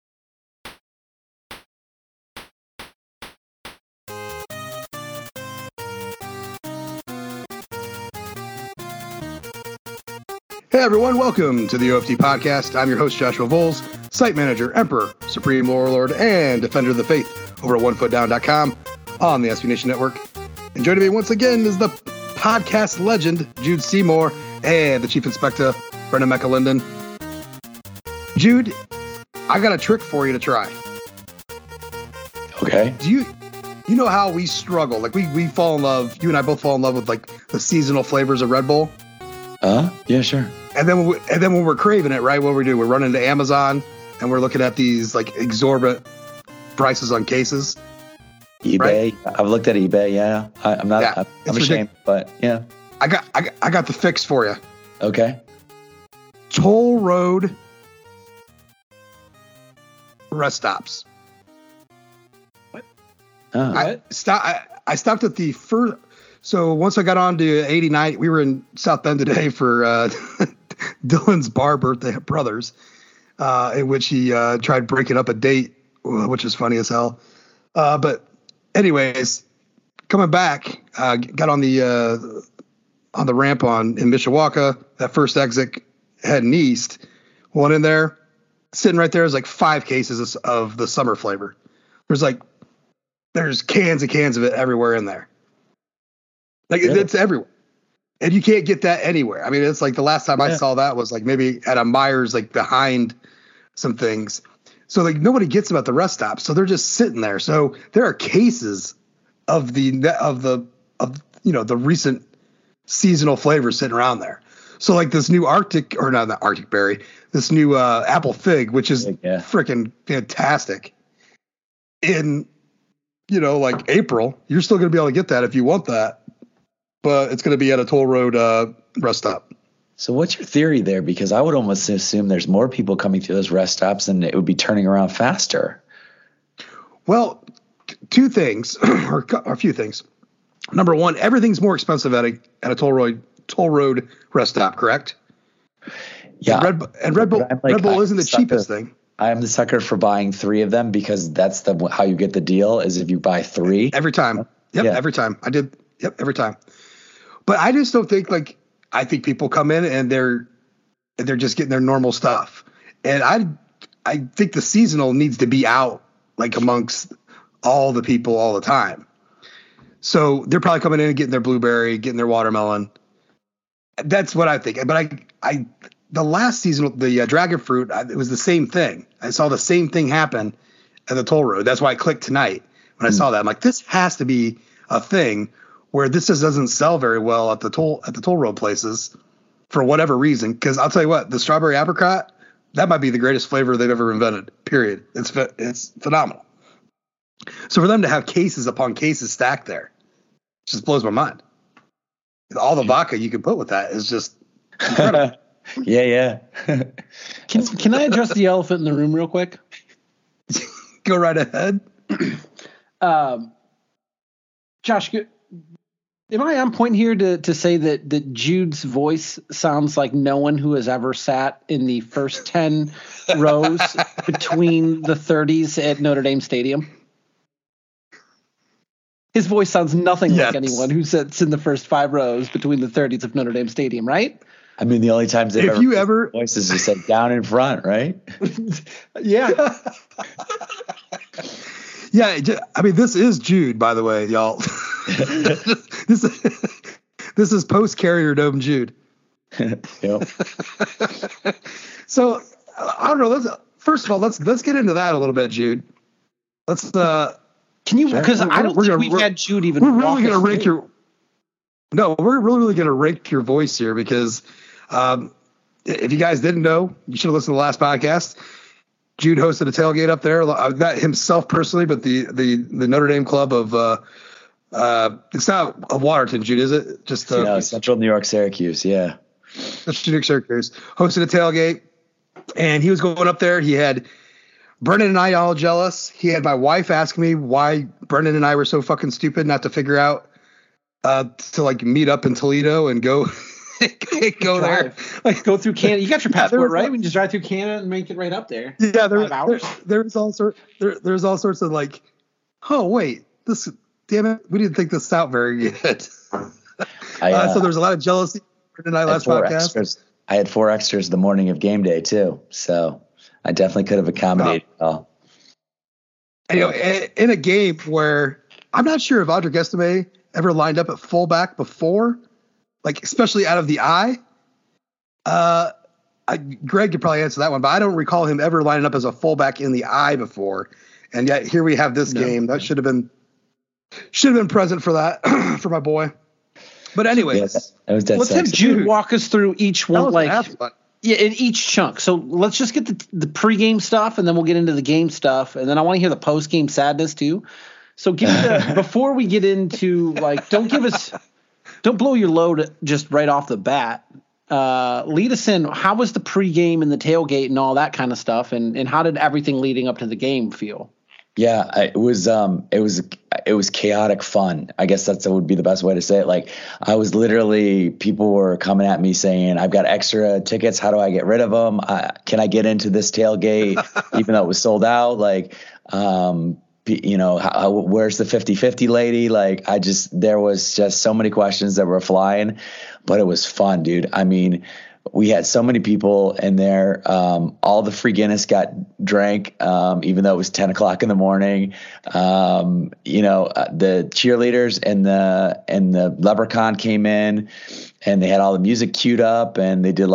Hey everyone, welcome to the OFT Podcast. I'm your host, Joshua Voles, site manager, emperor, supreme warlord, and defender of the faith over at OneFootDown.com on the SB Nation Network. And joining me once again is the podcast legend, Jude Seymour, and the chief inspector, Brendan McElindon. Jude, I got a trick for you to try. Okay. Do you know how we struggle? Like we fall in love, you and I both fall in love with like the seasonal flavors of Red Bull. Yeah, sure. And then when we're craving it, right, what we do, we're running to Amazon and we're looking at these like exorbitant prices on cases. eBay. Right? I've looked at eBay. Yeah. I'm ashamed, but yeah. I got the fix for you. Okay. Toll road rest stops. What? I stopped at the first. So once I got on to 89, we were in South Bend today for Dylan's bar birthday at Brothers, in which he tried breaking up a date, which is funny as hell. But anyways, coming back, got on the ramp in Mishawaka, that first exit heading east, went in there, sitting right there is like five cases of the summer flavor. There's cans and cans of it everywhere in there. It's everywhere, and you can't get that anywhere. I mean, it's like the last time I saw that was like maybe at a Myers, like behind some things. So like nobody gets them at the rest stops, so they're just sitting there. So there are cases of the recent seasonal flavors sitting around there. So like this new apple fig, which is freaking fantastic. In April, you're still gonna be able to get that if you want that. But it's going to be at a toll road rest stop. So what's your theory there? Because I would almost assume there's more people coming through those rest stops and it would be turning around faster. Well, two things, or a few things. Number one, everything's more expensive at a toll road rest stop, correct? Yeah. Red Bull isn't the cheapest thing. I'm the sucker for buying three of them because that's how you get the deal is if you buy three. Every time. Yep, yeah. Every time. I did. Yep, every time. But I just don't think I think people come in and they're just getting their normal stuff. And I think the seasonal needs to be out amongst all the people all the time. So they're probably coming in and getting their blueberry, getting their watermelon. That's what I think. But the last season, the dragon fruit, it was the same thing. I saw the same thing happen at the toll road. That's why I clicked tonight when I saw that. I'm like, this has to be a thing. where this just doesn't sell very well at the toll road places for whatever reason. Because I'll tell you what, the strawberry apricot, that might be the greatest flavor they've ever invented, period. It's phenomenal. So for them to have cases upon cases stacked there just blows my mind. All the vodka you can put with that is just incredible. yeah. Can I address the elephant in the room real quick? Go right ahead. Josh, am I on point here to say that Jude's voice sounds like no one who has ever sat in the first 10 rows between the 30s at Notre Dame Stadium? His voice sounds nothing like anyone who sits in the first 5 rows between the 30s of Notre Dame Stadium, right? I mean, the only times they've ever voices just said down in front, right? Yeah. Yeah, I mean, this is Jude, by the way, y'all. This is post-Carrier Dome Jude. Yep. So, I don't know. First of all, let's get into that a little bit, Jude. Let's can you? Because I don't think we've had Jude even. We're really going to rake your. No, we're really going to rake your voice here because if you guys didn't know, you should have listened to the last podcast. Jude hosted a tailgate up there, not himself personally, but the Notre Dame club of it's not of Waterton, Jude, is it? Just Central New York, Syracuse, yeah. Central New York, Syracuse hosted a tailgate, and he was going up there. He had Brendan and I all jealous. He had my wife asking me why Brendan and I were so fucking stupid not to figure out to like meet up in Toledo and go. Go drive there, like go through Canada. You got your passport, right? We can just drive through Canada and make it right up there. Yeah, there's all sorts of like, oh wait, this damn it, we didn't think this out very good. So there's a lot of jealousy in my last podcast. I had 4 extras the morning of game day too, so I definitely could have accommodated it all. You know, in a game where I'm not sure if Audric Estimé ever lined up at fullback before. Like, especially out of the eye, Greg could probably answer that one, but I don't recall him ever lining up as a fullback in the eye before. And yet here we have this game that should have been present for that, for my boy. But anyways, yeah, let's have Jude walk us through each one, in each chunk. So let's just get the pregame stuff and then we'll get into the game stuff. And then I want to hear the postgame sadness too. So give me before we get into don't blow your load just right off the bat. Lead us in. How was the pregame and the tailgate and all that kind of stuff? And how did everything leading up to the game feel? Yeah, it was chaotic fun. I guess that would be the best way to say it. Like, I was literally, people were coming at me saying, I've got extra tickets. How do I get rid of them? Can I get into this tailgate even though it was sold out? Like, you know, where's the 50-50 lady? Like, there was just so many questions that were flying, but it was fun, dude. I mean, we had so many people in there. All the free Guinness got drank, even though it was 10 o'clock in the morning. The cheerleaders and the leprechaun came in, and they had all the music queued up, and they did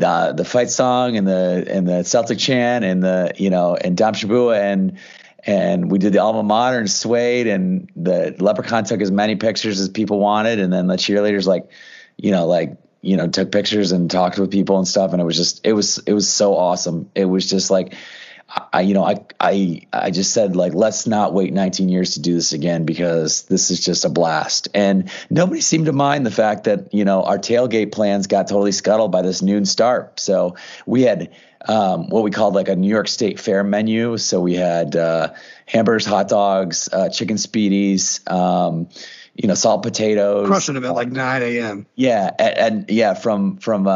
the fight song and the Celtic chant and Dom Shabua and we did the alma mater and swayed, and the leprechaun took as many pictures as people wanted, and then the cheerleaders took pictures and talked with people and stuff, and it was so awesome. It was just like, I just said, like, let's not wait 19 years to do this again, because this is just a blast. And nobody seemed to mind the fact that, you know, our tailgate plans got totally scuttled by this noon start. So we had what we called like a New York State Fair menu. So we had hamburgers, hot dogs, chicken speedies, salt potatoes. Crushing them at like 9 a.m. Yeah, and from 9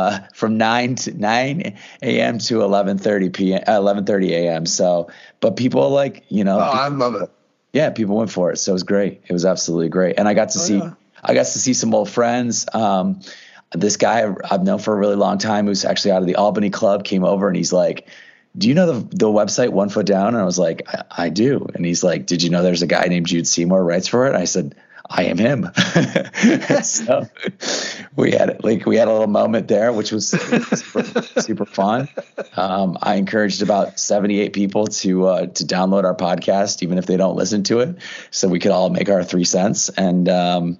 a.m. to 11:30 a.m. So, but people I love it. Yeah, people went for it, so it was great. It was absolutely great, and I got to see some old friends. This guy I've known for a really long time, who's actually out of the Albany club, came over and he's like, do you know the website One Foot Down? And I was like, I do. And he's like, did you know there's a guy named Jude Seymour writes for it? And I said, I am him. So we had a little moment there, which was super fun. I encouraged about 78 people to download our podcast, even if they don't listen to it, so we could all make our 3 cents. And it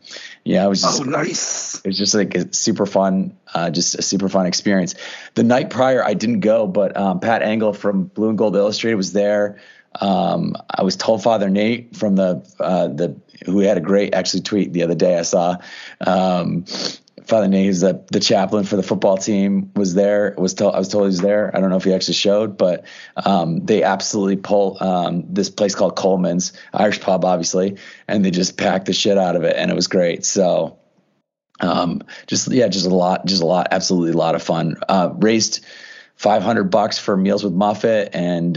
was just nice. It was just like a super fun, experience. The night prior, I didn't go, but Pat Engel from Blue and Gold Illustrated was there. I was told Father Nate from who had a great actually tweet the other day I saw. Father Nate, who's the chaplain for the football team, was there. I was told he was there. I don't know if he actually showed, but they absolutely pull this place called Coleman's, Irish pub, obviously, and they just packed the shit out of it, and it was great. So absolutely a lot of fun. Raised $500 for Meals with Muffet, and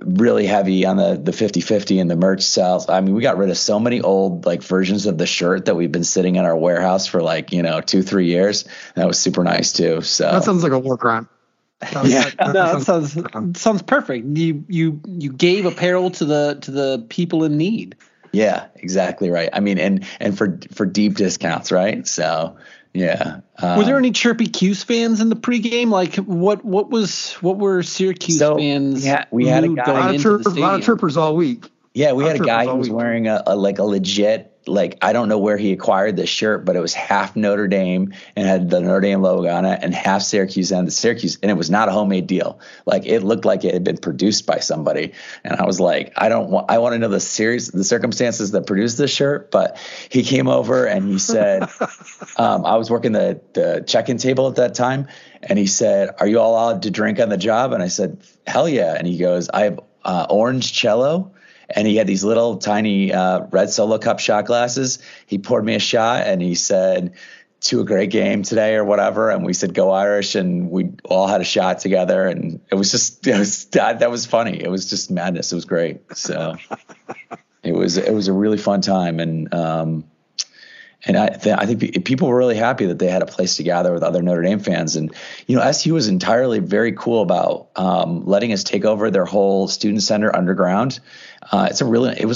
really heavy on the 50/50 and the merch sales. I mean, we got rid of so many old versions of the shirt that we've been sitting in our warehouse for 2-3 years. That was super nice too. So that sounds like a war crime. Sounds perfect. You gave apparel to the people in need. Yeah, exactly right. I mean, and for deep discounts, right? So. Yeah. Were there any chirpy Cuse fans in the pregame? What were Syracuse fans? Yeah, we had a lot of chirpers all week. Yeah, we had a guy who was wearing a legit, I don't know where he acquired this shirt, but it was half Notre Dame and had the Notre Dame logo on it and half Syracuse and the Syracuse. And it was not a homemade deal. It looked like it had been produced by somebody. And I was like, I want to know the circumstances that produced this shirt. But he came over and he said, I was working the check-in table at that time. And he said, are you all allowed to drink on the job? And I said, hell yeah. And he goes, I have orange cello. And he had these little tiny red Solo Cup shot glasses. He poured me a shot and he said, to a great game today or whatever. And we said, go Irish. And we all had a shot together. And that was funny. It was just madness. It was great. So it was a really fun time. And I think people were really happy that they had a place to gather with other Notre Dame fans. And, SU was entirely very cool about letting us take over their whole student center underground. It was a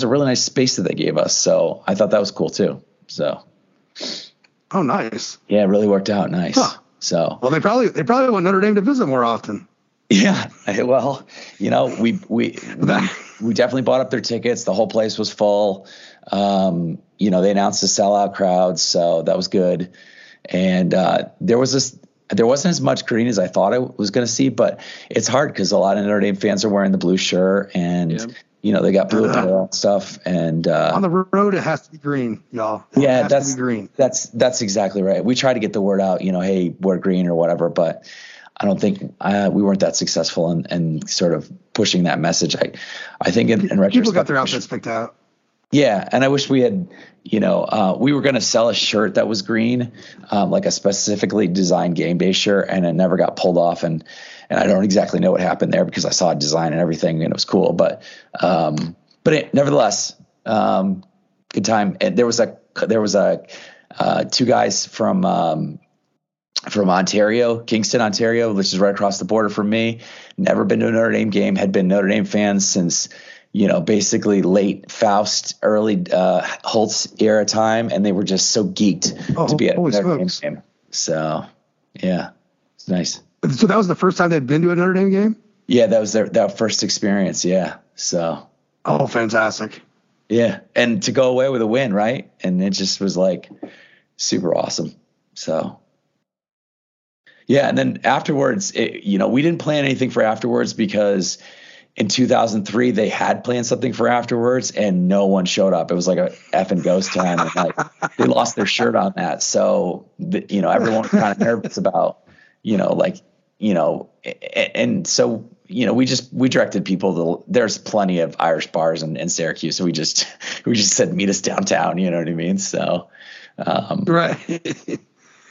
really nice space that they gave us. So I thought that was cool too. So. Oh, nice. Yeah. It really worked out nice. Huh. So. Well, they probably want Notre Dame to visit more often. Yeah. Well, we definitely bought up their tickets. The whole place was full. They announced a sellout crowd, so that was good. And there wasn't as much green as I thought I was going to see, but it's hard because a lot of Notre Dame fans are wearing the blue shirt, and they got blue apparel and stuff. And on the road, it has to be green, y'all. Yeah, that's green. That's exactly right. We try to get the word out, hey, wear green or whatever, but I don't think we weren't that successful in sort of pushing that message. I think in retrospect, people got their outfits picked out. Yeah, and I wish we had, we were going to sell a shirt that was green, like a specifically designed game day shirt, and it never got pulled off. And I don't exactly know what happened there because I saw a design and everything, and it was cool. But nevertheless, good time. And there was two guys from Ontario, Kingston, Ontario, which is right across the border from me. Never been to a Notre Dame game. Had been Notre Dame fans since. Basically late Faust, early Holtz era time, and they were just so geeked to be at Notre Dame game. So, yeah, it's nice. So that was the first time they'd been to a Notre Dame game? Yeah, that was their first experience, yeah. So. Oh, fantastic. Yeah, and to go away with a win, right? And it just was super awesome. So. Yeah, and then afterwards, we didn't plan anything for afterwards because – in 2003, they had planned something for afterwards, and no one showed up. It was like a effing ghost town. And they lost their shirt on that. So, everyone was kind of nervous about, and so, we directed people to, there's plenty of Irish bars in Syracuse. So we just said, meet us downtown. You know what I mean? So, right.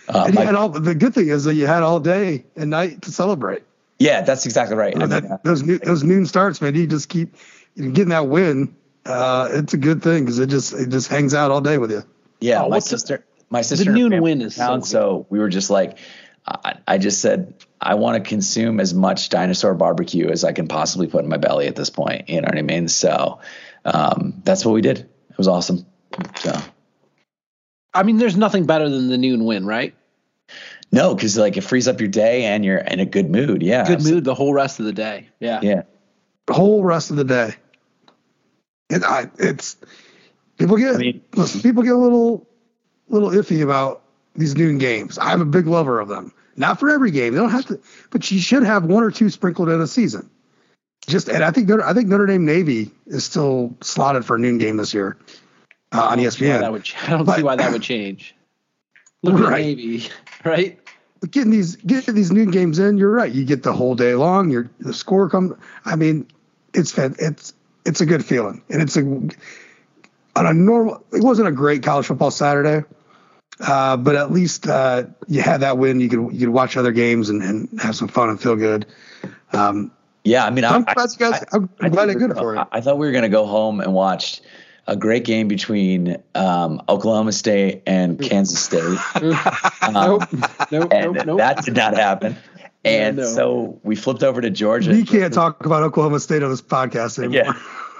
The good thing is that you had all day and night to celebrate. Yeah, that's exactly right. Those noon starts, man. You just keep getting that win. It's a good thing because it just hangs out all day with you. Yeah, my sister. The noon win is down, so we were just I just said I want to consume as much dinosaur barbecue as I can possibly put in my belly at this point. You know what I mean? So that's what we did. It was awesome. So I mean, there's nothing better than the noon win, right? No, because like it frees up your day and you're in a good mood. Yeah. Good mood the whole rest of the day. Yeah. Yeah. The whole rest of the day. And people get a little iffy about these noon games. I'm a big lover of them. Not for every game. They don't have to, but you should have one or two sprinkled in a season. I think Notre Dame Navy is still slotted for a noon game this year on ESPN. I don't see why that would change. Look at Navy, right? But getting these noon games in, you're right. You get the whole day long. The score comes. I mean, it's a good feeling, and it's on a normal. It wasn't a great college football Saturday. But at least you had that win. You could watch other games and have some fun and feel good. Yeah, I mean, I'm glad I did it for you. I thought we were going to go home and watch a great game between Oklahoma State and Kansas State. Nope. That did not happen. And so we flipped over to Georgia. We can't talk about Oklahoma State on this podcast anymore. Yeah.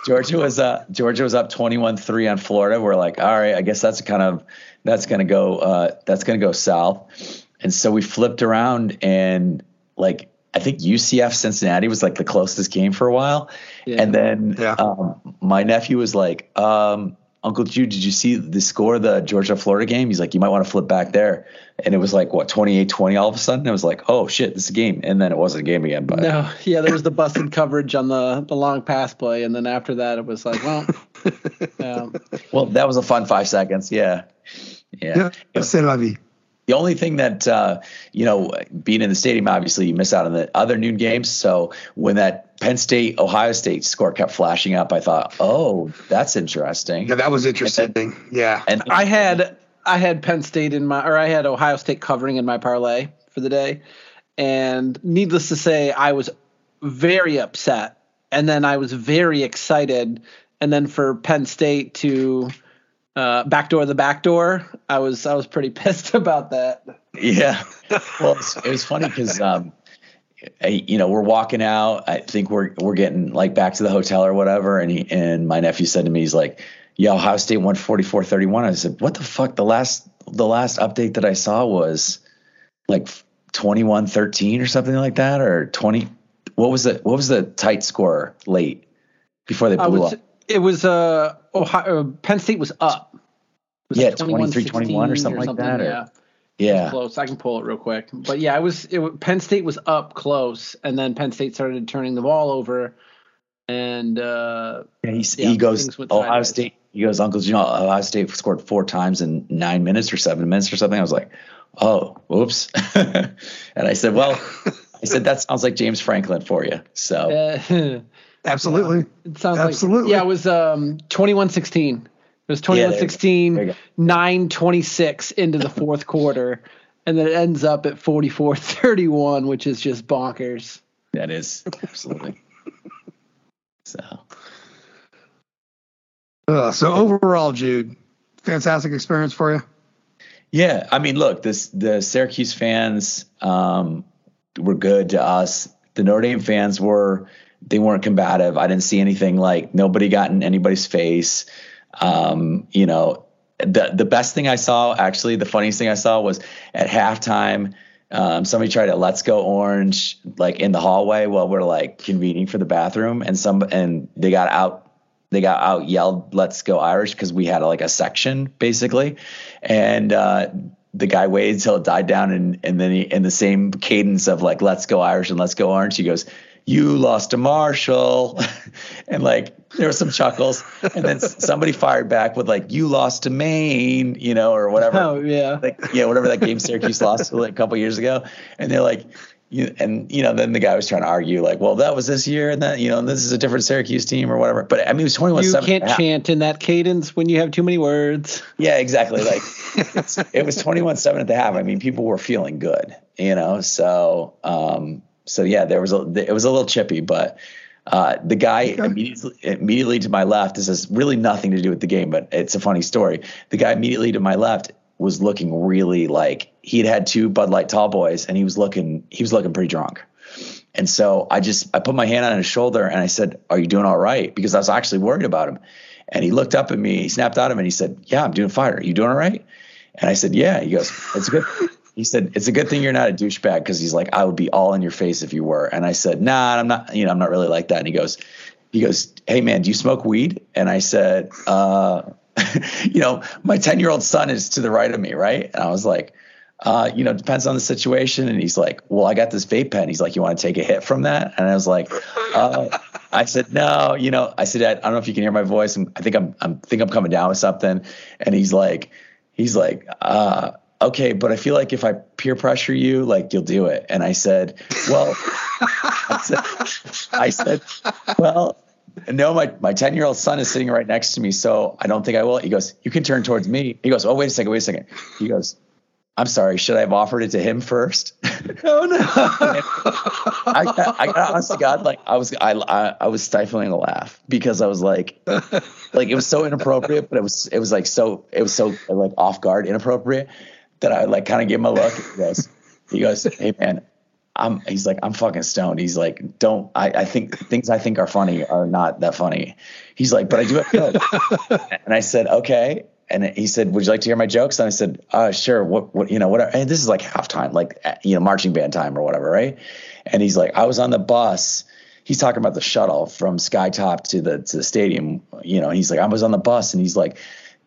Georgia was up 21-3 on Florida. We're like, all right, I guess that's gonna go south. And so we flipped around and like I think UCF Cincinnati was like the closest game for a while. Yeah. And then my nephew was like, Uncle Jude, did you see the score of the Georgia Florida game? He's like, you might want to flip back there. And it was like, what, 28-20 all of a sudden? I was like, oh shit, this is a game. And then it wasn't a game again. But no, yeah, there was the busted coverage on the long pass play. And then after that, it was like, well, well, that was a fun 5 seconds. Yeah. The only thing that, being in the stadium, obviously you miss out on the other noon games. So when that Penn State, Ohio State score kept flashing up, I thought, oh, that's interesting. Yeah, that was interesting. And I had Penn State I had Ohio State covering in my parlay for the day. And needless to say, I was very upset. And then I was very excited. And then for Penn State to backdoor, I was pretty pissed about that. Yeah. Well, it was funny because, we're walking out. I think we're getting like back to the hotel or whatever. And my nephew said to me, he's like, yeah, Ohio State won 44-31. I said, what the fuck? The last update that I saw was like 21-13 or something like that, or 20. What was the tight score late before they blew up? It was Penn State was up. It was 23-21 or something like that. Yeah. It was close. I can pull it real quick. But yeah, Penn State was up close, and then Penn State started turning the ball over, and he goes Ohio State. He goes, Uncle, Ohio State scored 4 times in 9 minutes or 7 minutes or something. I was like, oh, whoops, and I said, well, that sounds like James Franklin for you. So. Absolutely. It sounds absolutely. Like, yeah, it was 21-16. It was 21-16, 9:26 into the fourth quarter, and then it ends up at 44-31, which is just bonkers. That is absolutely. So overall, Jude, fantastic experience for you. Yeah, I mean, look, the Syracuse fans were good to us. The Notre Dame fans weren't combative. I didn't see anything like nobody got in anybody's face. The best thing I saw, actually, the funniest thing I saw was at halftime, somebody tried to Let's Go Orange, like in the hallway while we're like convening for the bathroom, and they got out yelled Let's Go Irish because we had like a section basically, and the guy waited until it died down, and then he, in the same cadence of like Let's Go Irish and Let's Go Orange, he goes, "You lost to Marshall," and like there were some chuckles, and then somebody fired back with like, "You lost to Maine," or whatever. Oh yeah, whatever that game Syracuse lost to like a couple years ago, and they're like, then the guy was trying to argue like, well, that was this year, and that this is a different Syracuse team or whatever. But I mean, it was 21-7. You can't chant in that cadence when you have too many words. Yeah, exactly. Like it was 21-7 at the half. I mean, people were feeling good, So. So yeah, it was a little chippy, but the guy immediately to my left, this has really nothing to do with the game, but it's a funny story. The guy immediately to my left was looking really like he'd had 2 Bud Light tall boys, and he was looking pretty drunk. And so I put my hand on his shoulder and I said, "Are you doing all right?" Because I was actually worried about him. And he looked up at me, he snapped out of him, and he said, "Yeah, I'm doing fine. Are you doing all right?" And I said, yeah. He goes, it's good. He said, it's a good thing you're not a douchebag, because he's like, I would be all in your face if you were. And I said, nah, I'm not, you know, I'm not really like that. And he goes, hey man, do you smoke weed? And I said, you know, my 10-year-old son is to the right of me, right? And I was like, you know, depends on the situation. And he's like, well, I got this vape pen. He's like, you want to take a hit from that? And I was like, I said, no, you know, I said, I don't know if you can hear my voice. I think I'm coming down with something. And he's like, okay, but I feel like if I peer pressure you, like, you'll do it. And I said, well, I said, well, no, my 10-year-old son is sitting right next to me, so I don't think I will. He goes, you can turn towards me. He goes, oh, wait a second. He goes, I'm sorry, should I have offered it to him first? Oh no! I honestly, God, like I was stifling a laugh, because I was like it was so inappropriate, but it was like so like off guard inappropriate that I like kind of gave him a look. He goes, hey man, he's like, I'm fucking stoned. He's like, don't, I think things I think are funny are not that funny. He's like, but I do have good. And I said, okay. And he said, would you like to hear my jokes? And I said, sure. What, you know, whatever. And this is like halftime, like, you know, marching band time or whatever. Right. And he's like, I was on the bus. He's talking about the shuttle from Skytop to the stadium. You know, he's like, I was on the bus, and he's like,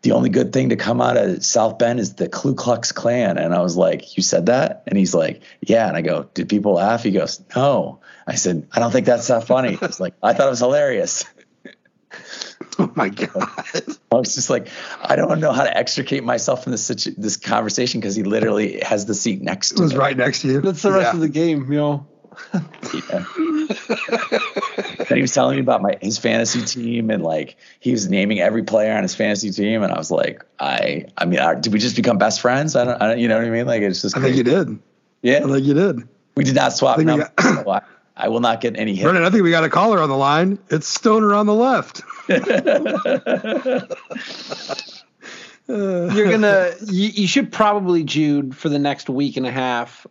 the only good thing to come out of South Bend is the Ku Klux Klan. And I was like, you said that? And he's like, yeah. And I go, did people laugh? He goes, no. I said, I don't think that's that funny. He's like, I thought it was hilarious. Oh my God. I was just like, I don't know how to extricate myself from this conversation, because he literally has the seat next to me. It was right next to you. That's the rest of the game, you know. Yeah. Then he was telling me about his fantasy team, and like he was naming every player on his fantasy team, and I was like, I mean, did we just become best friends? I don't, you know what I mean? Like, it's just crazy. I think you did. Yeah, I think you did. We did not swap. I will not get any hit. Brendan, I think we got a caller on the line. It's Stoner on the left. You should probably, Jude, for the next week and a half,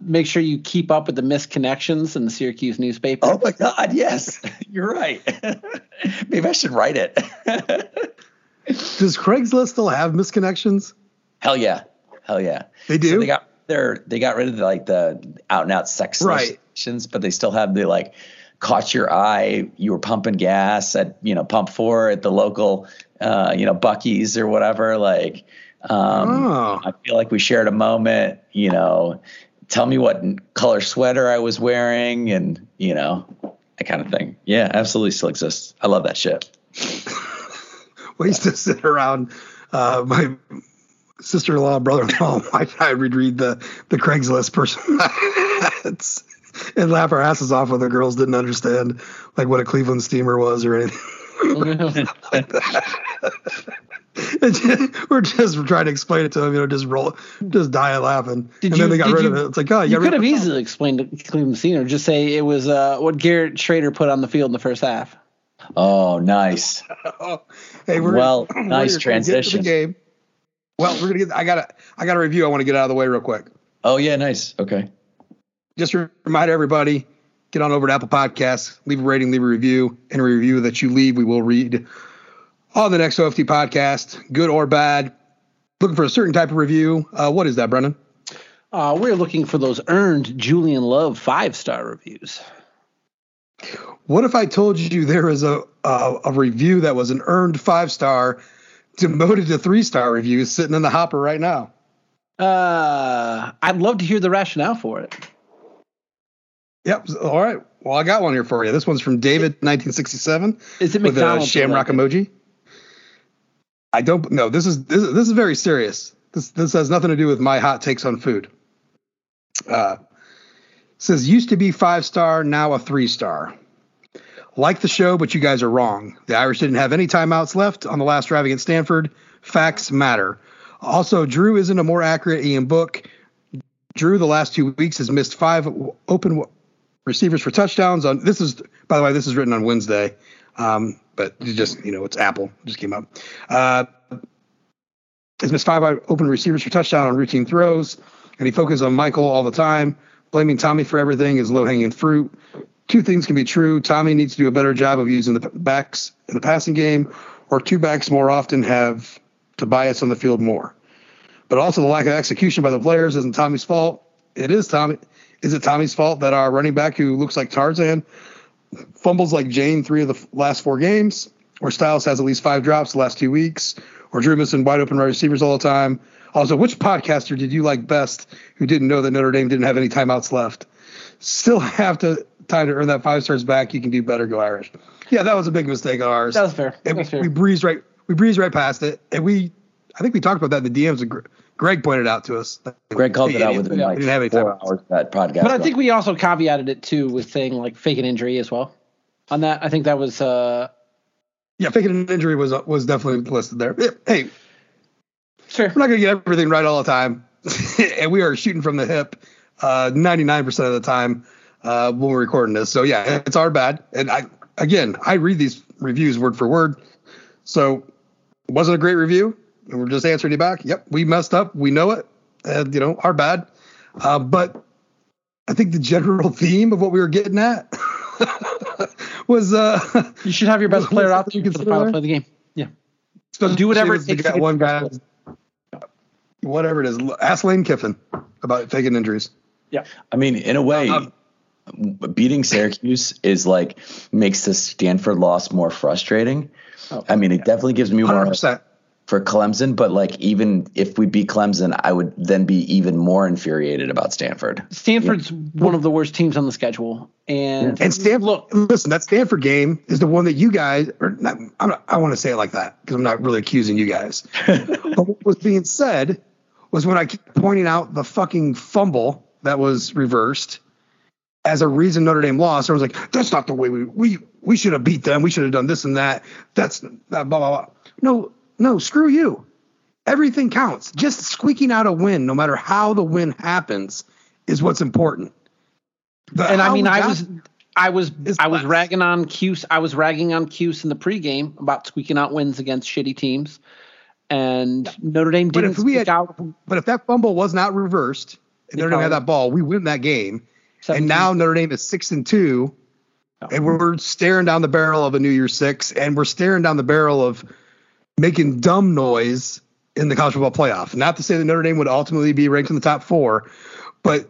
make sure you keep up with the misconnections in the Syracuse newspaper. Oh my God, yes. You're right. Maybe I should write it. Does Craigslist still have misconnections? Hell yeah. They do? So they got rid of like the out and out sex sections, but they still have the like caught your eye, you were pumping gas at, you know, pump 4 at the local you know, Buc-ee's or whatever. Like, I feel like we shared a moment, you know, tell me what color sweater I was wearing, and, you know, that kind of thing. Yeah, absolutely still exists. I love that shit. We used to sit around, my sister-in-law, brother-in-law, and my dad would read the Craigslist person and laugh our asses off when the girls didn't understand like what a Cleveland steamer was or anything. Like just, we're just trying to explain it to them, you know, just die laughing. Then they got rid of it. It's like, oh, you could have easily explained it, Cleveland Senior, just say it was what Garrett Shrader put on the field in the first half. Oh, nice. Hey, nice transition. Get to the game. Well, we're gonna get. I got a review. I want to get out of the way real quick. Oh yeah, nice. Okay. Just remind everybody. Get on over to Apple Podcasts, leave a rating, leave a review, and a review that you leave we will read on the next OFT podcast, good or bad. Looking for a certain type of review. What is that, Brendan? We're looking for those earned Julian Love 5-star reviews. What if I told you there is a review that was an earned 5-star, demoted to 3-star review sitting in the hopper right now? I'd love to hear the rationale for it. Yep. All right. Well, I got one here for you. This one's from David, 1967. Is it McDonald's? With a shamrock emoji. I don't know. This is very serious. This has nothing to do with my hot takes on food. Says used to be 5-star, now a 3-star. Like the show, but you guys are wrong. The Irish didn't have any timeouts left on the last drive against Stanford. Facts matter. Also, Drew isn't a more accurate Ian Book. Drew the last 2 weeks has missed 5 open receivers for touchdowns on this is, by the way, this is written on Wednesday. But you just, you know, it's Apple, it just came up. Has missed 5 open receivers for touchdown on routine throws. And he focuses on Michael all the time. Blaming Tommy for everything is low hanging fruit. 2 things can be true. Tommy needs to do a better job of using the backs in the passing game, or 2 backs more often have Tobias on the field more. but also the lack of execution by the players isn't Tommy's fault. It is Tommy. Is it Tommy's fault that our running back, who looks like Tarzan, fumbles like Jane 3 of the last 4 games, or Styles has at least 5 drops the last 2 weeks, or Drew missing wide open receivers all the time? Also, which podcaster did you like best who didn't know that Notre Dame didn't have any timeouts left? Still have to time to earn that 5 stars back. You can do better. Go Irish. Yeah, that was a big mistake of ours. That was fair. We breezed right past it, and I think we talked about that in the DMs. Greg pointed out to us. Greg called it out within like 4 hours of that podcast. But I think we also caveated it too with saying like fake an injury as well. On that, I think that was. Yeah, faking an injury was definitely listed there. Hey, sure, we're not gonna get everything right all the time, and we are shooting from the hip 99% of the time when we're recording this. So yeah, it's our bad. And I read these reviews word for word. So it wasn't a great review, and we're just answering you back. Yep, we messed up. We know it. And, our bad. But I think the general theme of what we were getting at was you should have your best player out there for the final play of the game. Yeah. So do whatever it takes. One guy, whatever it is. Ask Lane Kiffin about faking injuries. Yeah. I mean, in a way, beating Syracuse is like makes the Stanford loss more frustrating. Oh, I mean, it definitely gives me more 100%. Hope for Clemson, but like even if we beat Clemson, I would then be even more infuriated about Stanford. Stanford's one of the worst teams on the schedule, and Stanford. Look, listen, that Stanford game is the one that you guys. I want to say it like that because I'm not really accusing you guys. But what was being said was when I kept pointing out the fucking fumble that was reversed as a reason Notre Dame lost, I was like, that's not the way we should have beat them. We should have done this and that. That's blah, blah, blah. No, screw you. Everything counts. Just squeaking out a win, no matter how the win happens, is what's important. I was ragging on Cuse in the pregame about squeaking out wins against shitty teams, and Notre Dame didn't squeak out. But if that fumble was not reversed, and Notre Dame had that ball, we win that game. 17. And now Notre Dame is 6-2, and we're staring down the barrel of a New Year's Six, and we're staring down the barrel of making dumb noise in the college football playoff. Not to say that Notre Dame would ultimately be ranked in the top 4, but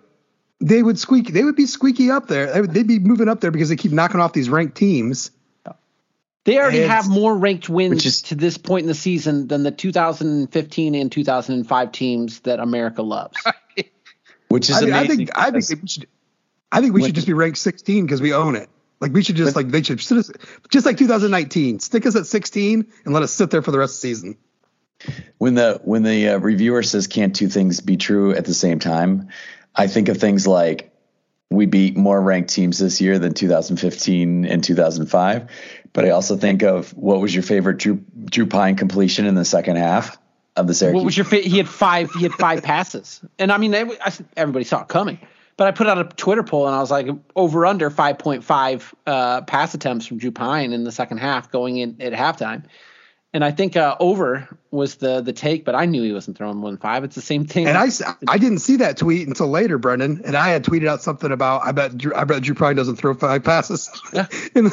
they would squeak. They would be squeaky up there. They'd be moving up there because they keep knocking off these ranked teams. They already have more ranked wins to this point in the season than the 2015 and 2005 teams that America loves. Which is amazing. I think we should just be ranked 16 because we own it. Like we should just like they should just like 2019 stick us at 16 and let us sit there for the rest of the season. When the reviewer says can't two things be true at the same time, I think of things like we beat more ranked teams this year than 2015 and 2005, but I also think of what was your favorite Drew Pine completion in the second half of the Syracuse? What was your he had five passes, and I mean everybody saw it coming. But I put out a Twitter poll, and I was like, over under 5.5 pass attempts from Drew Pine in the second half going in at halftime. And I think over was the take, but I knew he wasn't throwing 1.5. It's the same thing. And I didn't see that tweet until later, Brendan. And I had tweeted out something about I bet Drew Pine doesn't throw 5 passes in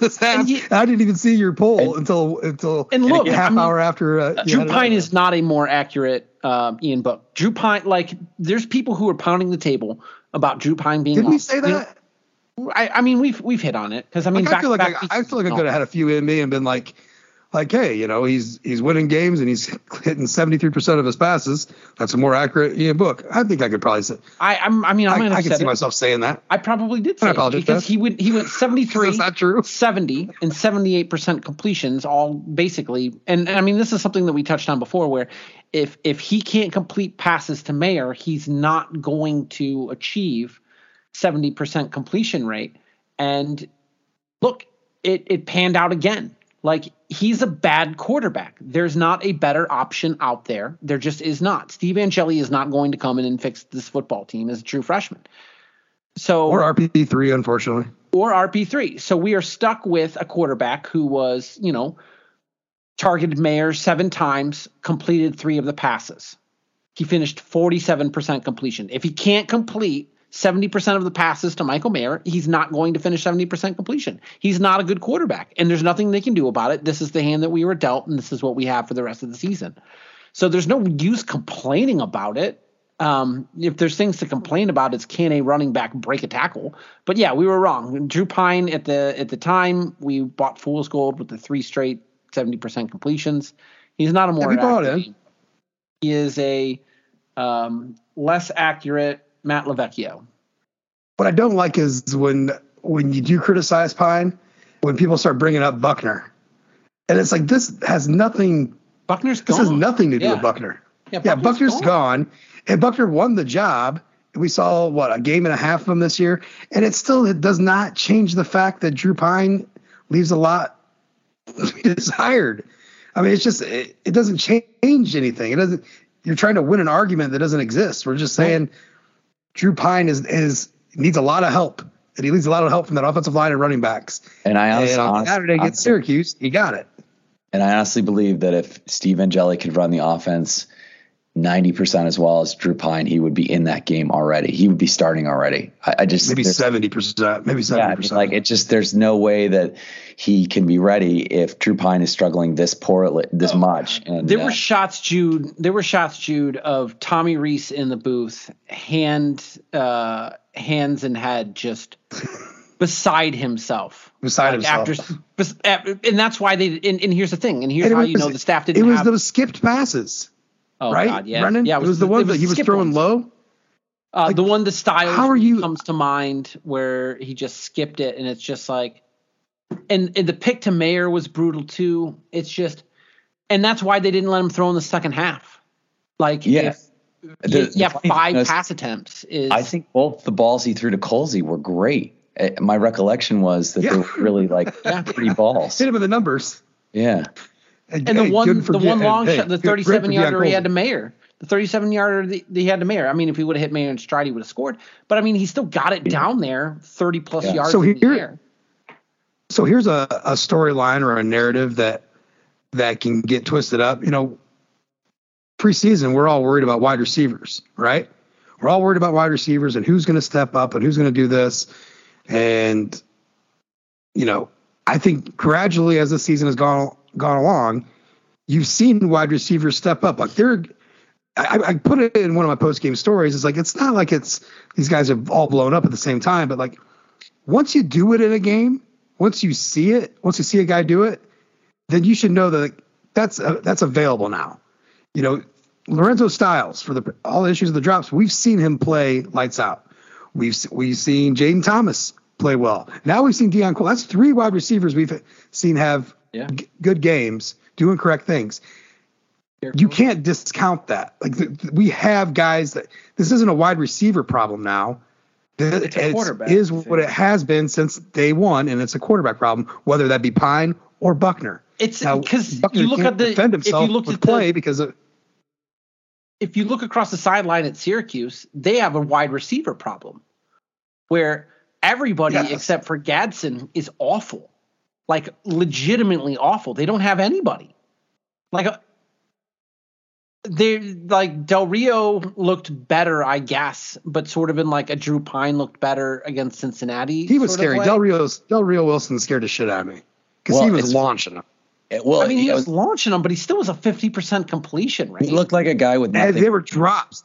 this half. I didn't even see your poll until a half hour after. Drew Pine is not a more accurate Ian Book. Drew Pine, like there's people who are pounding the table about Drew Pine being. Did we say that? I mean, we've hit on it because I mean, like, I feel like I could have had a few in me and been like, hey, he's winning games and he's hitting 73% of his passes. That's a more accurate Ian Book. I think I could probably say. I can see myself saying that. I probably did say it because he went 73, 70, and 78% completions, all basically. And I mean, this is something that we touched on before, where if he can't complete passes to Mayer, he's not going to achieve 70% completion rate. And look, it panned out again. Like, he's a bad quarterback. There's not a better option out there. There just is not. Steve Angeli is not going to come in and fix this football team as a true freshman. Or RP3, unfortunately. Or RP3. So we are stuck with a quarterback who was, targeted Mayer 7 times, completed 3 of the passes. He finished 47% completion. If he can't complete 70% of the passes to Michael Mayer, he's not going to finish 70% completion. He's not a good quarterback, and there's nothing they can do about it. This is the hand that we were dealt, and this is what we have for the rest of the season. So there's no use complaining about it. If there's things to complain about, it's can a running back break a tackle? But yeah, we were wrong. Drew Pine at the time, we bought fool's gold with the 3 straight 70% completions. He's not a more accurate. He is a less accurate Matt LaVecchio. What I don't like is when you do criticize Pine, when people start bringing up Buckner, and it's like this has nothing. Buckner's gone. This has nothing to do with Buckner. Yeah, Buckner's gone. And Buckner won the job. We saw, a game and a half of him this year. And it does not change the fact that Drew Pine leaves a lot to be desired. I mean, it's just, it doesn't change anything. It doesn't, you're trying to win an argument that doesn't exist. We're just saying Drew Pine needs a lot of help. And he needs a lot of help from that offensive line and running backs. And I honestly, Saturday against Syracuse, he got it. And I honestly believe that if Steve Angeli could run the offense 90% as well as Drew Pine, he would be in that game already. He would be starting already. I just maybe 70%. Maybe 70%. Yeah, there's no way that he can be ready if Drew Pine is struggling this much. And there were shots, Jude. There were shots, Jude, of Tommy Rees in the booth, hands and head just beside himself. After, and that's why they. And here's the thing. And here's how you know the staff didn't. It was those skipped passes. Oh, right, God, yeah. Brendan? Yeah, it was the one that he was throwing low? The one that comes to mind where he just skipped it, and it's just like – and the pick to Mayer was brutal too. It's just – and that's why they didn't let him throw in the second half. Five pass attempts. I think both the balls he threw to Colsey were great. My recollection was that they were really pretty balls. Hit him with the numbers. Yeah. And the one long shot, the 37-yarder he had to Mayer. The 37-yarder that he had to Mayer. I mean, if he would have hit Mayer in stride, he would have scored. But, I mean, he still got it down there, 30-plus yards in the air. So here's a storyline or a narrative that can get twisted up. You know, preseason, we're all worried about wide receivers, right? We're all worried about wide receivers and who's going to step up and who's going to do this. And, you know, I think gradually as the season has gone along, you've seen wide receivers step up. I put it in one of my post-game stories. It's like, it's not like it's these guys have all blown up at the same time, but like once you do it in a game, once you see a guy do it, then you should know that that's available now. You know, Lorenzo Styles for all the issues of the drops, we've seen him play lights out. We've seen Jaden Thomas play well. Now we've seen Deion Cole. That's 3 wide receivers we've seen have good games, doing correct things. You can't discount that. Like we have guys that this isn't a wide receiver problem now. It's a quarterback. It is what it has been since day one, and it's a quarterback problem, whether that be Pine or Buckner. It's because you look at defend himself with play because of. If you look across the sideline at Syracuse, they have a wide receiver problem where everybody except for Gadsden is awful. Like legitimately awful. They don't have anybody. Del Rio looked better, I guess, but sort of in like a Drew Pine looked better against Cincinnati. He was scary. Del Rio Wilson scared the shit out of me because he was launching him. He was launching him, but he still was a 50% completion rate. He looked like a guy with nothing. They were drops.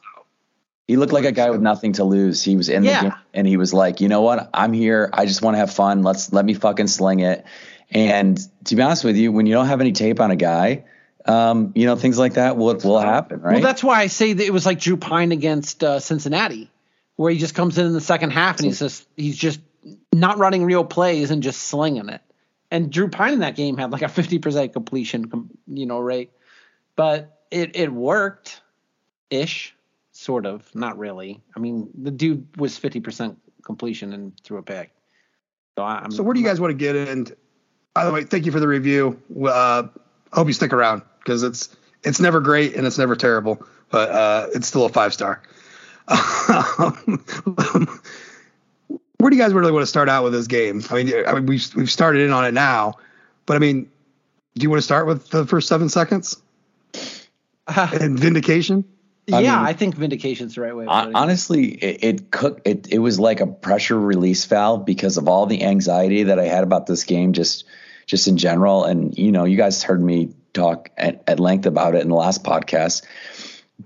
He looked like a guy with nothing to lose. He was in the game and he was like, you know what? I'm here. I just want to have fun. Let me fucking sling it. And to be honest with you, when you don't have any tape on a guy, you know, things like that will happen, right? Well, that's why I say that it was like Drew Pine against Cincinnati, where he just comes in the second half and he's just not running real plays and just slinging it. And Drew Pine in that game had like a 50% completion, rate, but it worked ish. Sort of, not really. I mean, the dude was 50% completion and threw a pick. So where do you guys want to get in? By the way, thank you for the review. Hope you stick around because it's never great and it's never terrible, but it's still a 5-star. Where do you guys really want to start out with this game? I mean, we've started in on it now, but I mean, do you want to start with the first 7 seconds and vindication? I think vindication's the right way. Honestly, it was like a pressure release valve because of all the anxiety that I had about this game, just in general. And you know, you guys heard me talk at length about it in the last podcast.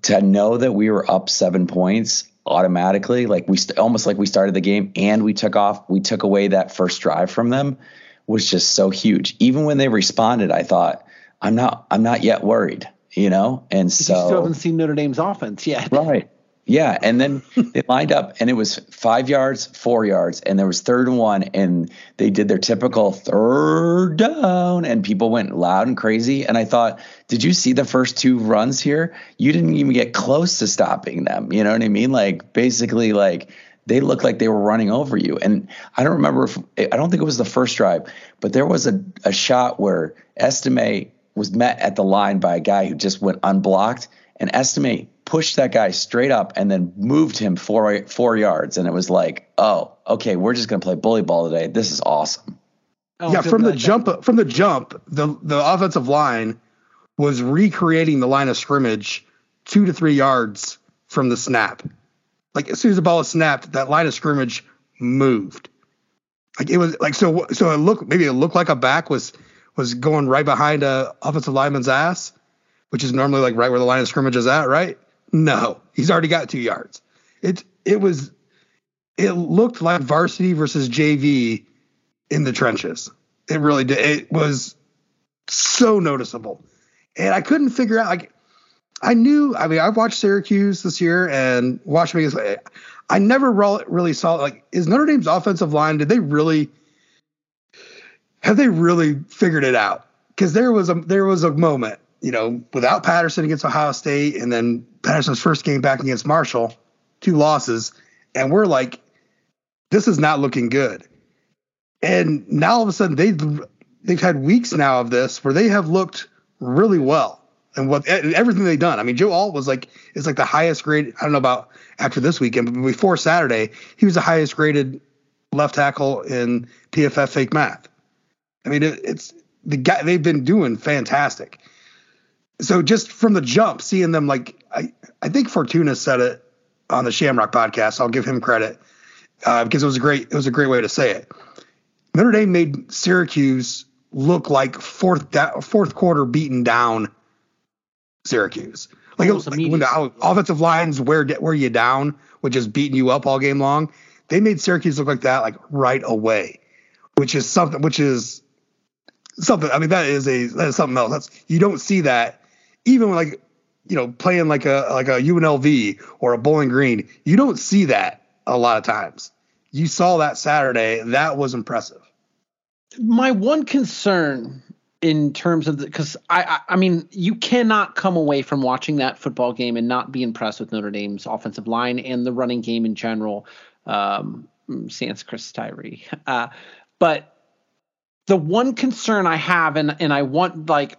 To know that we were up 7 points automatically, like almost like we started the game and we took away that first drive from them, was just so huge. Even when they responded, I thought, I'm not yet worried, you know? And so you still haven't seen Notre Dame's offense yet. Right. Yeah. And then they lined up and it was 5 yards, 4 yards, and there was 3rd and 1, and they did their typical 3rd down and people went loud and crazy. And I thought, did you see the first 2 runs here? You didn't even get close to stopping them. You know what I mean? Like basically like they looked like they were running over you. And I don't remember I don't think it was the first drive, but there was a shot where Estimé was met at the line by a guy who just went unblocked, and Estimé pushed that guy straight up and then moved him four yards. And it was like, oh, okay, we're just going to play bully ball today. This is awesome. Yeah. From the jump, the offensive line was recreating the line of scrimmage 2 to 3 yards from the snap. Like as soon as the ball is snapped, that line of scrimmage moved. Like it was like, so it looked like a back was going right behind a offensive lineman's ass, which is normally like right where the line of scrimmage is at, right? No, he's already got 2 yards. It looked like varsity versus JV in the trenches. It really did. It was so noticeable. And I couldn't figure out, like, I've watched Syracuse this year and watched Michigan. I never really saw, like, is Notre Dame's offensive line, have they really figured it out? Because there was a moment, you know, without Patterson against Ohio State, and then Patterson's first game back against Marshall, 2 losses. And we're like, this is not looking good. And now all of a sudden they've had weeks now of this where they have looked really well and everything they've done. I mean, Joe Alt was like, it's like the highest grade. I don't know about after this weekend, but before Saturday, he was the highest graded left tackle in PFF fake math. I mean, it's the guy, they've been doing fantastic. So just from the jump, seeing them, like, I think Fortuna said it on the Shamrock podcast. I'll give him credit because it was a great way to say it. Notre Dame made Syracuse look like fourth quarter beaten down Syracuse. Like, it was like when the offensive lines wear you down, which is beating you up all game long. They made Syracuse look like that, like right away, which is something. I mean, that is something else. You don't see that. Even when, like, you know, playing like a UNLV or a Bowling Green, you don't see that a lot of times. You saw that Saturday. That was impressive. My one concern in terms of because I mean, you cannot come away from watching that football game and not be impressed with Notre Dame's offensive line and the running game in general. Sans Chris Tyree, but. The one concern I have, and I want, like,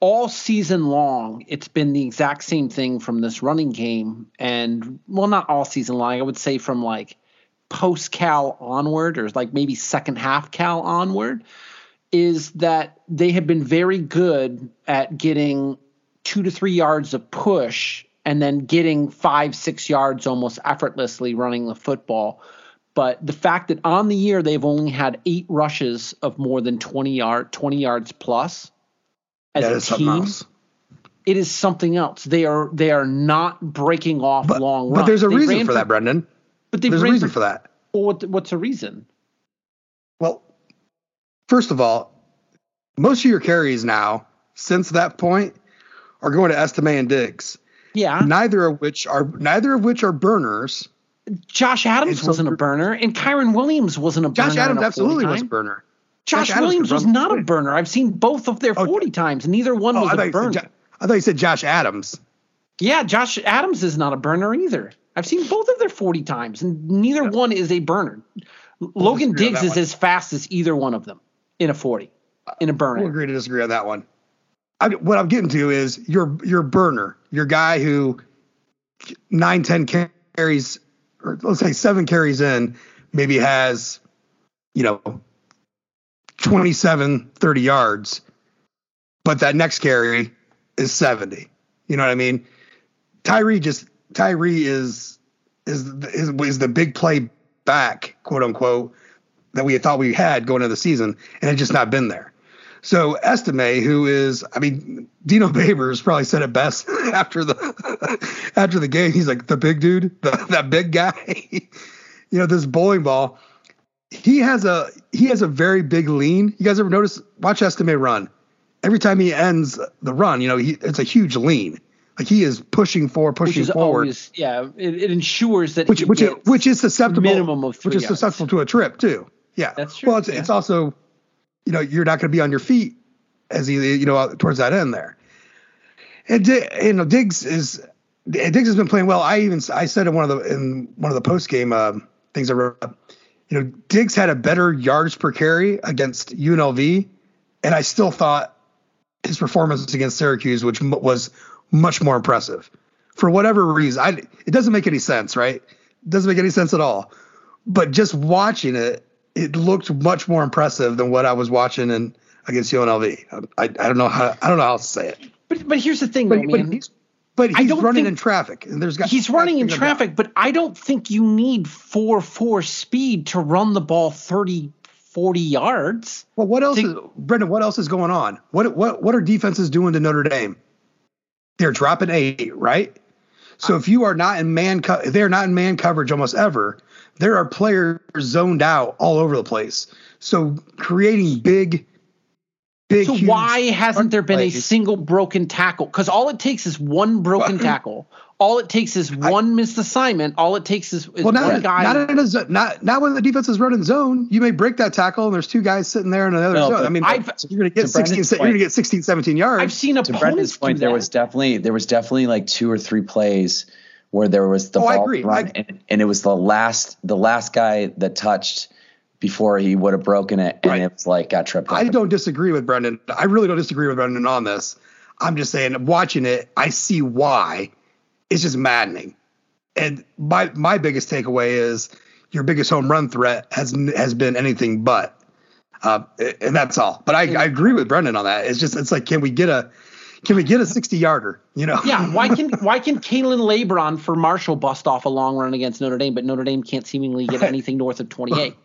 all season long, it's been the exact same thing from this running game. And, well, not all season long. I would say from, like, post-Cal onward, or, like, maybe second half Cal onward, is that they have been very good at getting 2 to 3 yards of push and then getting 5-6 yards almost effortlessly running the football. But the fact that on the year they've only had 8 rushes of more than 20 yards plus as a team, it is something else. They are not breaking off long runs. But there's a reason for that, Brendan. But there's a reason for that. Well, what's a reason? Well, first of all, most of your carries now since that point are going to Estimé and Diggs. Yeah. Neither of which are burners. Josh Adams wasn't a burner, and Kyron Williams wasn't a burner. Josh Adams absolutely was a burner. Josh Williams was not a burner. I've seen both of their 40 times, and neither one was a burner. I thought you said Josh Adams. Yeah, Josh Adams is not a burner either. I've seen both of their 40 times, and neither one is a burner. Logan Diggs is as fast as either one of them in a 40, in a burner. We'll agree to disagree on that one. What I'm getting to is your burner, your guy who 9-10 carries – or let's say 7 carries in, maybe has, you know, 27-30 yards, but that next carry is 70. You know what I mean? Tyree is the big play back, quote unquote, that we thought we had going into the season, and it's just not been there. So Estimé, who is, I mean, Dino Babers probably said it best after the game. He's like, the big dude, that big guy, you know, this bowling ball. He has a very big lean. You guys ever notice? Watch Estimé run. Every time he ends the run, you know, it's a huge lean. Like he is pushing forward. Always, yeah, it ensures that which is susceptible minimum of 3 yards. Which is susceptible to a trip too. Yeah, that's true. Well, it's also, you know, you're not going to be on your feet as easy, you know, towards that end there. And Diggs has been playing well. I said in one of the post game things I wrote. You know, Diggs had a better yards per carry against UNLV, and I still thought his performance against Syracuse, which was much more impressive. For whatever reason, it doesn't make any sense, right? It doesn't make any sense at all. But just watching it, it looked much more impressive than what I was watching against UNLV. I don't know how else to say it. But here's the thing, He's running in traffic, but I don't think you need 4.4 speed to run the ball 30, 40 yards. Well, what else is, Brendan, what else is going on? What are defenses doing to Notre Dame? They're dropping 8, right? So if you are not in they're not in man coverage almost ever. There are players zoned out all over the place. So creating big. So why hasn't there been a single broken tackle? Because all it takes is one broken tackle. All it takes is one missed assignment. All it takes is one guy. Not when the defense is running zone. You may break that tackle, and there's two guys sitting there in another zone. I mean, you're going to get 16, 17 yards. I've seen opponents do that. To Brendan's point, there was definitely like 2 or 3 plays where there was the ball run, and it was the last guy that touched before he would have broken it, and it was like got tripped up. I don't disagree with Brendan. I really don't disagree with Brendan on this. I'm just saying, watching it, I see why. It's just maddening. And my biggest takeaway is your biggest home run threat has been anything but, and that's all. But I agree with Brendan on that. It's like, can we get a 60 yarder, you know? Yeah. Why can Kalen Labron for Marshall bust off a long run against Notre Dame, but Notre Dame can't seemingly get anything north of 28?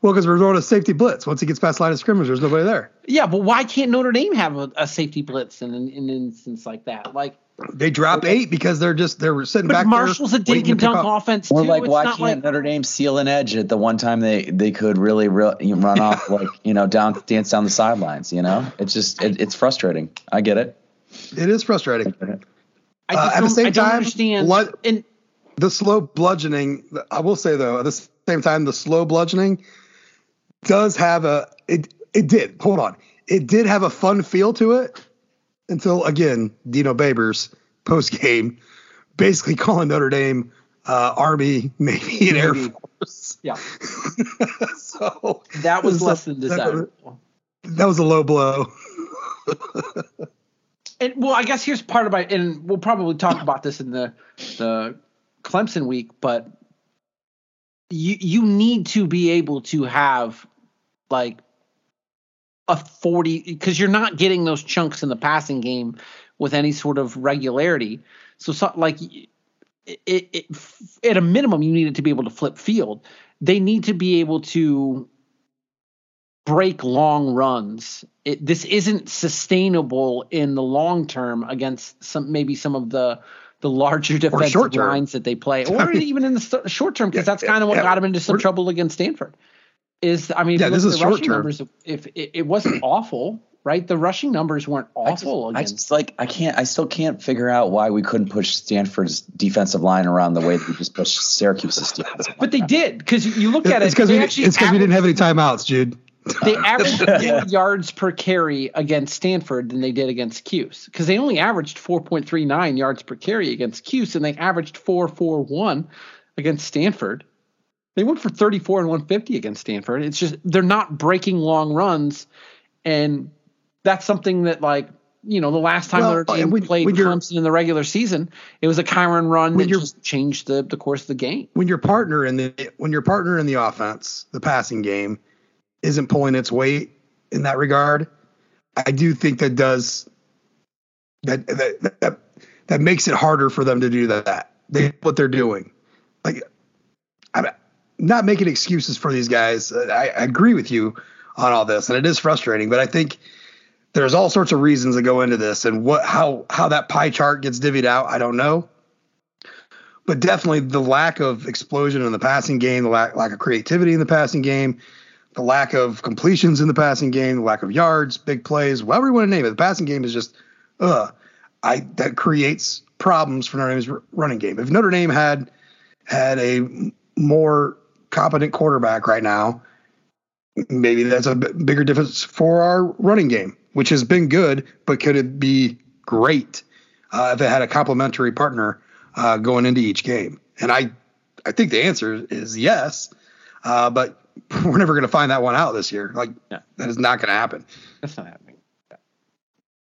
Well, because we're going to safety blitz. Once he gets past the line of scrimmage, there's nobody there. Yeah, but why can't Notre Dame have a safety blitz in an instance like that? Like, they dropped 8 because they're sitting back. But Marshall's a dink and dunk offense too. Or like, why can't Notre Dame seal an edge at the one time they could really run off, like, you know, dance down the sidelines? You know, it's just it's frustrating. I get it. It is frustrating. At the same time, the slow bludgeoning. I will say though, at the same time, the slow bludgeoning does have It did have a fun feel to it until, again, Dino Babers post-game basically calling Notre Dame Army, maybe an Air Force. Yeah. So that was less than desirable. That was a low blow. And well, I guess here's part of my – and we'll probably talk about this in the Clemson week, but you need to be able to have, like, a 40, because you're not getting those chunks in the passing game with any sort of regularity. So like, at a minimum, you needed to be able to flip field. They need to be able to break long runs. This isn't sustainable in the long term against some of the larger defensive lines that they play, or even in the short term, because that's kind of what got them into some trouble against Stanford. This is short term. Numbers, if it wasn't awful, right? The rushing numbers weren't awful. I still can't figure out why we couldn't push Stanford's defensive line around the way that we just pushed Syracuse's defensive line. But they did, because you look at it. It's because we didn't have any timeouts, Jude. They averaged more yards per carry against Stanford than they did against Cuse, because they only averaged 4.39 yards per carry against Cuse, and they averaged 4.41 against Stanford. They went for 34 and 150 against Stanford. It's just they're not breaking long runs, and that's something that, like, you know, the last time Notre Dame played Clemson in the regular season, it was a Kyron run that just changed the course of the game. When your partner in the offense, the passing game, isn't pulling its weight in that regard, I do think that does that makes it harder for them to do that. What they're doing, like, I. Not making excuses for these guys. I agree with you on all this, and it is frustrating, but I think There's all sorts of reasons that go into this, and how that pie chart gets divvied out, I don't know. But definitely the lack of explosion in the passing game, the lack of creativity in the passing game, the lack of completions in the passing game, the lack of yards, big plays, whatever you want to name it. The passing game is just, that creates problems for Notre Dame's running game. If Notre Dame had a more competent quarterback right now, maybe that's a bigger difference for our running game, which has been good, but could it be great if it had a complementary partner going into each game? And I think the answer is yes, but we're never going to find that one out this year. That is not going to happen. That's not happening. Yeah.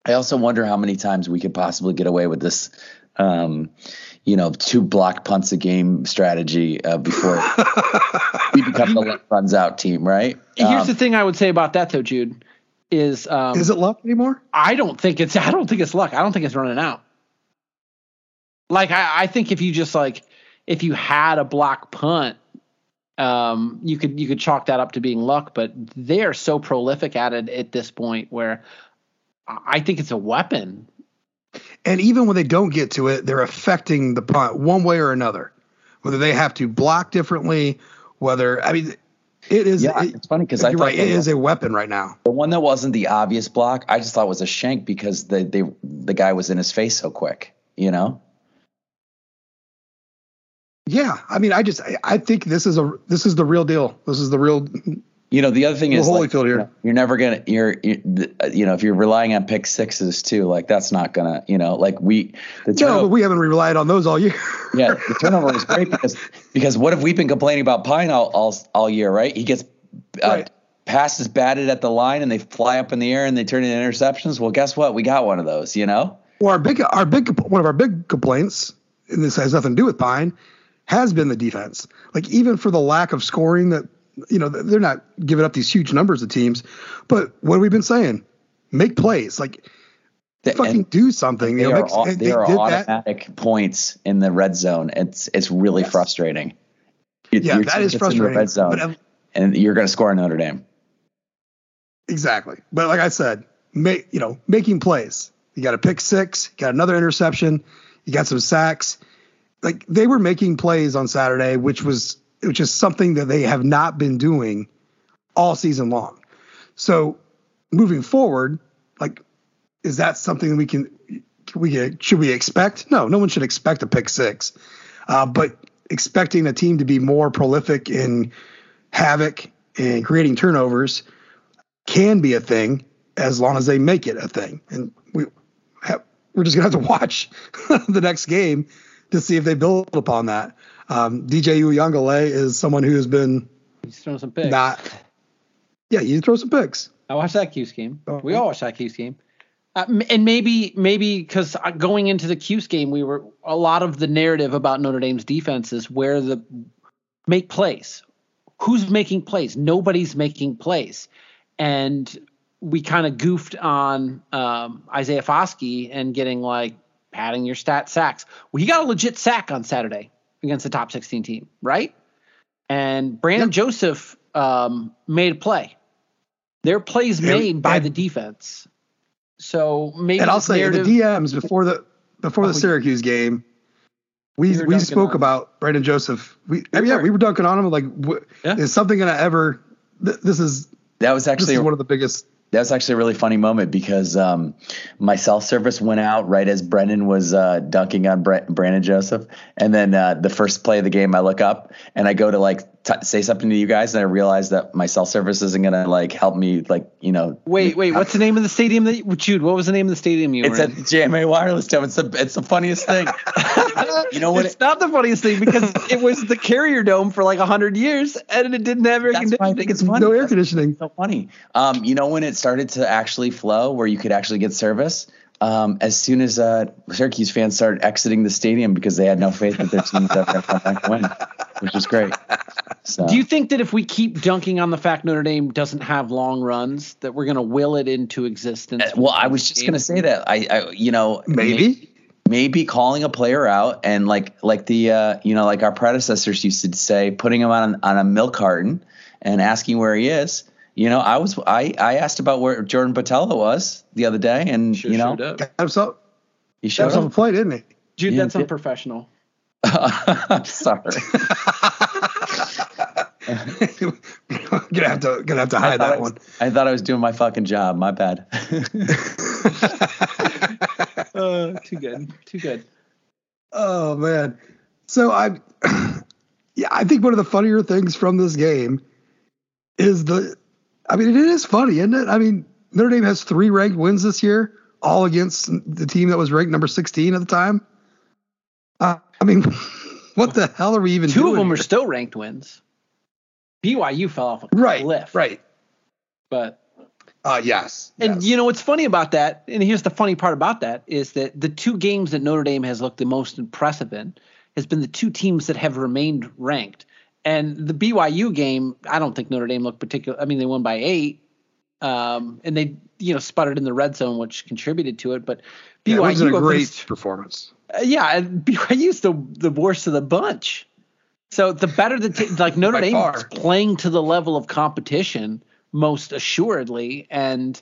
I also wonder how many times we could possibly get away with this, two block punts a game strategy before we become the luck runs out team, right? Here's the thing I would say about that, though, Jude, is it luck anymore? I don't think it's luck. I don't think it's running out. I think if you just if you had a block punt, you could chalk that up to being luck. But they are so prolific at it at this point where I think it's a weapon. And even when they don't get to it, they're affecting the punt one way or another, whether they have to block differently, it is. Yeah, it's funny because you're right. It is a weapon right now. The one that wasn't the obvious block, I just thought was a shank because the guy was in his face so quick, Yeah, I think this is the real deal. This is the real. The other thing is Holyfield here. You're never gonna. If you're relying on pick sixes too, that's not gonna. But we haven't relied on those all year. Yeah, the turnover is great because what have we been complaining about Pine all year, right? He gets passes batted at the line and they fly up in the air and they turn into interceptions. Well, guess what? We got one of those. Well, one of our big complaints, and this has nothing to do with Pine, has been the defense. Even for the lack of scoring that. They're not giving up these huge numbers of teams, but what have we been saying? Make plays, do something. They are automatic points in the red zone. It's really frustrating. That is frustrating. In the red zone, and you're going to score in Notre Dame. Exactly, but like I said, making plays. You got a pick six, got another interception, you got some sacks. They were making plays on Saturday, which is something that they have not been doing all season long. So moving forward, is that something that should we expect? No one should expect a pick six, but expecting a team to be more prolific in havoc and creating turnovers can be a thing as long as they make it a thing. And we're just gonna have to watch the next game to see if they build upon that. DJ Uyunglele is someone who has been. He's thrown some picks. You throw some picks. I watched that Cuse game. We all watched that Cuse game, and maybe because going into the Cuse game, we were a lot of the narrative about Notre Dame's defense is where the make plays. Who's making plays? Nobody's making plays, and we kind of goofed on Isaiah Foskey and getting padding your stat sacks. Well, he got a legit sack on Saturday against the top 16 team, right? And Brandon Joseph made a play. Their plays made by the defense. So maybe and I'll say the DMs before the Syracuse game, we spoke about Brandon Joseph. We were dunking on him. Is something going to ever? This is one of the biggest. That was actually a really funny moment because my cell service went out right as Brendan was dunking on Brandon Joseph. And then the first play of the game, I look up and I go to say something to you guys. And I realize that my cell service isn't going to help me. Wait, what's the name of the stadium? Jude, what was the name of the stadium you were in? It's at JMA Wireless Dome. It's the funniest thing. It's not the funniest thing because it was the Carrier Dome for 100 years and it didn't have air conditioning. Why I think it's funny. No air conditioning. So funny. When it started to actually flow where you could actually get service, as soon as Syracuse fans started exiting the stadium because they had no faith that their team was ever going to come back and win, which is great. So. Do you think that if we keep dunking on the fact Notre Dame doesn't have long runs, that we're going to will it into existence? Well, I was just going to say that. Maybe calling a player out and our predecessors used to say, putting him on a milk carton and asking where he is. You know, I asked about where Jordan Patella was the other day, and you know, he showed up. He showed up and played, didn't he? Dude, that's unprofessional. I'm sorry. Gonna have to hide that one. I thought I was doing my fucking job. My bad. Too good. Oh man. So I think one of the funnier things from this game is it is funny, isn't it? I mean, Notre Dame has 3 ranked wins this year, all against the team that was ranked number 16 at the time. What the hell are we even doing? Two of them are still ranked wins. BYU fell off a cliff. Right. But yes. And you know what's funny about that, and here's the funny part about that, is that the 2 games that Notre Dame has looked the most impressive in has been the 2 teams that have remained ranked. And the BYU game, I don't think Notre Dame looked particular. I mean, they won by 8, and they sputtered in the red zone, which contributed to it. But BYU was a great performance. BYU's the worst of the bunch. So the better the team, like Notre Dame is playing to the level of competition most assuredly, and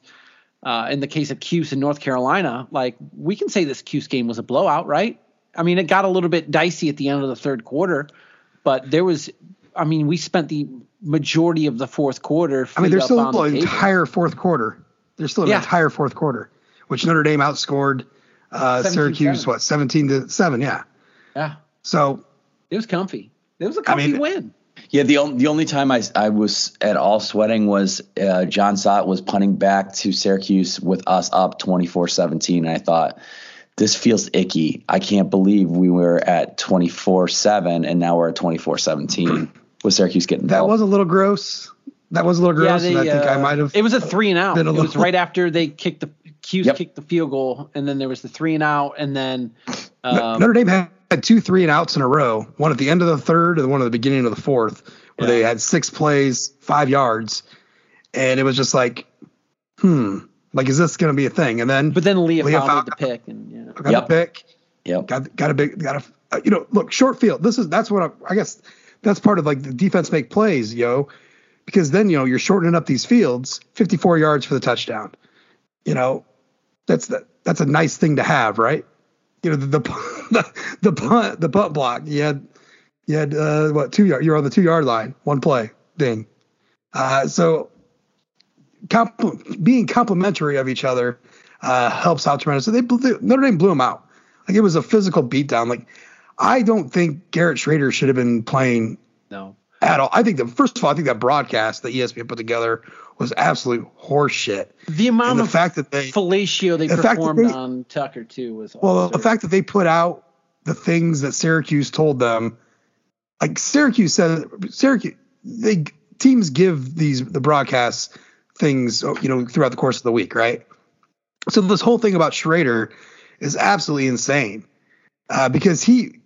in the case of Cuse in North Carolina, like we can say this Cuse game was a blowout, right? I mean, it got a little bit dicey at the end of the third quarter. But there was, we spent the majority of the fourth quarter. I mean, there's still an entire fourth quarter. There's still an entire fourth quarter, which Notre Dame outscored Syracuse, 17-7? Yeah. Yeah. So it was comfy. It was a comfy win. Yeah. The only time I was at all sweating was John Sott was punting back to Syracuse with us up 24-17, and I thought, this feels icky. I can't believe we were at 24-7 and now we're at 24-17 with Syracuse getting involved. That was a little gross. Yeah, and I think I might have. It was a 3-and-out. It was right after they kicked kicked the field goal, and then there was the 3-and-out, and then Notre Dame had 2 3-and-outs in a row. One at the end of the third, and one at the beginning of the fourth, where they had 6 plays, 5 yards, and it was just like, like, is this going to be a thing? And then, Leah found the pick, and got a big, look, short field. I guess that's part of like the defense make plays, because then you're shortening up these fields. 54 yards for the touchdown. That's a nice thing to have, right? The punt block. You had 2 yards. You're on the 2 yard line. One play, ding. Being complimentary of each other helps out tremendously. Notre Dame blew them out. Like, it was a physical beatdown. Like, I don't think Garrett Shrader should have been playing at all. I think first of all, that broadcast that ESPN put together was absolute horseshit. The amount of fellatio they performed on Tucker too was absurd. The fact that they put out the things that Syracuse told them, like Syracuse said, teams give the broadcasts things, throughout the course of the week, right? So this whole thing about Shrader is absolutely insane because we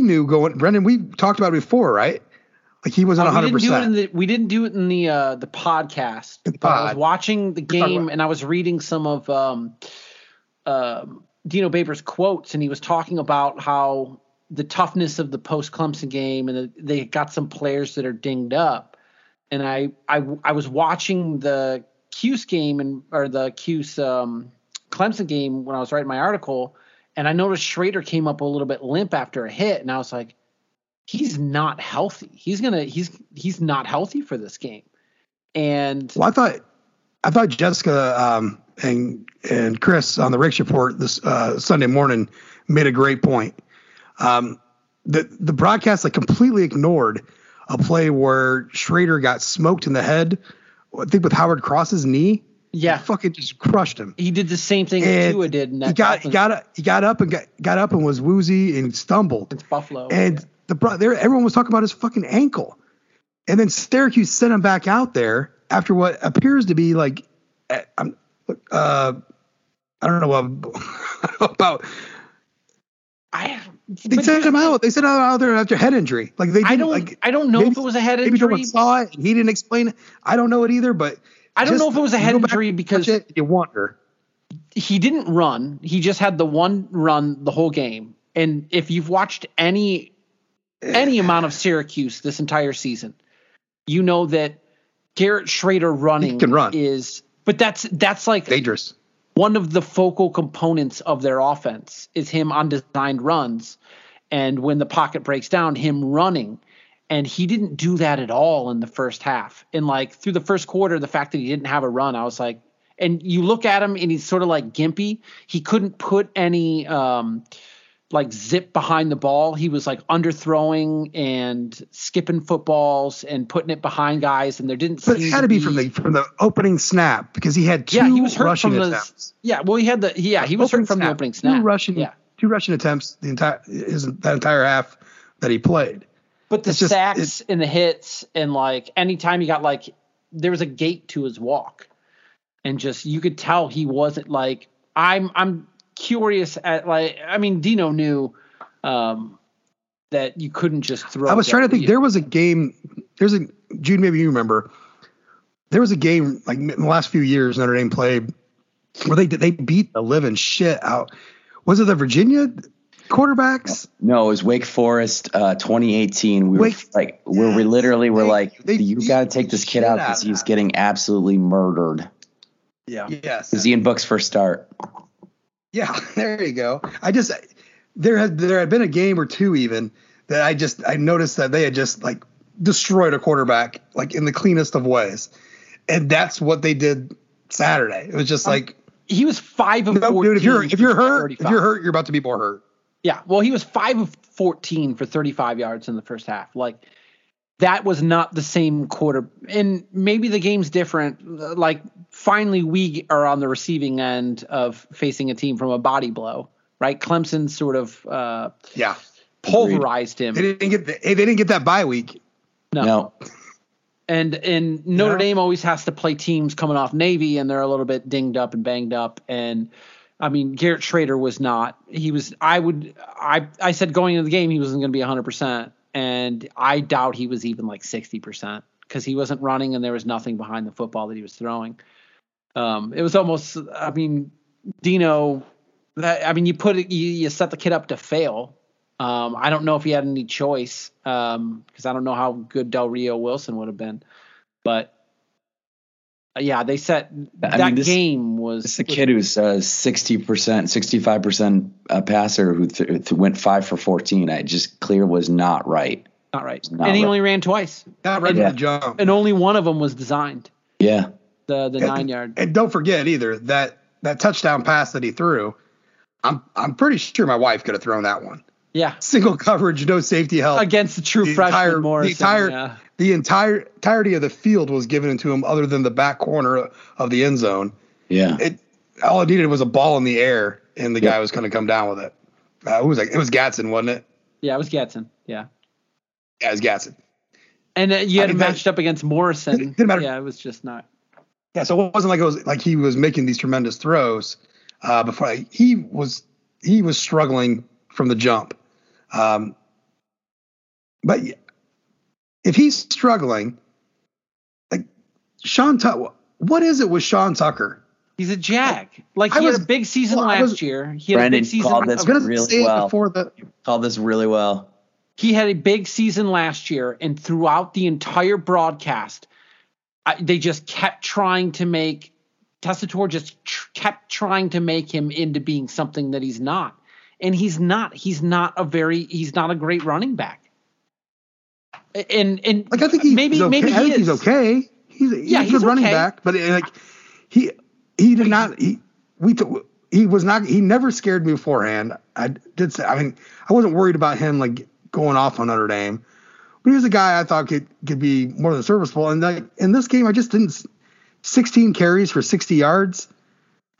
knew going. Brendan, we talked about it before, right? Like, he wasn't 100%. We didn't do it in the podcast. I was watching the game and I was reading some of Dino Baber's quotes, and he was talking about how the toughness of the post Clemson game, and they got some players that are dinged up. And I was watching the Cuse game or the Cuse Clemson game when I was writing my article, and I noticed Shrader came up a little bit limp after a hit, and I was like, he's not healthy. He's not healthy for this game. And I thought Jessica and Chris on the Ricks Report this Sunday morning made a great point. The broadcast completely ignored a play where Shrader got smoked in the head, I think with Howard Cross's knee. Yeah, he fucking just crushed him. He did the same thing that Tua did. In that he got up and was woozy and stumbled. It's Buffalo. And everyone was talking about his fucking ankle. And then Syracuse sent him back out there after what appears to be like, I don't know about. They sent him out. They sent him out there after head injury. Like, they didn't, I don't know if it was a head injury. Maybe no one saw it and he didn't explain it. I don't know it either, but I don't know if it was a head injury because you wonder. He didn't run. He just had the one run the whole game. And if you've watched any amount of Syracuse this entire season, you know that Garrett Shrader running is, but that's like dangerous. One of the focal components of their offense is him on designed runs. And when the pocket breaks down, him running. And he didn't do that at all in the first half. And like through the first quarter, the fact that he didn't have a run, I was like, and you look at him and he's sort of like gimpy. He couldn't put any like zip behind the ball. He was like underthrowing and skipping footballs and putting it behind guys. And there didn't seem to be. But it had to be from the opening snap because he had two rushing attempts. Yeah, well, he was hurt from the opening snap. Two rushing attempts that entire half that he played. But the sacks and the hits and like anytime he got like there was a gait to his walk and just you could tell he wasn't like I'm curious at like I mean Dino knew that you couldn't just throw. I was trying to think there was a game Jude maybe you remember there was a game like in the last few years Notre Dame played where they beat the living shit out. Was it the Virginia quarterbacks? No, it was Wake Forest 2018. You got to take this kid out because he's getting absolutely murdered. Yeah. Yes. Is he in books for a start? Yeah, there you go. I just there had been a game or two even that I noticed that they had just like destroyed a quarterback like in the cleanest of ways. And that's what they did Saturday. It was just like he was 5 of 14. Dude, if you're hurt, you're about to be more hurt. Yeah, well, he was 5 of 14 for 35 yards in the first half. Like, that was not the same quarter. And maybe the game's different. Like, finally, we are on the receiving end of facing a team from a body blow, right? Clemson sort of pulverized him. They didn't get that bye week. No. And Notre Dame always has to play teams coming off Navy, and they're a little bit dinged up and banged up. And I mean, Garrett Shrader was not. He was. I said going into the game, he wasn't going to be 100%, and I doubt he was even like 60% because he wasn't running and there was nothing behind the football that he was throwing. It was almost. I mean, Dino. You put it. You set the kid up to fail. I don't know if he had any choice because I don't know how good Del Rio Wilson would have been, but. Yeah, they set that game was. It's a kid who's 60%, 65% passer who went 5 for 14. I just clear was not right. Not right. Not and he right. only ran twice. Not right from the jump. And only one of them was designed. Yeah. The 9 yard. And don't forget either that touchdown pass that he threw. I'm pretty sure my wife could have thrown that one. Yeah. Single coverage, no safety help against the true freshman Morrison. The entirety of the field was given to him other than the back corner of the end zone. Yeah. All it needed was a ball in the air, and the guy was going to come down with it. It was Gatson, wasn't it? Yeah, it was Gatson. Yeah. Yeah, it was Gatson. And you had him matched up against Morrison. It didn't matter. Yeah, it was just not. Yeah, so it wasn't like he was making these tremendous throws before. Like, he was struggling from the jump. But yeah. If he's struggling, like Sean Tucker, what is it with Sean Tucker? He's a jag. Like he had a big season last year. He had Brandon a big season. Called this really well. Called this really well. He had a big season last year, and throughout the entire broadcast, they just kept trying to make Tessitore kept trying to make him into being something that he's not, and he's not. He's not a great running back. And like I think he's okay. He's a running back, but he never scared me beforehand. I wasn't worried about him like going off on Notre Dame, but he was a guy I thought could be more than serviceable. And like in this game, I just didn't. 16 carries for 60 yards.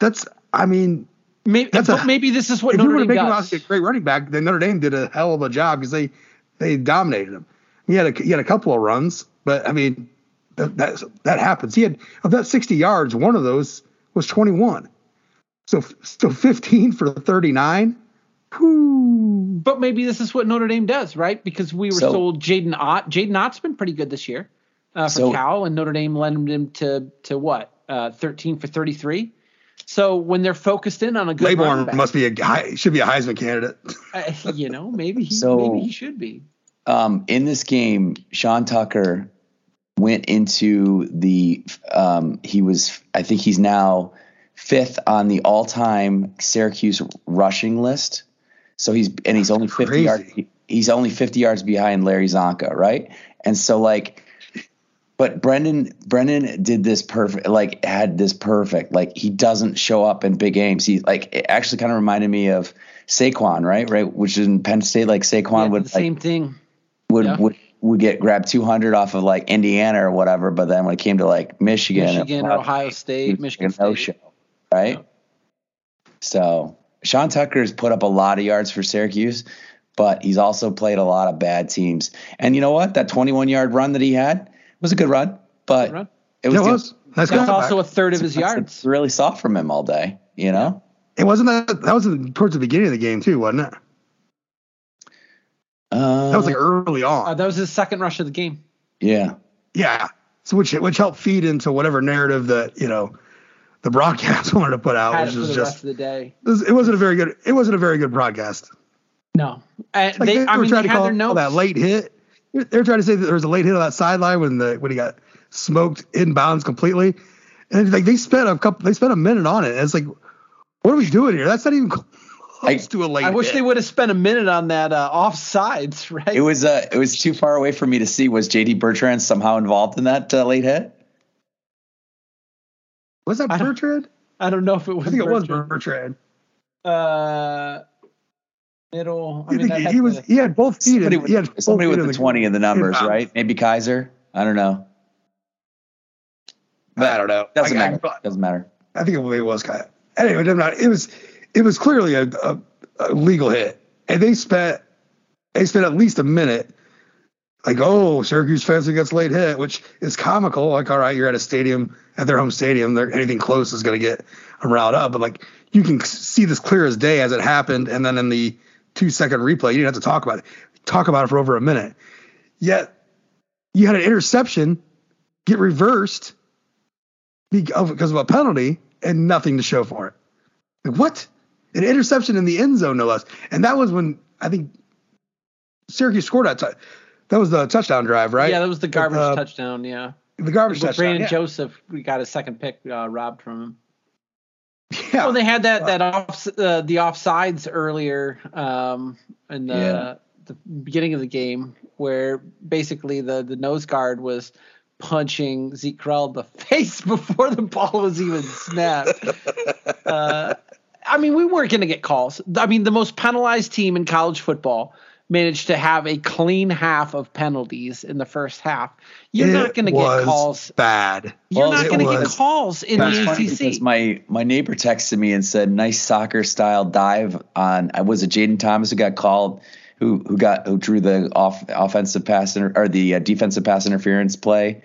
Maybe this is what Notre Dame does. If you want to make him out to be a great running back, then Notre Dame did a hell of a job because they dominated him. He had a couple of runs, but I mean, that happens. He had of that 60 yards, one of those was 21. So 15 for 39. Whew. But maybe this is what Notre Dame does, right? Because we were sold Jaden Ott. Jaden Ott's been pretty good this year for Cal, and Notre Dame led him to what 13 for 33. So when they're focused in on a good Laybourne runback, must be should be a Heisman candidate. Maybe he should be. In this game, Sean Tucker went into the I think he's now fifth on the all-time Syracuse rushing list. So he's only 50 yards. He's only 50 yards behind Larry Zonka, right? And so like, but Brendan did this perfect, like had this perfect, like he doesn't show up in big games. He like, it actually kind of reminded me of Saquon, right? Which is in Penn State, like Saquon would the same thing. Would get grabbed 200 off of like Indiana or whatever, but then when it came to like Michigan or Ohio State, Michigan State, no show, right? Yeah. So Sean Tucker's put up a lot of yards for Syracuse, but he's also played a lot of bad teams. And you know what? That 21-yard run that he had was a good run, but it was. That's also a third of his yards. Really saw from him all day, you know? It wasn't that was towards the beginning of the game too, wasn't it? That was like early on. That was his second rush of the game. Yeah. Yeah. So which helped feed into whatever narrative that, you know, the broadcast wanted to put out, which is just rest of the day. It wasn't a very good broadcast. No. They had their notes. That late hit. They're trying to say that there was a late hit on that sideline when he got smoked inbounds completely. And like they spent a minute on it. And it's like, what are we doing here? That's not even I wish they would have spent a minute on that offsides, right? It was too far away for me to see. Was J.D. Bertrand somehow involved in that late hit? Was that Bertrand? I don't know if it was. I think Bertrand. It was Bertrand. He had both feet. Somebody with the 20 in the numbers, right? Maybe Kaiser. I don't know. But I don't know. Doesn't matter. I think it was Kaiser. Anyway, It was clearly a legal hit, and they spent at least a minute like, oh, Syracuse fans gets late hit, which is comical. Like, all right, you're at a stadium, at their home stadium, anything close is going to get them riled up. But like, you can see this clear as day as it happened, and then in the 2-second replay, you didn't have to talk about it. Talk about it for over a minute. Yet you had an interception get reversed because of a penalty and nothing to show for it. Like, what? An interception in the end zone, no less. And that was when I think Syracuse scored that. That was the touchdown drive, right? Yeah, that was the garbage touchdown. Yeah, the garbage touchdown. Brandon Joseph, we got a second pick robbed from him. Yeah. Well, they had the offsides earlier in the beginning of the game, where basically the nose guard was punching Zeke Krell in the face before the ball was even snapped. I mean, we weren't going to get calls. I mean, the most penalized team in college football managed to have a clean half of penalties in the first half. You're not going to get calls. Bad. You're not going to get calls in the ACC. My neighbor texted me and said, "Nice soccer style dive on." Was it Jaden Thomas who got called? Who drew the offensive pass or the defensive pass interference play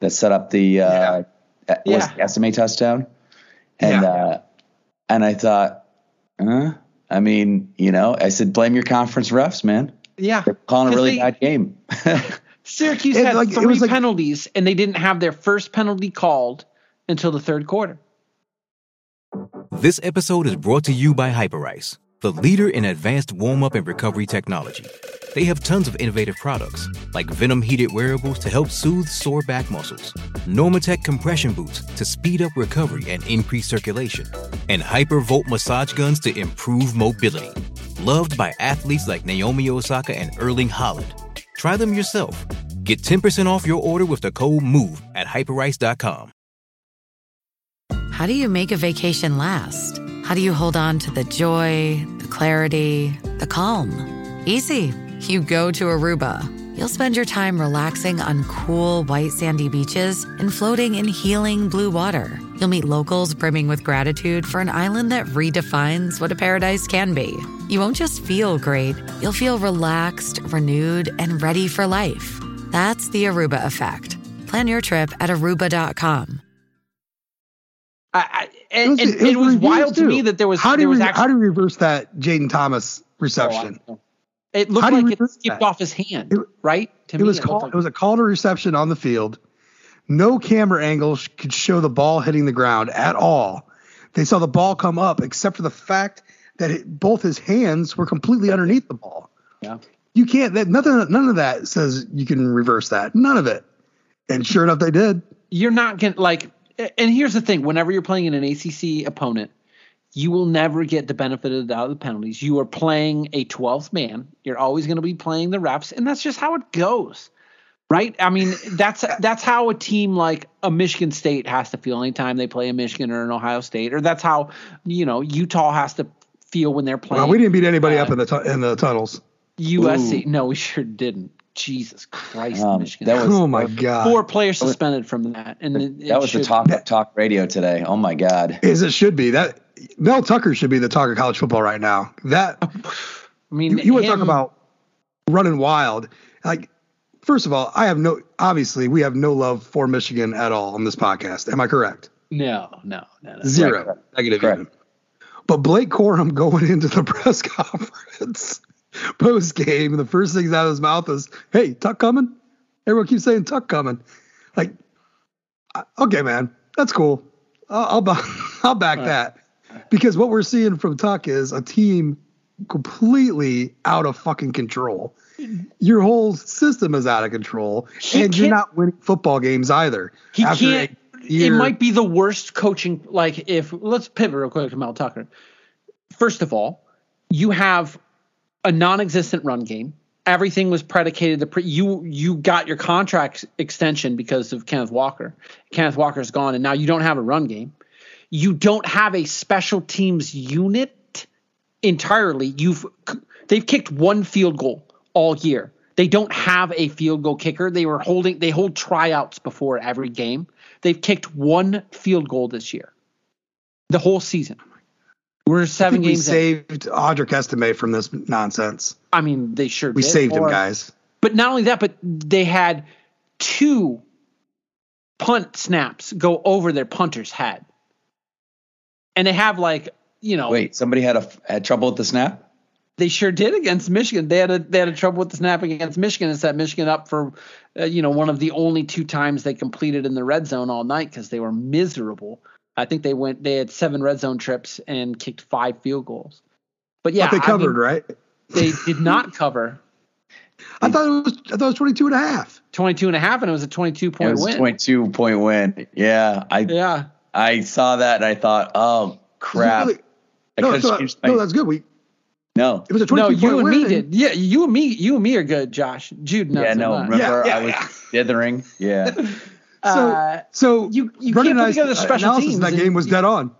that set up the Estimé touchdown? And and I thought, I mean, you know, I said, blame your conference refs, man. Yeah. They're calling a really bad game. Syracuse had three penalties, and they didn't have their first penalty called until the third quarter. This episode is brought to you by Hyperice, the leader in advanced warm-up and recovery technology. They have tons of innovative products, like Venom-heated wearables to help soothe sore back muscles, Normatec compression boots to speed up recovery and increase circulation, and HyperVolt massage guns to improve mobility. Loved by athletes like Naomi Osaka and Erling Haaland. Try them yourself. Get 10% off your order with the code MOVE at hyperice.com. How do you make a vacation last? How do you hold on to the joy, the clarity, the calm? Easy. You go to Aruba. You'll spend your time relaxing on cool, white, sandy beaches and floating in healing blue water. You'll meet locals brimming with gratitude for an island that redefines what a paradise can be. You won't just feel great. You'll feel relaxed, renewed, and ready for life. That's the Aruba effect. Plan your trip at Aruba.com. It was wild to me that there was... How do you reverse that Jaden Thomas reception? It looked like it skipped off his hand, right? It was a call to reception on the field. No camera angle could show the ball hitting the ground at all. They saw the ball come up, except for the fact that both his hands were completely underneath the ball. Yeah, you can't. None of that says you can reverse that. None of it. And sure enough, they did. You're not going to like – and here's the thing. Whenever you're playing in an ACC opponent, you will never get the benefit of the doubt of the penalties. You are playing a 12th man. You're always going to be playing the refs, and that's just how it goes, right? I mean, that's how a team like a Michigan State has to feel anytime they play a Michigan or an Ohio State, or that's how, you know, Utah has to feel when they're playing. Well, we didn't beat anybody up in the tunnels. USC. Ooh. No, we sure didn't. Jesus Christ, Michigan. That was, oh, my God. 4 players suspended from that. And that was the talk radio today. Oh, my God. As it should be. That Mel Tucker should be the talk of college football right now. That I mean, you want to talk about running wild. Like, first of all, obviously, we have no love for Michigan at all on this podcast. Am I correct? No. Zero. Correct. Negative. Correct. But Blake Corum going into the press conference post game, the first things out of his mouth was, "Hey, Tuck coming." Everyone keeps saying Tuck coming. Like, okay, man, that's cool. I'll back that, because what we're seeing from Tuck is a team completely out of fucking control. Your whole system is out of control, and you're not winning football games either. He can't. It might be the worst coaching. Like, let's pivot real quick to Mel Tucker. First of all, you have a non-existent run game. Everything was predicated. You got your contract extension because of Kenneth Walker. Kenneth Walker's gone, and now you don't have a run game. You don't have a special teams unit entirely. They've kicked one field goal all year. They don't have a field goal kicker. They hold tryouts before every game. They've kicked one field goal this year, the whole season. We're 7 games in. We saved Audric Estimé from this nonsense. I mean, they sure did. We saved him, guys. But not only that, but they had 2 punt snaps go over their punter's head. And they have Wait, somebody had trouble with the snap? They sure did against Michigan. They had trouble with the snap against Michigan and set Michigan up for one of the only 2 times they completed in the red zone all night because they were miserable. I think they had 7 red zone trips and kicked 5 field goals. But yeah, but they covered, right? They did not cover. I thought it was 22.5. 22.5, and it was a 22-point win. It was a 22-point win. Yeah. I saw that and I thought, oh crap. Really? That's good. It was a 22-point win. No, you and me did. Yeah, you and me are good, Josh. Jude, not so much. Remember I was dithering. Yeah. So you can't put together special teams. That game was dead on.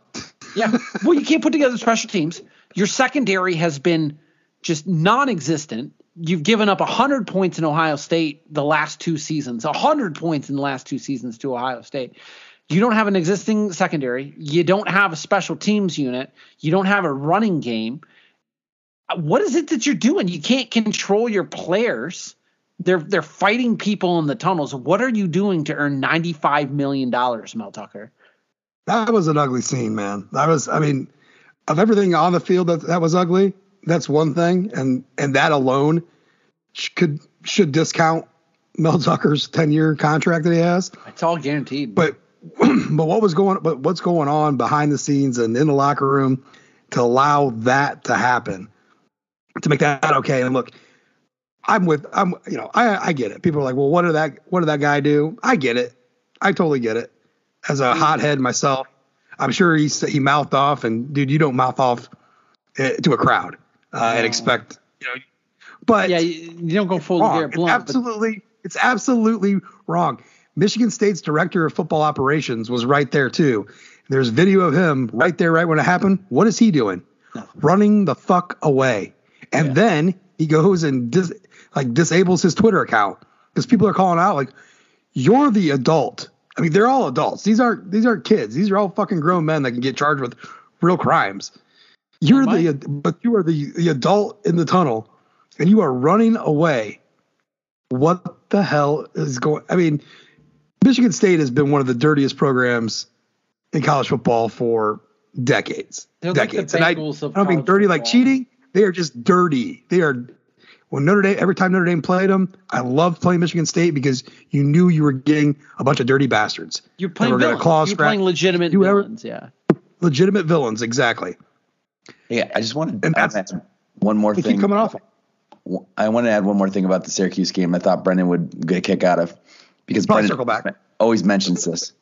Yeah. Well, you can't put together special teams. Your secondary has been just non-existent. You've given up 100 points in Ohio State the last 2 seasons, 100 points in the last 2 seasons to Ohio State. You don't have an existing secondary. You don't have a special teams unit. You don't have a running game. What is it that you're doing? You can't control your players. They're fighting people in the tunnels. What are you doing to earn $95 million, Mel Tucker? That was an ugly scene, man. Of everything on the field that was ugly, that's one thing. And that alone should discount Mel Tucker's 10-year contract that he has. It's all guaranteed. But what's going on behind the scenes and in the locker room to allow that to happen, to make that okay? And look, I get it. People are like, well, what did that guy do? I get it. I totally get it. As a hothead myself, I'm sure he mouthed off, and dude, you don't mouth off to a crowd and expect, but yeah, you don't go full gear blunt. It's absolutely wrong. Michigan State's director of football operations was right there too. There's video of him right there, right when it happened. What is he doing? No. Running the fuck away. And then he goes and disables his Twitter account because people are calling out like, you're the adult. I mean, they're all adults. These aren't kids. These are all fucking grown men that can get charged with real crimes. You are the adult in the tunnel, and you are running away. What the hell is going? I mean, Michigan State has been one of the dirtiest programs in college football for decades. Like and I don't mean dirty football, like cheating. They are just dirty. Every time Notre Dame played them, I loved playing Michigan State because you knew you were getting a bunch of dirty bastards. You're playing villains. Playing legitimate villains, yeah. Legitimate villains, exactly. Yeah, I just wanted to add one more thing. Keep coming off. I want to add one more thing about the Syracuse game I thought Brendan would get a kick out of. because Brendan circle back. Always mentions this.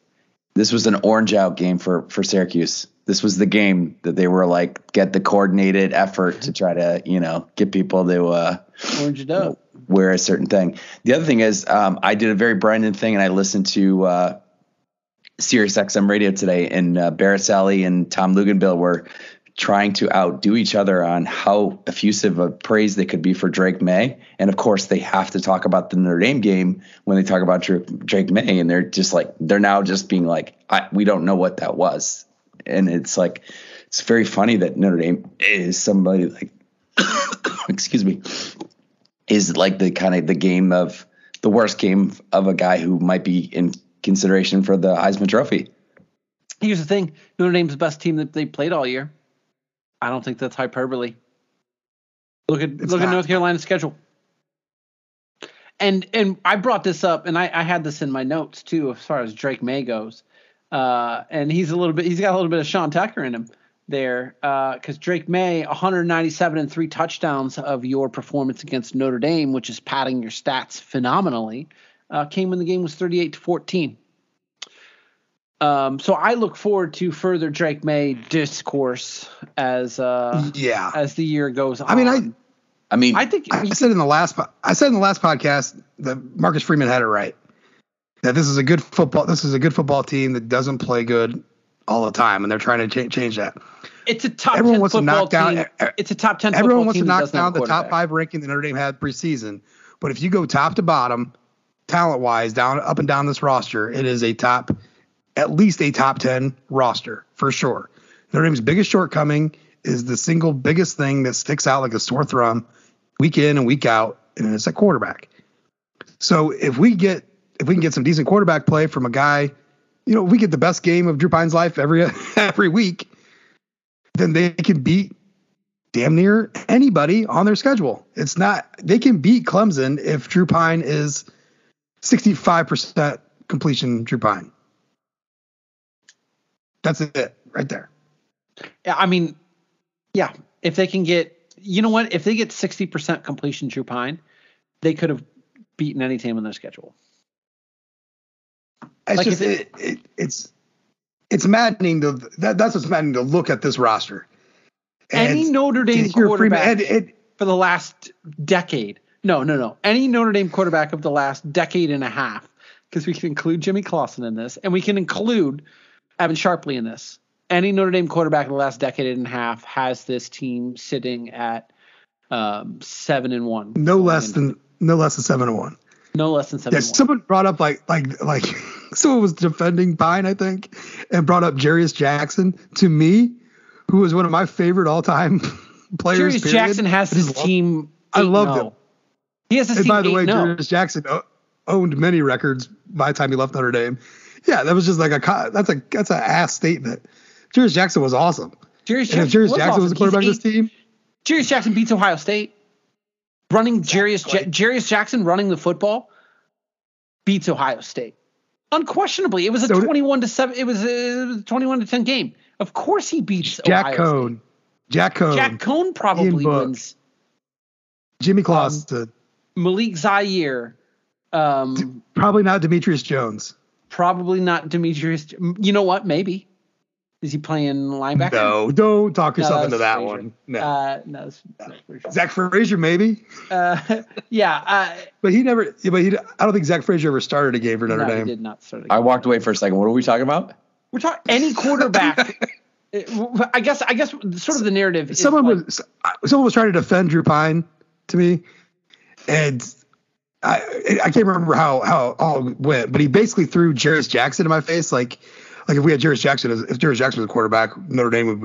This was an orange out game for Syracuse. This was the game that they were like, get the coordinated effort to try to, you know, get people to orange it up. You know, wear a certain thing. The other thing is I did a very Brendan thing, and I listened to Sirius XM radio today, and Barisali and Tom Luganbill were trying to outdo each other on how effusive of praise they could be for Drake May. And of course they have to talk about the Notre Dame game when they talk about Drake May, and they're just like, they're now just being like, we don't know what that was. And it's like, it's very funny that Notre Dame is somebody like, excuse me, is like the kind of the game of the worst game of a guy who might be in consideration for the Heisman Trophy. Here's the thing. Notre Dame's the best team that they played all year. I don't think that's hyperbole. Look at North Carolina's schedule. And I brought this up, and I had this in my notes too, as far as Drake May goes. And he's got a little bit of Sean Tucker in him there, because Drake May, 197 and 3 touchdowns of your performance against Notre Dame, which is padding your stats phenomenally, came when the game was 38-14. So I look forward to further Drake May discourse as the year goes on. I said in the last podcast that Marcus Freeman had it right, that this is a good football team that doesn't play good all the time, and they're trying to change that. It's a top 10 football team. It's a top 10 football team. Everyone wants to knock down the top 5 ranking that Notre Dame had preseason, but if you go top to bottom, talent wise, down up and down this roster, it is at least a top 10 roster for sure. Notre Dame's biggest shortcoming is the single biggest thing that sticks out like a sore thumb week in and week out, and it's a quarterback. So if we can get some decent quarterback play from a guy, you know, we get the best game of Drew Pine's life every week, then they can beat damn near anybody on their schedule. They can beat Clemson if Drew Pine is 65% completion Drew Pine. That's it right there. If they can get, you know what, if they get 60% completion Drew Pine, they could have beaten any team on their schedule. It's maddening to that's what's maddening to look at this roster. Any Notre Dame quarterback for the last decade. No. Any Notre Dame quarterback of the last decade and a half, because we can include Jimmy Clausen in this, and we can include Evan Sharpley in this. Any Notre Dame quarterback in the last decade and a half has this team sitting at 7-1. No less than 7-1. No less than 7-1. Yeah, someone brought up like someone was defending Pine, I think, and brought up Jarius Jackson to me, who was one of my favorite all-time players. Jarius Jackson has his team. I loved him. He has his team. And by the way, Jarius Jackson owned many records by the time he left Notre Dame. Yeah, that was just like that's an ass statement. Jarius Jackson was awesome. Jarius Jackson was the quarterback of this team. Jarius Jackson beats Ohio State. Jarius Jackson running the football beats Ohio State unquestionably. It was a 21-7. It was a 21-10 game. Of course, he beats Ohio State. Jack Cohn probably wins. Jimmy Clausen, Malik Zaire, probably not Demetrius Jones. Probably not Demetrius. You know what? Maybe. Is he playing linebacker? No, don't talk yourself into that one. No. No. Zach Frazier, maybe. Yeah. But he never. But I don't think Zach Frazier ever started a game for Notre Dame. He did not start a game. I walked away for a second. What are we talking about? We're talking any quarterback. I guess. Sort of the narrative. Someone was trying to defend Drew Pine to me, and I can't remember how all went, but he basically threw Jarius Jackson in my face. Like if we had Jarius Jackson was a quarterback, Notre Dame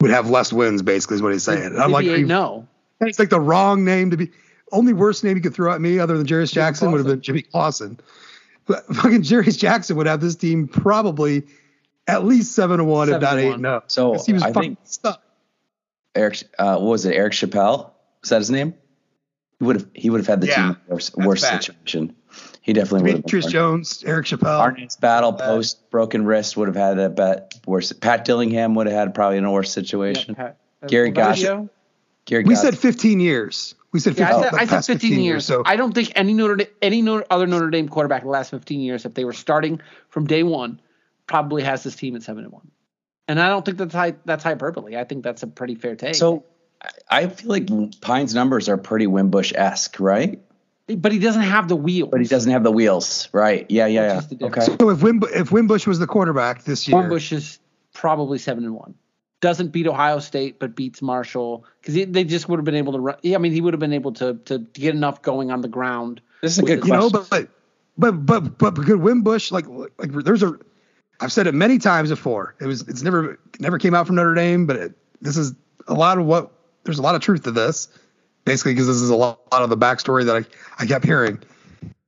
would have less wins, basically, is what he's saying. And I'm like, no, it's like the wrong name to be. Only worst name you could throw at me other than Jarius Jackson would have been Jimmy Clausen. But fucking Jarius Jackson would have this team probably at least 7-1, if not 8-0. So he was fucking stuck. Eric Chappelle? Is that his name? He would have had the team worst situation. He definitely would have. Demetrius Jones, Eric Chappelle, Arnett's battle, post broken wrist would have had a bet worse. Pat Dillingham would have had probably a worse situation. Gary Gosh, We said 15 years. I said 15 years. So. I don't think any other Notre Dame quarterback in the last 15 years, if they were starting from day one, probably has this team at 7-1. And I don't think that's hyperbole. I think that's a pretty fair take. So I feel like Pine's numbers are pretty Wimbush-esque, right? But he doesn't have the wheels. Right. Yeah. Okay. So if Wimbush was the quarterback this year. Wimbush is probably 7-1. Doesn't beat Ohio State, but beats Marshall because they just would have been able to run. Yeah, I mean, he would have been able to get enough going on the ground. This is a good question. But good Wimbush, like there's a. I've said it many times before. It's never came out from Notre Dame, but this is a lot of what there's a lot of truth to this, basically because this is a lot of the backstory that I kept hearing.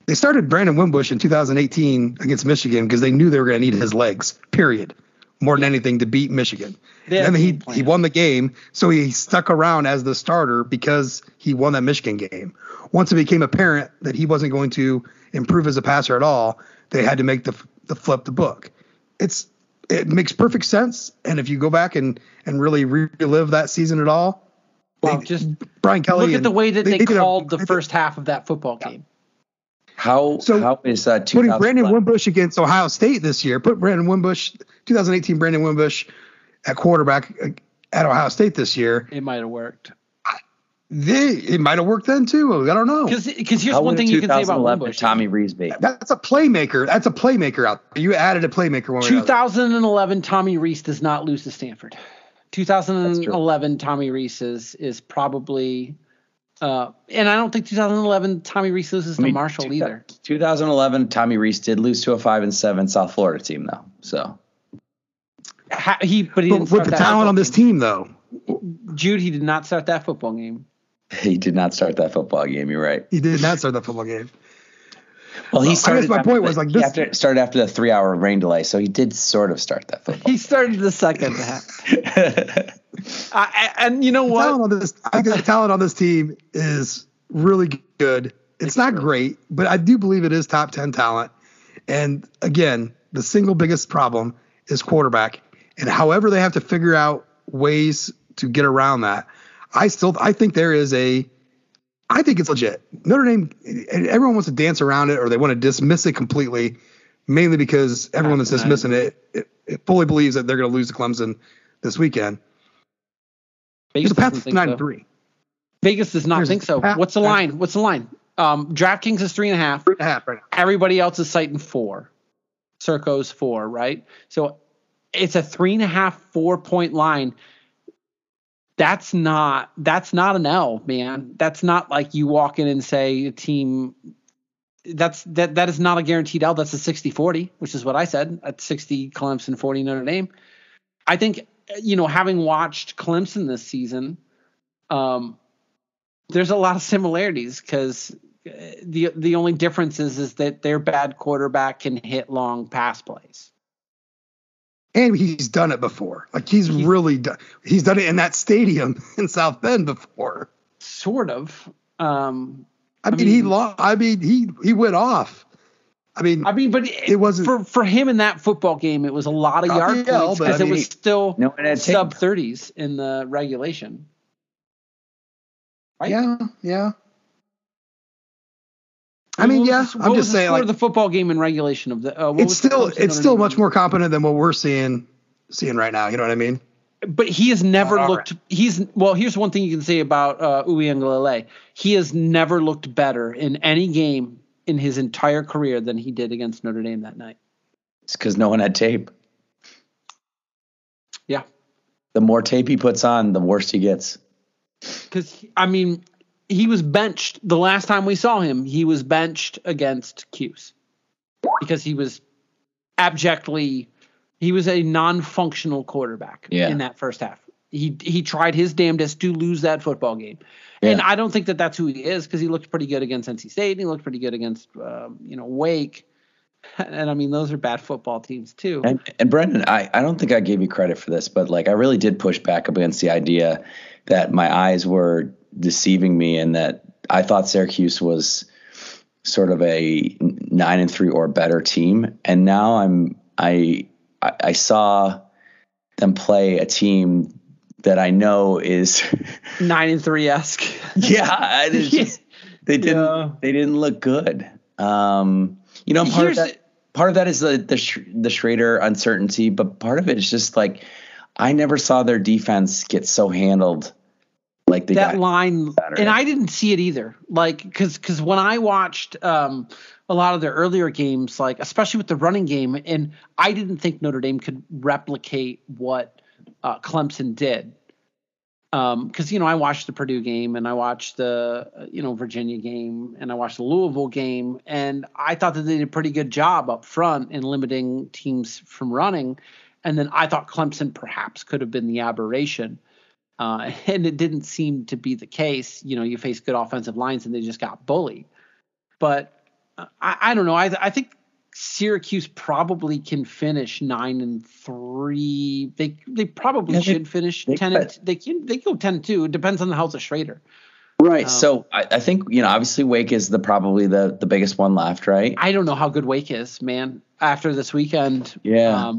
They started Brandon Wimbush in 2018 against Michigan because they knew they were going to need his legs. Period. More than anything to beat Michigan. And he won the game, so he stuck around as the starter because he won that Michigan game. Once it became apparent that he wasn't going to improve as a passer at all, they had to make the flip the book. It makes perfect sense, and if you go back and really relive that season at all, just Brian Kelly. Look at the way that they called the first half of that football game. How is that? Putting Brandon Wimbush against Ohio State this year, put Brandon Wimbush, 2018 Brandon Wimbush at quarterback at Ohio State this year. It might have worked. It might have worked then too. I don't know. Because here's one thing you can say about Wimbush. Tommy Reesby. That's a playmaker. Out there. You added a playmaker. 2011 Tommy Reese does not lose to Stanford. 2011 Tommy Reese is probably. And I don't think 2011 Tommy Reese loses to Marshall either. 2011 Tommy Reese did lose to a 5-7 South Florida team though. So he didn't start with the talent on this team though. Jude, he did not start that football game. You're right. He did not start that football game. Well, he started. I guess my point was like this. Started after the 3-hour rain delay, so he did sort of start that football. He started the second half. And you know what? I think the talent on this team is really good. It's not great, but I do believe it is top 10 talent. And again, the single biggest problem is quarterback. And however they have to figure out ways to get around that, I think there is a. I think it's legit. Notre Dame, everyone wants to dance around it or they want to dismiss it completely, mainly because everyone that's dismissing it fully believes that they're going to lose to Clemson this weekend. Vegas doesn't think so. Vegas does not think so. What's the line? DraftKings is 3.5. 3.5 right now. Everybody else is citing 4. Circo's 4, right? So it's a 3.5, 4-point line. That's not an L, man. That's not like you walk in and say a team that is not a guaranteed L. That's a 60-40, which is what I said at 60 Clemson, 40 Notre Dame. I think, having watched Clemson this season, there's a lot of similarities because the only difference is that their bad quarterback can hit long pass plays. And he's done it before. Like he's really done. He's done it in that stadium in South Bend before. Sort of. He went off. But it wasn't for him in that football game. It was a lot of yard points because it was still sub 30s in the regulation. Right? Yeah. I'm just saying. Like, the football game in regulation of the it's still much more competent than what we're seeing right now. You know what I mean? But he has never looked. Right. Here's one thing you can say about Uiagalelei. He has never looked better in any game in his entire career than he did against Notre Dame that night. It's because no one had tape. Yeah. The more tape he puts on, the worse he gets. Because he was benched the last time we saw him. He was benched against Cuse because he was a non-functional quarterback in that first half. He tried his damnedest to lose that football game. Yeah. And I don't think that's who he is because he looked pretty good against NC State. And he looked pretty good against, Wake. And those are bad football teams too. And Brendan, I don't think I gave you credit for this, but I really did push back against the idea that my eyes were deceiving me and that I thought Syracuse was sort of a 9-3 or better team. And now I saw them play a team that I know is 9-3-esque. Yeah, it's just, they didn't look good. You know, part of that is the Shrader uncertainty, but part of it is just like I never saw their defense get so handled. Like they that got line, better. And I didn't see it either. Like because when I watched a lot of their earlier games, like especially with the running game, and I didn't think Notre Dame could replicate what Clemson did. Because, you know, I watched the Purdue game and I watched the, you know, Virginia game and I watched the Louisville game. And I thought that they did a pretty good job up front in limiting teams from running. And then I thought Clemson perhaps could have been the aberration. And it didn't seem to be the case. You know, you face good offensive lines and they just got bullied. But I don't know. I think Syracuse probably can finish 9-3. They probably should finish 10. They go 10-2. It depends on the health of Shrader. Right. So I think, you know, obviously Wake is probably the biggest one left, right? I don't know how good Wake is, man. After this weekend. Yeah.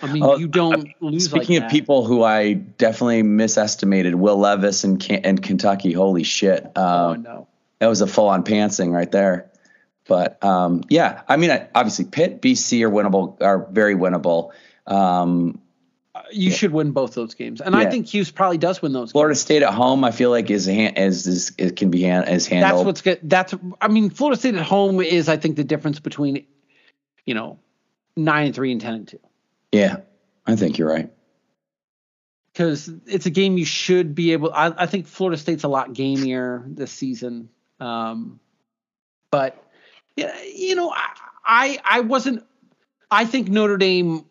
I mean, you don't lose. Speaking of people who I definitely misestimated, Will Levis and Kentucky. Holy shit. No. That was a full on pantsing right there. But, yeah, I mean, obviously Pitt, BC are very winnable. You should win both those games. And I think Hughes probably does win those games. Florida State at home, I feel like, is handled. That's what's good. Florida State at home is, I think, the difference between, you know, 9-3 and 10-2. Yeah, I think you're right. Because it's a game you should be able – I think Florida State's a lot gamier this season. But – yeah, you know, I wasn't. I think Notre Dame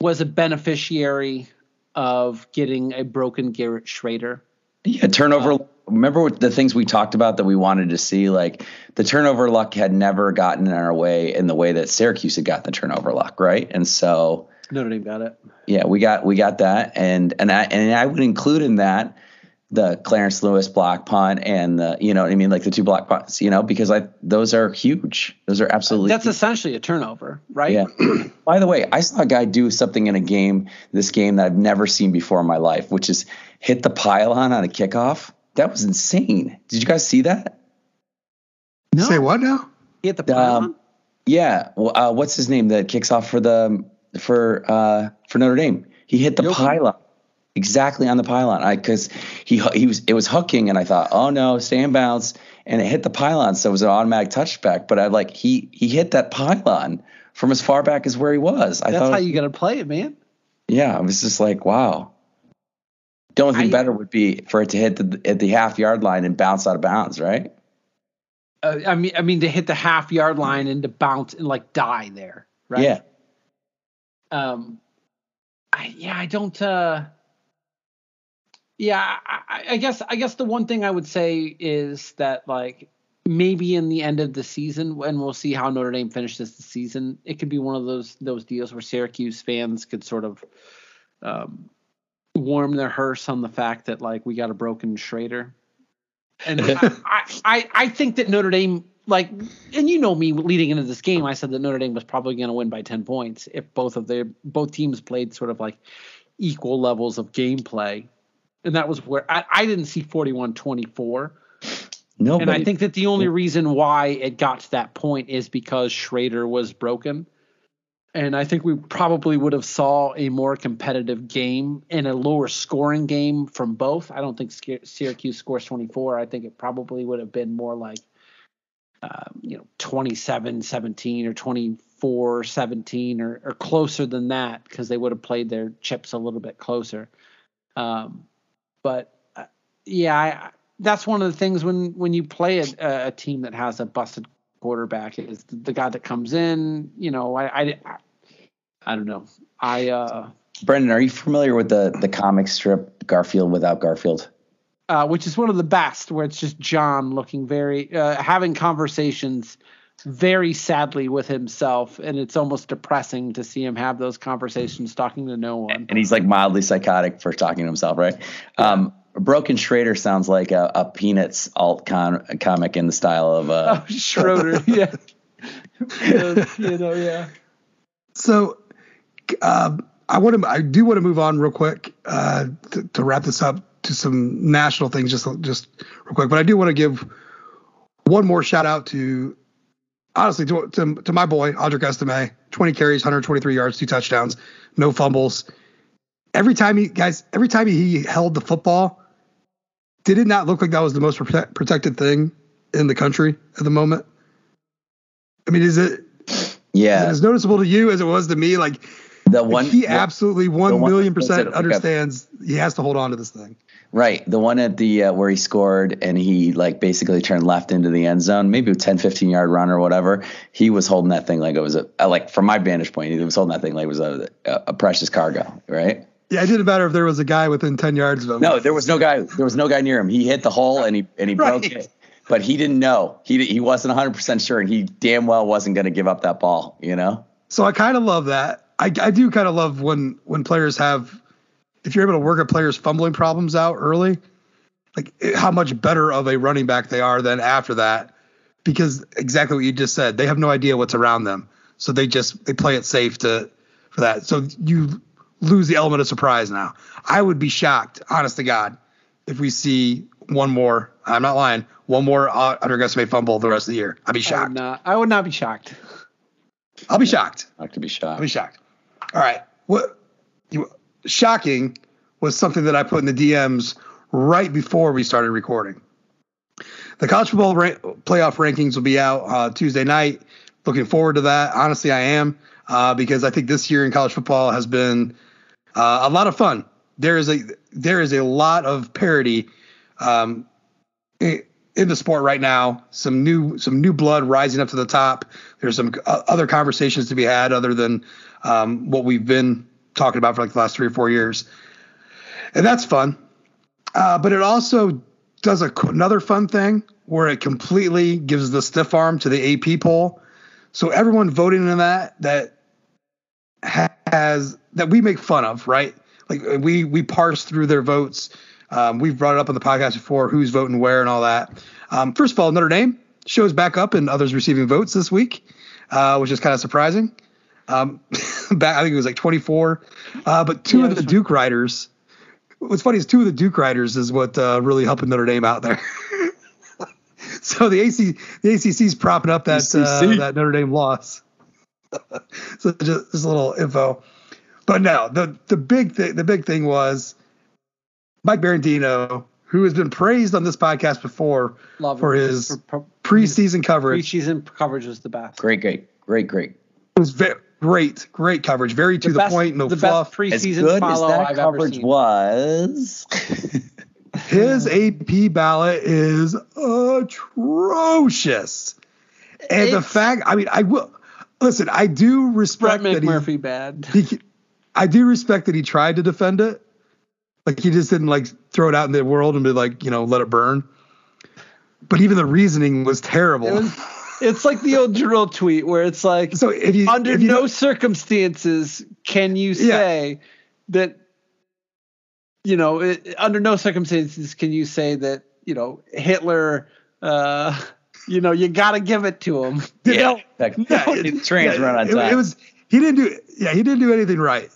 was a beneficiary of getting a broken Garrett Shrader. Yeah, turnover. Remember what the things we talked about that we wanted to see, like the turnover luck had never gotten in our way in the way that Syracuse had gotten the turnover luck, right? And so Notre Dame got it. Yeah, we got that, and I would include in that the Clarence Lewis block punt and the, you know what I mean? Like the two block punts, you know, because those are huge. Those are absolutely. That's huge. Essentially a turnover, right? Yeah. By the way, I saw a guy do something in this game that I've never seen before in my life, which is hit the pylon on a kickoff. That was insane. Did you guys see that? No. Say what now? Hit the pylon? Yeah. Well, what's his name that kicks off for Notre Dame? He hit the pylon. Exactly on the pylon, because it was hooking, and I thought, oh no, stay in bounds, and it hit the pylon, so it was an automatic touchback. But I like he hit that pylon from as far back as where he was. That's how you gotta play it, man. Yeah, I was just like, wow. The only thing better would be for it to hit at the half yard line and bounce out of bounds, right? I mean to hit the half yard line and to bounce and like die there, right? Yeah. I don't. Yeah, I guess the one thing I would say is that, like, maybe in the end of the season, when we'll see how Notre Dame finishes the season, it could be one of those deals where Syracuse fans could sort of warm their hearse on the fact that, like, we got a broken Shrader. And I think that Notre Dame, like, and you know me leading into this game, I said that Notre Dame was probably going to win by 10 points if both teams played sort of, like, equal levels of gameplay. And that was where I didn't see 41-24. No, and I think that the only reason why it got to that point is because Shrader was broken. And I think we probably would have saw a more competitive game and a lower scoring game from both. I don't think Syracuse scores 24. I think it probably would have been more like, 27-17 or 24-17 or closer than that, because they would have played their chips a little bit closer. But that's one of the things when you play a team that has a busted quarterback is the guy that comes in. You know, I don't know. Brendan, are you familiar with the comic strip Garfield Without Garfield? Which is one of the best, where it's just John looking very having conversations very sadly with himself, and it's almost depressing to see him have those conversations talking to no one. And he's like mildly psychotic for talking to himself, right? Yeah. Broken Shrader sounds like a Peanuts alt comic in the style of Schroeder. Yeah. So I do want to move on real quick to wrap this up to some national things, just real quick. But I do want to give one more shout out to, honestly, to my boy Audric Estimé. 20 carries, 123 yards, 2 touchdowns, no fumbles. Every time he held the football, did it not look like that was the most protected thing in the country at the moment? I mean, is it as noticeable to you as it was to me? Like, he absolutely 1,000,000% understands he has to hold on to this thing. Right. The one at the where he scored and he basically turned left into the end zone, maybe a 10, 15 yard run or whatever. He was holding that thing like it was from my vantage point, he was holding that thing like it was a precious cargo. Right. Yeah. It didn't matter if there was a guy within 10 yards of him. No, there was no guy. There was no guy near him. He hit the hole and he broke it. But he didn't know. He wasn't 100% sure, and he damn well wasn't going to give up that ball. You know. So I kind of love that. I do kind of love when players have, if you're able to work a player's fumbling problems out early, like how much better of a running back they are than after that, because exactly what you just said, they have no idea what's around them. So they play it safe for that. So you lose the element of surprise now. I would be shocked, honest to God, if we see one more Audric Estimé fumble the rest of the year. I'd be shocked. I would not be shocked. I'll be shocked. Not to be shocked. I'll be shocked. All right. Shocking was something that I put in the DMs right before we started recording. The college football playoff rankings will be out Tuesday night. Looking forward to that. Honestly, I am, because I think this year in college football has been a lot of fun. There is a lot of parity in the sport right now. Some new blood rising up to the top. There's some other conversations to be had other than what we've been talking about for the last 3 or 4 years, and that's fun, but it also does another fun thing where it completely gives the stiff arm to the AP poll. So everyone voting in that we make fun of, right? Like we parse through their votes. We've brought it up on the podcast before, who's voting where and all that. First of all, Notre Dame shows back up in others receiving votes this week, which is kind of surprising. I think it was 24, but two of the Duke riders is what really helping Notre Dame out there. So the ACC's propping up that Notre Dame loss. So just a little info, but no, the big thing was Mike Berardino, who has been praised on this podcast before for his preseason coverage. Preseason coverage was the best. Great. It was great coverage, very to the point, no fluff. The best preseason follow I've ever seen. Was his AP ballot is atrocious, and the fact, I mean, I will listen. I do respect that McMurphy bad. I do respect that he tried to defend it, like he just didn't throw it out in the world and be let it burn. But even the reasoning was terrible. It's like the old drill tweet where it's like, so under no circumstances can you say that, under no circumstances can you say that, Hitler, you got to give it to him. Run on time. He didn't do anything right.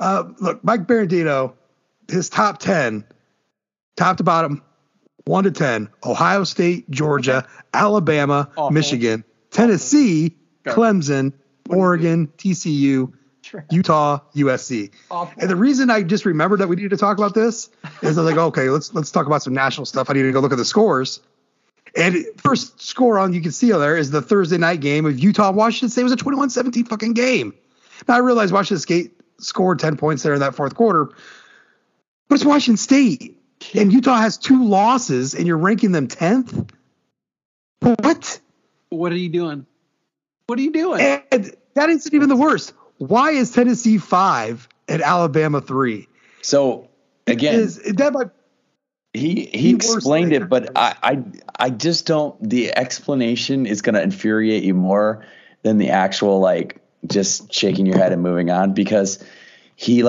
Look, Mike Berardino, his top 10, top to bottom, 1 to 10, Ohio State, Georgia, Alabama, Michigan, Tennessee, Clemson, Oregon, TCU, Utah, USC. And the reason I just remembered that we needed to talk about this is I was like, okay, let's talk about some national stuff. I need to go look at the scores. And first score on you can see there is the Thursday night game of Utah, Washington State. It was a 21-17 fucking game. Now I realize Washington State scored 10 points there in that fourth quarter, but it's Washington State. And Utah has 2 losses, and you're ranking them 10th? What? What are you doing? And that isn't even the worst. Why is Tennessee 5 and Alabama 3? So, again, he explained it, but I just don't – the explanation is going to infuriate you more than the actual, just shaking your head and moving on, because he,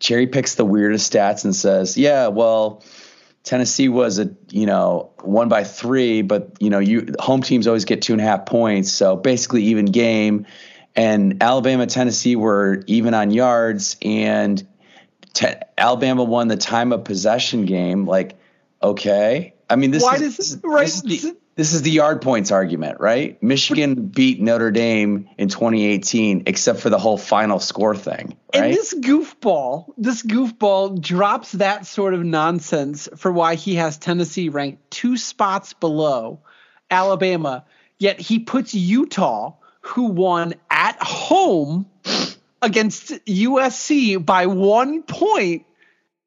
cherry picks the weirdest stats and says, yeah, well, Tennessee was won by 3, but home teams always get 2.5 points. So basically even game. and Alabama, Tennessee were even on yards, and Alabama won the time of possession game. Like, okay. I mean, this is the yard points argument, right? Michigan beat Notre Dame in 2018, except for the whole final score thing, right? And this goofball drops that sort of nonsense for why he has Tennessee ranked 2 spots below Alabama, yet he puts Utah, who won at home against USC by 1 point,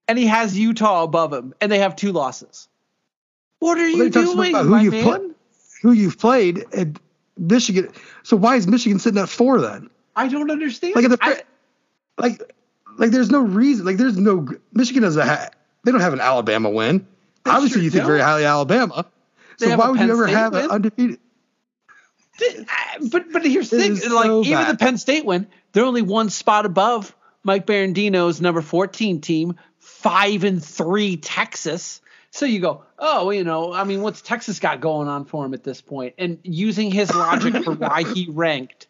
and he has Utah above him, and they have 2 losses. What are you doing, my man? Who you've played at Michigan. So why is Michigan sitting at 4 then? I don't understand. There's no reason. Like, there's no – Michigan doesn't have – they don't have an Alabama win. Obviously, you think very highly Alabama. So why would you ever have an undefeated – But here's the thing. Like, even the Penn State win, they're only 1 spot above Mike Berardino's number 14 team, 5-3 Texas. So you go, oh, you know, I mean, what's Texas got going on for him at this point? And using his logic for why he ranked,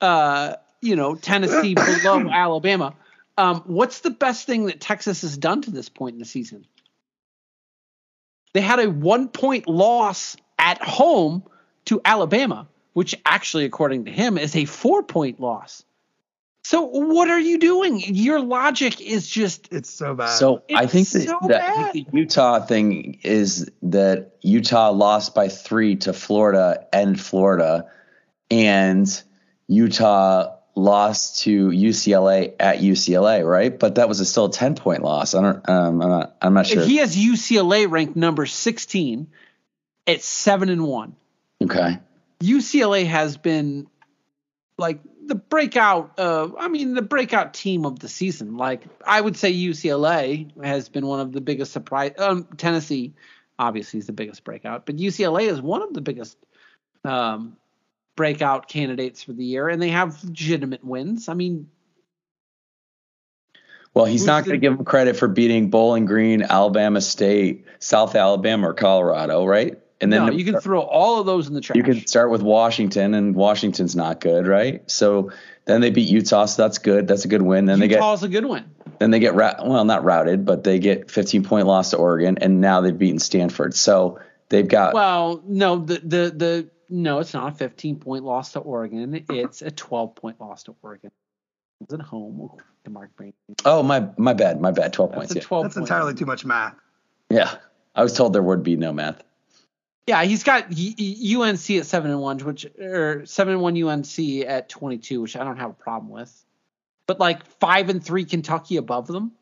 Tennessee below Alabama, what's the best thing that Texas has done to this point in the season? They had a 1-point loss at home to Alabama, which actually, according to him, is a 4-point loss. So what are you doing? Your logic is just – it's so bad. So I think the Utah thing is that Utah lost by 3 to Florida, and Utah lost to UCLA at UCLA, right? But that was still a 10-point loss. I'm not sure. He has UCLA ranked number 16 at 7-1. Okay. UCLA has been like – the breakout team of the season. Like, I would say UCLA has been one of the biggest surprise. Tennessee obviously is the biggest breakout, but UCLA is one of the biggest breakout candidates for the year, and they have legitimate wins. I mean, well, he's not going to give them credit for beating Bowling Green, Alabama State, South Alabama, or Colorado, right? And then you can throw all of those in the trash. You can start with Washington, and Washington's not good, right? So then they beat Utah, so that's good. That's a good win. Then Utah's a good win. Then they get not routed, but they get 15-point loss to Oregon, and now they've beaten Stanford. So they've got. Well, no, no, it's not a 15-point loss to Oregon. It's a 12-point loss to Oregon. It's at home to Mark Brady. Oh, my bad. 12 points. Yeah. That's entirely too much math. Yeah, I was told there would be no math. Yeah, he's got UNC at 7-1, or 7-1 UNC at 22, which I don't have a problem with. But like 5-3 Kentucky above them.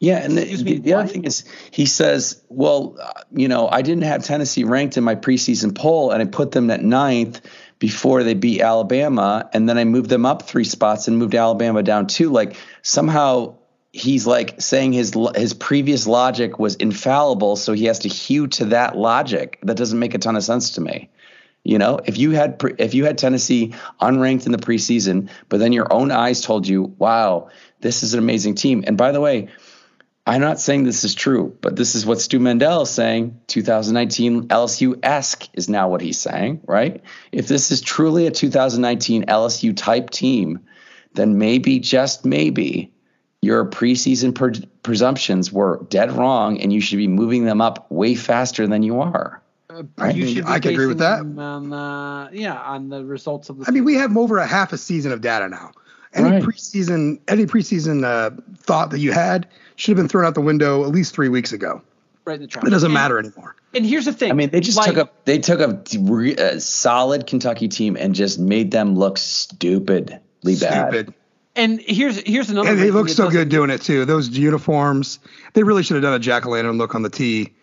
Yeah, and the other thing is, he says, "Well, I didn't have Tennessee ranked in my preseason poll, and I put them at 9th before they beat Alabama, and then I moved them up 3 spots and moved Alabama down 2." Like, somehow he's like saying his previous logic was infallible, so he has to hew to that logic. That doesn't make a ton of sense to me. You know, if you had Tennessee unranked in the preseason, but then your own eyes told you, wow, this is an amazing team. And by the way, I'm not saying this is true, but this is what Stu Mandel is saying. 2019 LSU-esque is now what he's saying, right? If this is truly a 2019 LSU-type team, then maybe, just maybe, your preseason presumptions were dead wrong, and you should be moving them up way faster than you are. I can agree with that. On the results of the season. I mean, we have over a half a season of data now. Any preseason thought that you had should have been thrown out the window at least 3 weeks ago. Right, it doesn't matter anymore. And here's the thing. I mean, they just took a solid Kentucky team and just made them look stupidly bad. And here's another. And they look so good doing it too. Those uniforms, they really should have done a jack-o'-lantern look on the tee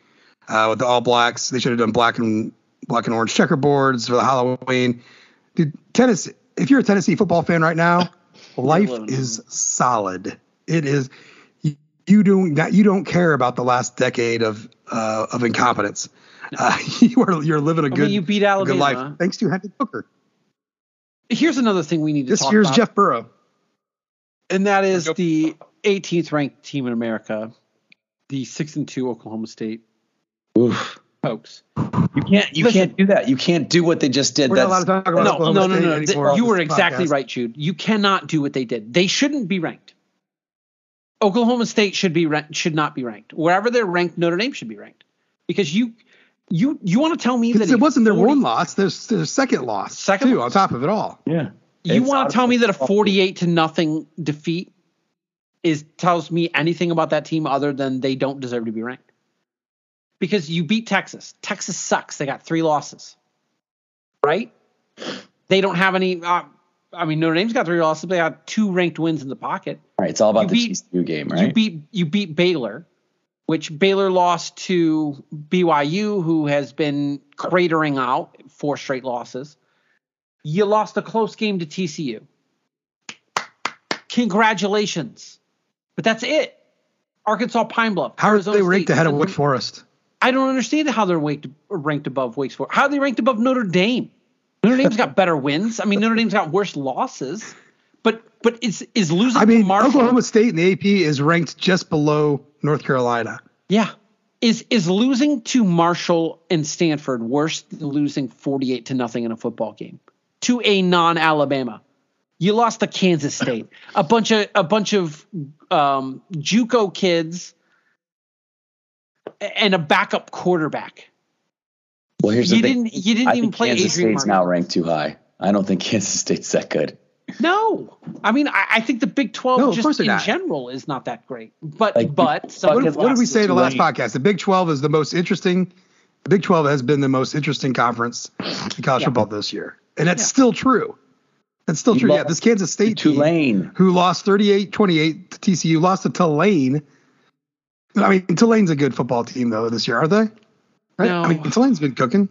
with the all blacks. They should have done black and orange checkerboards for the Halloween. Dude, Tennessee. If you're a Tennessee football fan right now, life is solid. It is. You don't care about the last decade of incompetence. No. You're living a good life thanks to Hendon Hooker. Here's another thing we need to talk about. This year's Jeff Burrow. And that is the 18th ranked team in America, the 6-2 Oklahoma State. Oof. folks. You can't do that. You can't do what they just did. No. You were exactly right, Jude. You cannot do what they did. They shouldn't be ranked. Oklahoma State should not be ranked. Wherever they're ranked, Notre Dame should be ranked. Because you want to tell me that it wasn't their one loss, their second loss too, on top of it all. Yeah. You want to tell me that a 48-0 defeat tells me anything about that team other than they don't deserve to be ranked? Because you beat Texas. Texas sucks. They got 3 losses, right? They don't have any. Notre Dame's got 3 losses. They got 2 ranked wins in the pocket. All right, it's all about the TCU game, right? You beat Baylor, which Baylor lost to BYU, who has been cratering out 4 straight losses. You lost a close game to TCU. Congratulations, but that's it. Arkansas Pine Bluff. How are they ranked ahead of Wake Forest? I don't understand how they're ranked above Wake Forest. How are they ranked above Notre Dame? Notre Dame's got better wins. Notre Dame's got worse losses. But is losing to Marshall. Oklahoma State in the AP is ranked just below North Carolina. Yeah. Is losing to Marshall and Stanford worse than losing 48-0 in a football game to a non-Alabama? You lost to Kansas State. A bunch of JUCO kids and a backup quarterback. Well, here's the thing. I even think play Kansas Adrian State's Martin. Now ranked too high. I don't think Kansas State's that good. No. I think the Big 12 just in general is not that great. What did we say in the last podcast? The Big 12 is the most interesting. The Big 12 has been the most interesting conference in college football this year. And that's still true. That's still true. Yeah, this Kansas State team, who lost 38-28 to TCU, lost to Tulane. Tulane's a good football team, though, this year, are they? Right? No. Tulane's been cooking.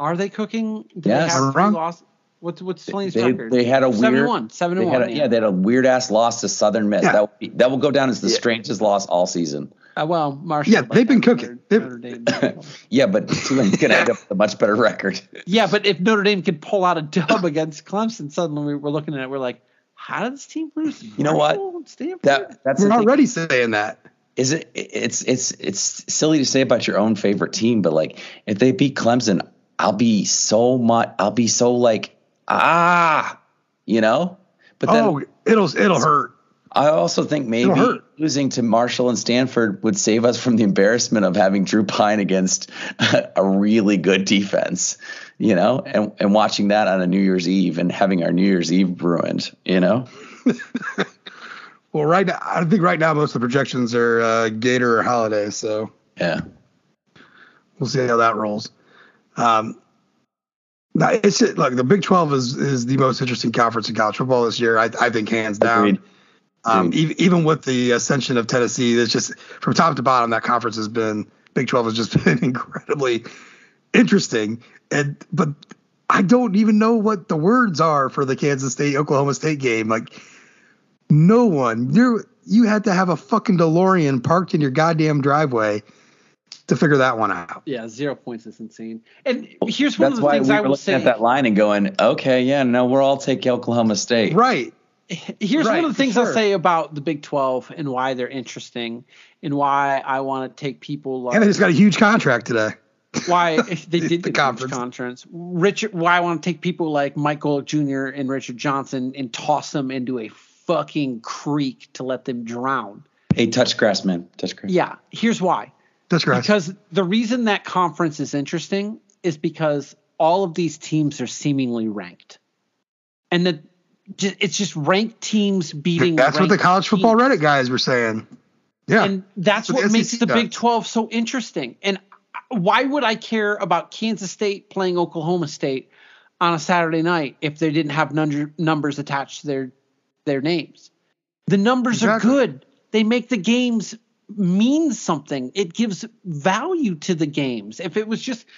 Are they cooking? Yes. They have 3 losses? What's Tulane's record? They had a weird 7-1. They had a weird-ass loss to Southern Miss. Yeah. That will go down as the strangest loss all season. Marshall. Yeah, they've been cooking. Yeah, but Tulane's going to end up with a much better record. Yeah, but if Notre Dame could pull out a dub against Clemson, suddenly we're looking at it, we're like, how did this team lose? You know what? We're already saying that. Is it? It's silly to say about your own favorite team, but if they beat Clemson, I'll be so. But then it'll hurt. I also think maybe losing to Marshall and Stanford would save us from the embarrassment of having Drew Pine against a really good defense, and watching that on a New Year's Eve and having our New Year's Eve ruined, Well, right now, most of the projections are Gator or Holiday. So yeah, we'll see how that rolls. Now the Big 12 is the most interesting conference in college football this year. I think hands down. Agreed. Even with the ascension of Tennessee, it's just from top to bottom, that conference has been Big 12 has just been incredibly interesting. But I don't even know what the words are for the Kansas State Oklahoma State game. No one, you had to have a fucking DeLorean parked in your goddamn driveway to figure that one out. Yeah, 0 points is insane. And here's one of the things I will say. That's why we were looking at that line and going, okay, yeah, no, we'll all take Oklahoma State. Right. Here's one of the things I'll say about the Big 12 and why they're interesting and why I want to take people. And they just got a huge contract today. Why they did the conference. Why I want to take people like Michael Jr. and Richard Johnson and toss them into a fucking creek to let them drown. Hey, touch grass, man. Touch grass. Yeah. Here's why. Touch grass. Because the reason that conference is interesting is because all of these teams are seemingly ranked. And it's just ranked teams beating. That's what the college football teams. Reddit guys were saying. Yeah. And that's what makes the Big 12 so interesting. And why would I care about Kansas State playing Oklahoma State on a Saturday night if they didn't have numbers attached to their names? The numbers are good. They make the games mean something. It gives value to the games. If it was just –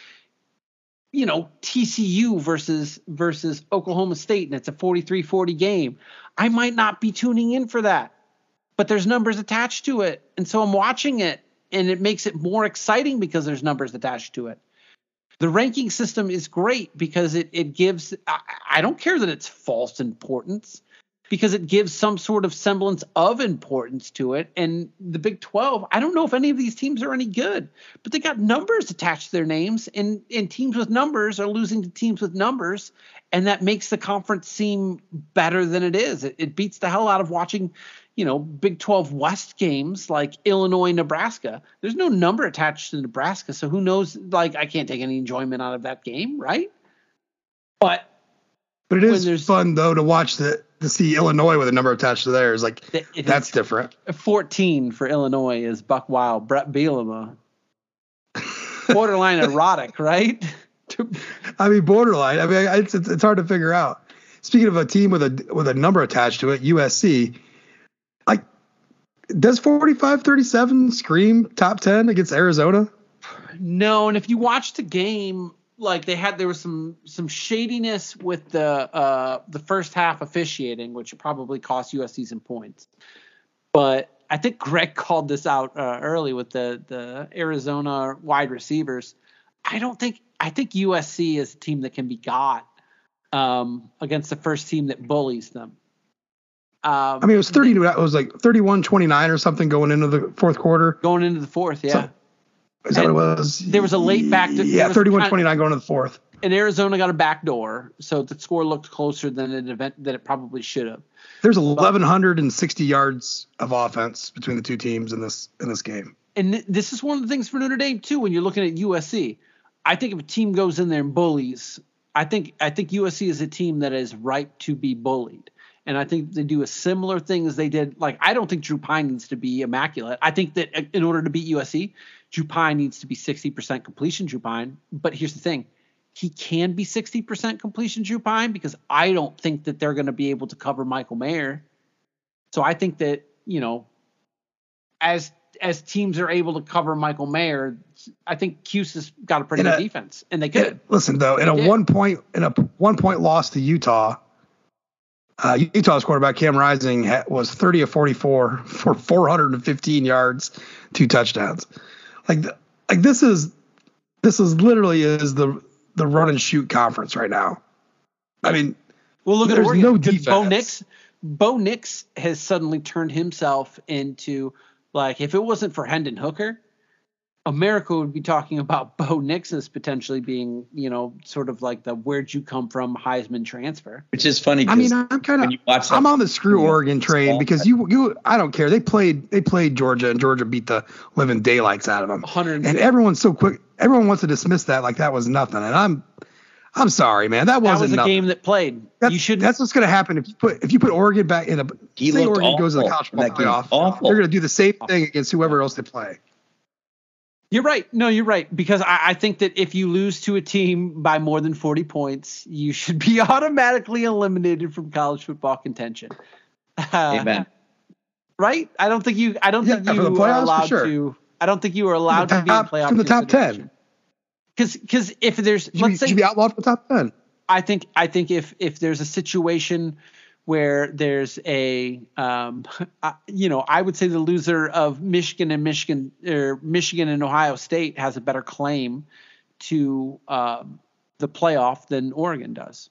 TCU versus Oklahoma State, and it's a 43-40 game, I might not be tuning in for that. But there's numbers attached to it, and so I'm watching it, and it makes it more exciting because there's numbers attached to it. The ranking system is great because it gives – I don't care that it's false importance. because it gives some sort of semblance of importance to it. And the Big 12, I don't know if any of these teams are any good, but they got numbers attached to their names, and teams with numbers are losing to teams with numbers, and that makes the conference seem better than it is. It beats the hell out of watching, you know, Big 12 West games like Illinois, Nebraska. There's no number attached to Nebraska, so who knows? Like, I can't take any enjoyment out of that game, right? But it is fun, though, to watch to see Illinois with a number attached to theirs. Like, that's different. 14 for Illinois is Buck Wild, Brett Bielema. Borderline erotic, right? I mean, borderline. I mean, it's hard to figure out. Speaking of a team with a number attached to it, USC. Like, does 45-37 scream top 10 against Arizona? No, and if you watch the game, like there was some shadiness with the first half officiating, which probably cost USC some points. But I think Greg called this out early with the Arizona wide receivers. I think USC is a team that can be got against the first team that bullies them. I mean, it was 31-29 or something going into the fourth quarter. Going into the fourth, yeah. So, is that what it was? There was a late back. Yeah, 31-29 going to the fourth. And Arizona got a backdoor, so the score looked closer than it probably should have. There's 1,160 yards of offense between the two teams in this game. And this is one of the things for Notre Dame too. When you're looking at USC, I think if a team goes in there and bullies, I think USC is a team that is ripe to be bullied. And I think they do a similar thing as they did. Like, I don't think Drew Pine needs to be immaculate. I think that in order to beat USC, Drew Pine needs to be 60% completion Drew Pine. But here's the thing. He can be 60% completion Drew Pine because I don't think that they're going to be able to cover Michael Mayer. So I think that, you know, as teams are able to cover Michael Mayer, I think Cuse has got a pretty good defense. And they could. Listen, though, in a one-point loss to Utah – Utah's quarterback, Cam Rising, was 30 of 44 for 415 yards, 2 touchdowns. Like this is literally is the run and shoot conference right now. I mean, well, look at Oregon. No defense. Bo Nix has suddenly turned himself into, like, if it wasn't for Hendon Hooker, America would be talking about Bo Nix as potentially being, you know, sort of like the where'd you come from Heisman transfer. Which is funny. I mean, I'm on the screw Oregon train because I don't care. They played Georgia and Georgia beat the living daylights out of them. And everyone's so quick. Everyone wants to dismiss that like that was nothing. And I'm sorry, man. That was a game that played. That's what's going to happen if you put Oregon back in a. Say Oregon goes to the college football playoff. They're going to do the same thing against whoever else they play. You're right. No, you're right. Because I think that if you lose to a team by more than 40 points, you should be automatically eliminated from college football contention. Amen. Right? I don't think you are allowed to be in playoff from the top 10. Because if there's, let's say, you should be outlawed from the top 10. I think if there's a situation where there's a, I would say the loser of Michigan and Ohio State has a better claim to the playoff than Oregon does.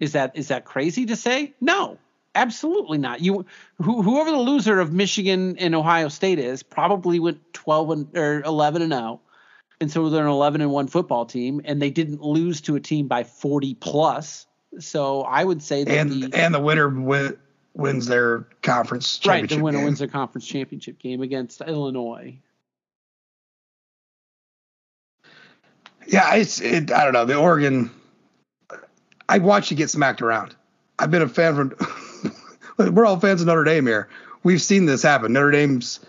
Is that crazy to say? No, absolutely not. Whoever the loser of Michigan and Ohio State is probably went 11-0, and so they're an 11-1 football team, and they didn't lose to a team by 40 plus. So I would say that the winner wins their conference championship game. Right, the winner wins their conference championship game against Illinois. Yeah, I don't know. The Oregon – I watched it get smacked around. I've been a fan from – we're all fans of Notre Dame here. We've seen this happen. Notre Dame's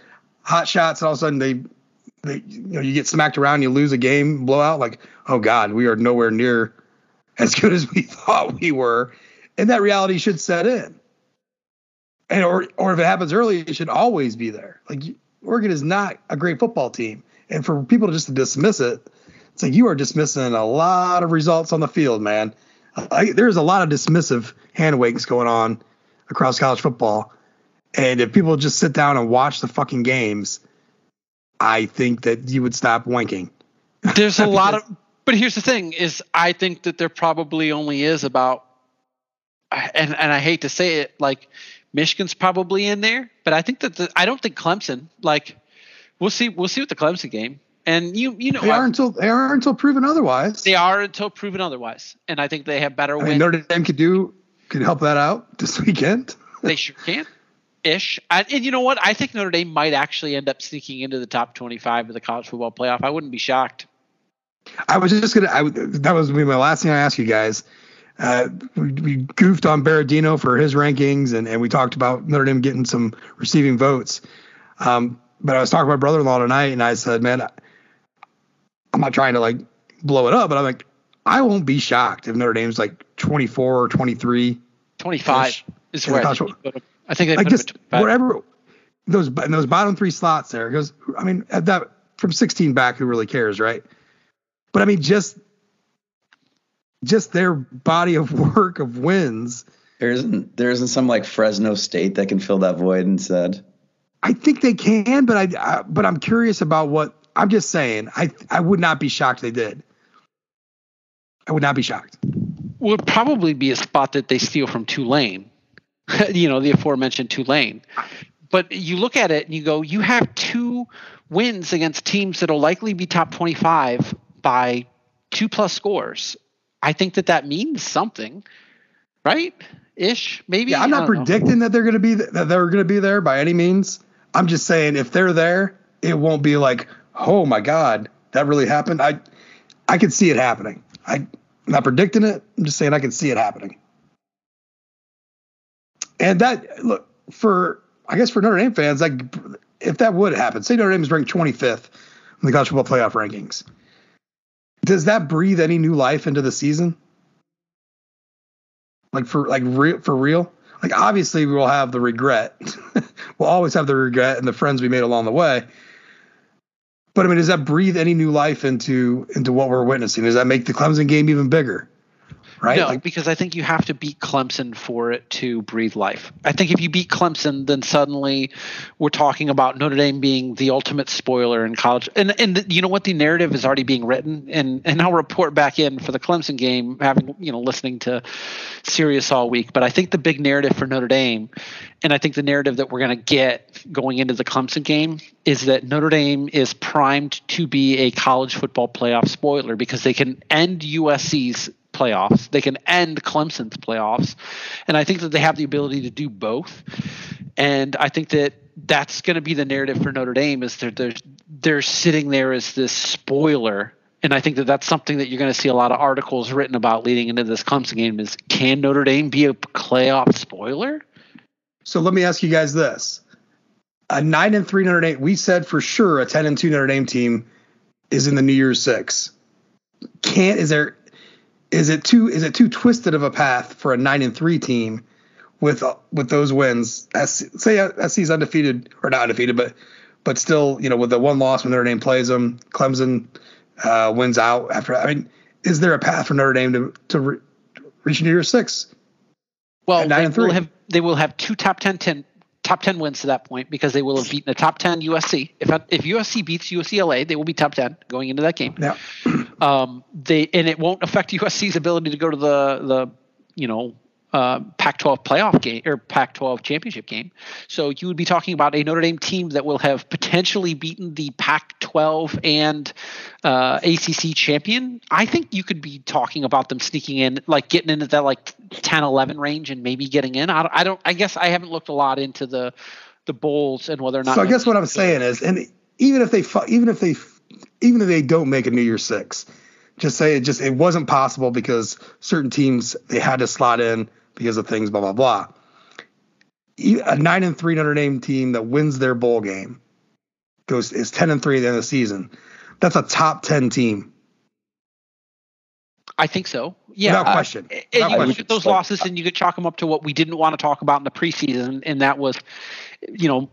hot shots, and all of a sudden they you get smacked around, you lose a game, blowout. Like, oh, God, we are nowhere near – as good as we thought we were, and that reality should set in. And or if it happens early, it should always be there. Like, Oregon is not a great football team, and for people to just dismiss it, it's like you are dismissing a lot of results on the field, man. There's a lot of dismissive hand waves going on across college football, and if people just sit down and watch the fucking games, I think that you would stop wanking. There's a lot of. But here's the thing is I think that there probably only is about and I hate to say it, like Michigan's probably in there, but I think that I don't think Clemson. Like we'll see with the Clemson game, and you know they are until proven otherwise. They are until proven otherwise, and I think they have better wins. Notre Dame could help that out this weekend. They sure can. Ish. And you know what? I think Notre Dame might actually end up sneaking into the top 25 of the college football playoff. I wouldn't be shocked. That was gonna be my last thing I asked you guys. We goofed on Berardino for his rankings, and we talked about Notre Dame getting some receiving votes. But I was talking to my brother-in-law tonight, and I said, man, I'm not trying to like blow it up, but I'm like, I won't be shocked if Notre Dame's like 24 or 23. 25 is where I think they like just whatever those bottom three slots there. Because I mean, at that from 16 back, who really cares, right? But I mean, just their body of work of wins. There isn't some like Fresno State that can fill that void instead. I think they can, but but I'm curious about what I'm just saying. I would not be shocked they did. I would not be shocked. Would probably be a spot that they steal from Tulane. You know, the aforementioned Tulane. But you look at it and you go, you have two wins against teams that will likely be top 25 by 2+ scores. I think that means something, right? Ish, maybe. Yeah, I'm not predicting that they're going to be there by any means. I'm just saying if they're there, it won't be like, oh my God, that really happened. I could see it happening. I'm not predicting it. I'm just saying I could see it happening. And that look for Notre Dame fans, like if that would happen, say Notre Dame is ranked 25th in the college football playoff rankings. Does that breathe any new life into the season? Like for real? Like obviously we will have the regret. We'll always have the regret and the friends we made along the way. But I mean, does that breathe any new life into what we're witnessing? Does that make the Clemson game even bigger? Right? No, because I think you have to beat Clemson for it to breathe life. I think if you beat Clemson, then suddenly we're talking about Notre Dame being the ultimate spoiler in college. And you know what? The narrative is already being written. And I'll report back in for the Clemson game, having listening to Sirius all week. But I think the big narrative for Notre Dame, and I think the narrative that we're going to get going into the Clemson game, is that Notre Dame is primed to be a college football playoff spoiler because they can end USC's playoffs. They can end Clemson's playoffs. And I think that they have the ability to do both. And I think that that's going to be the narrative for Notre Dame is that they're sitting there as this spoiler. And I think that that's something that you're going to see a lot of articles written about leading into this Clemson game is, can Notre Dame be a playoff spoiler? So let me ask you guys this. A 9-3 Notre Dame, we said for sure a 10-2 Notre Dame team is in the New Year's Six. Is it too twisted of a path for a 9-3 team with those wins? Say SC's undefeated or not undefeated, but still, with the one loss when Notre Dame plays them, Clemson wins out after. I mean, is there a path for Notre Dame to reach New Year's Six? Well, they will have two top 10 wins to that point because they will have beaten a top 10 USC. If USC beats UCLA, they will be top 10 going into that game. Yeah. And it won't affect USC's ability to go to the Pac-12 playoff game or Pac-12 championship game. So you would be talking about a Notre Dame team that will have potentially beaten the Pac-12 and ACC champion. I think you could be talking about them sneaking in, like getting into that like 10-11 range and maybe getting in. I guess I haven't looked a lot into the bowls and whether or not. So I guess what I'm saying is, and even if they don't make a New Year's Six, just say it wasn't possible because certain teams they had to slot in because of things, blah blah blah. A 9-3 Notre Dame team that wins their bowl game is 10-3 at the end of the season. That's a top 10 team. I think so. Yeah, without question. And you look at those losses, and you could chalk them up to what we didn't want to talk about in the preseason, and that was,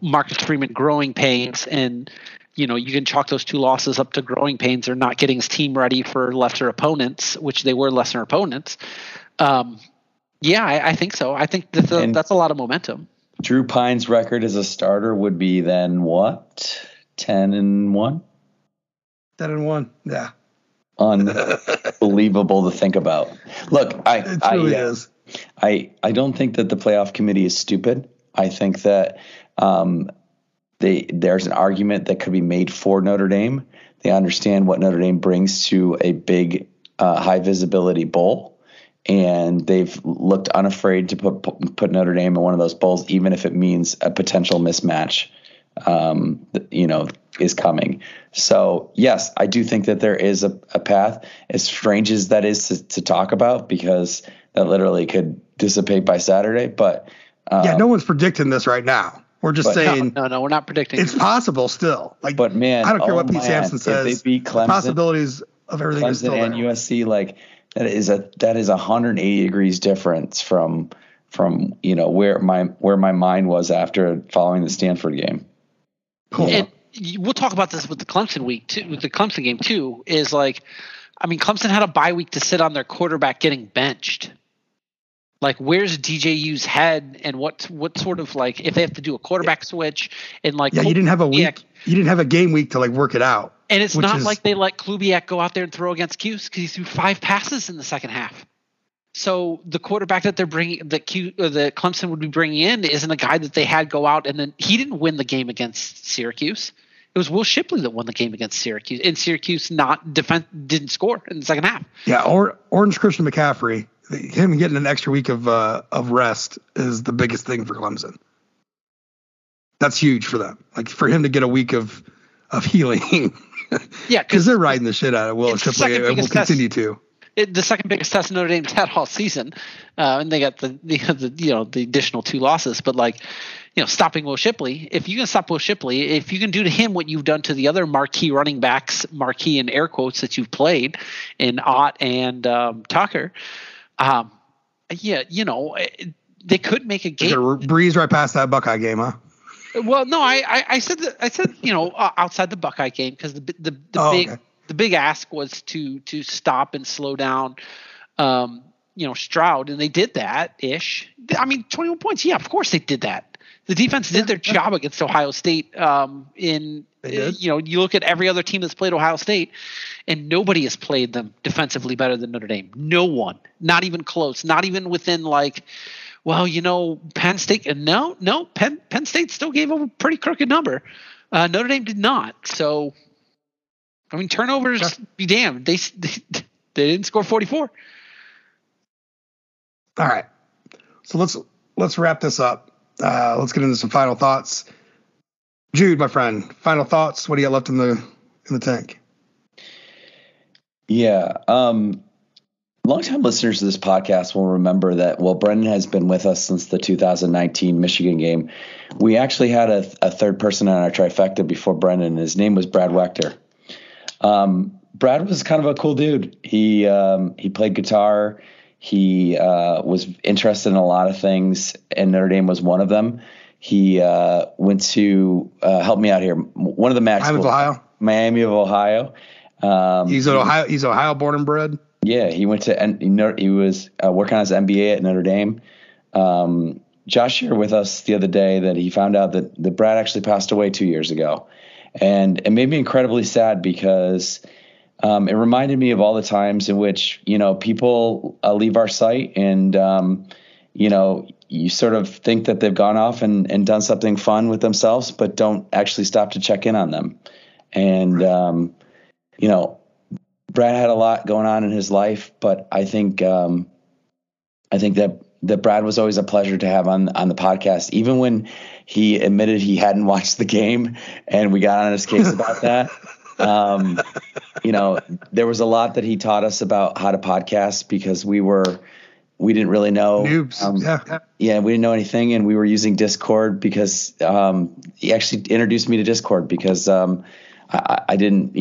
Marcus Freeman growing pains, and you can chalk those two losses up to growing pains or not getting his team ready for lesser opponents, which they were lesser opponents. I think so. I think that's a lot of momentum. Drew Pine's record as a starter would be then what? 10-1? 10-1. Yeah. Unbelievable to think about. Look, I, it truly I, is. I don't think that the playoff committee is stupid. I think that there's an argument that could be made for Notre Dame. They understand what Notre Dame brings to a big, high visibility bowl, and they've looked unafraid to put Notre Dame in one of those bowls, even if it means a potential mismatch, is coming. So yes, I do think that there is a path, as strange as that is to talk about, because that literally could dissipate by Saturday. But yeah, no one's predicting this right now. We're just saying no, we're not predicting. It's possible still. Like, but man, I don't care what Pete Sampson says. If they beat Clemson, the possibilities of everything is still there. And USC, like that is 180 degrees difference from where my mind was after following the Stanford game. Cool. And we'll talk about this with the Clemson week too. With the Clemson game too, is like, I mean, Clemson had a bye week to sit on their quarterback getting benched. Like, where's DJU's head, and what sort of, like, if they have to do a quarterback switch and like, yeah, you didn't have a game week to like work it out. And it's not like they let Klubiak go out there and throw against Cuse, because he threw 5 passes in the second half. So the quarterback that they're bringing, that Clemson would be bringing in, isn't a guy that they had go out, and then he didn't win the game against Syracuse. It was Will Shipley that won the game against Syracuse, and Syracuse didn't score in the second half. Yeah, Orange Christian McCaffrey. Him getting an extra week of rest is the biggest thing for Clemson. That's huge for them. Like, for him to get a week of healing. Yeah, because they're riding the shit out of Will Shipley, and will continue to. The second biggest test Notre Dame's had all season, and they got the additional 2 losses. But like, stopping Will Shipley. If you can stop Will Shipley, if you can do to him what you've done to the other marquee running backs, marquee in air quotes, that you've played in Ott and Tucker. They could make a game. Breeze right past that Buckeye game, huh? Well, no, I said outside the Buckeye game, because the big ask was to stop and slow down, Stroud, and they did that ish. I mean, 21 points, yeah, of course they did that. The defense did their job against Ohio State. You look at every other team that's played Ohio State, and nobody has played them defensively better than Notre Dame. No one, not even close, not even within like, Penn State. And Penn State still gave up a pretty crooked number. Notre Dame did not. So, I mean, turnovers be damned. They didn't score 44. All right, so let's wrap this up. Let's get into some final thoughts. Jude, my friend, final thoughts. What do you got left in the tank? Yeah. Longtime listeners to this podcast will remember that while Brendan has been with us since the 2019 Michigan game, we actually had a third person on our trifecta before Brendan. His name was Brad Wechter. Brad was kind of a cool dude. He played guitar. He was interested in a lot of things, and Notre Dame was one of them. He went to help me out here. One of the Mac schools, Miami of Ohio. He's Ohio. He's Ohio born and bred. Yeah, he went to he was working on his MBA at Notre Dame. Josh shared with us the other day that he found out that Brad actually passed away 2 years ago, and it made me incredibly sad, because it reminded me of all the times in which, people leave our site, and, you sort of think that they've gone off and done something fun with themselves, but don't actually stop to check in on them. And, Brad had a lot going on in his life, but I think that Brad was always a pleasure to have on the podcast, even when he admitted he hadn't watched the game and we got on his case about that. There was a lot that he taught us about how to podcast, because we didn't really know. Noobs. We didn't know anything, and we were using Discord, because he actually introduced me to Discord, because we didn't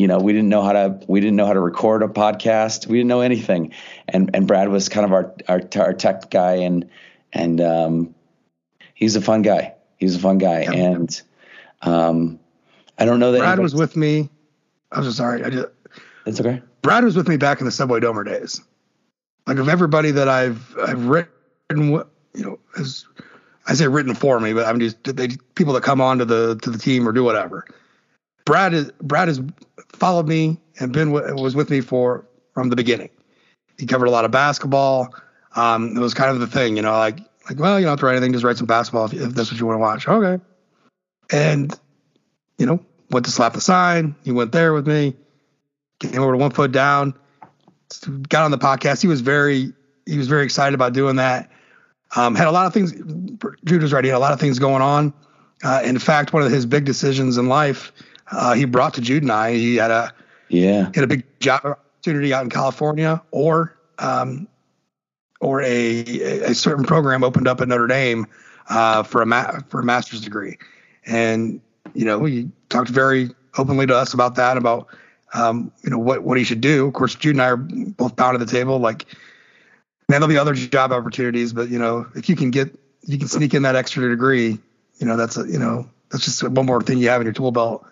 know how to record a podcast. We didn't know anything, and Brad was kind of our tech guy, and he's a fun guy. Yep. And I don't know that Brad was with me. I'm so sorry. It's okay. Brad was with me back in the Subway Domer days. Like, of everybody that I've written, I say written for me, but I'm just people that come on to the team or do whatever. Brad has followed me and was with me from the beginning. He covered a lot of basketball. It was kind of the thing, you know, like, well, you don't have to write anything, just write some basketball if that's what you want to watch. Okay. And, you know, went to slap the sign. He went there with me. Came over to One Foot Down. Got on the podcast. He was very excited about doing that. Had a lot of things. Jude was right. He had a lot of things going on. In fact, one of his big decisions in life, he brought to Jude and I. He had a big job opportunity out in California, or a certain program opened up at Notre Dame for a master's degree, and you know he talked very openly to us about that, about you know what he should do. Of course, Jude and I are both bound to the table, like, man, there'll be other job opportunities, but you know if you can sneak in that extra degree, you know that's just one more thing you have in your tool belt.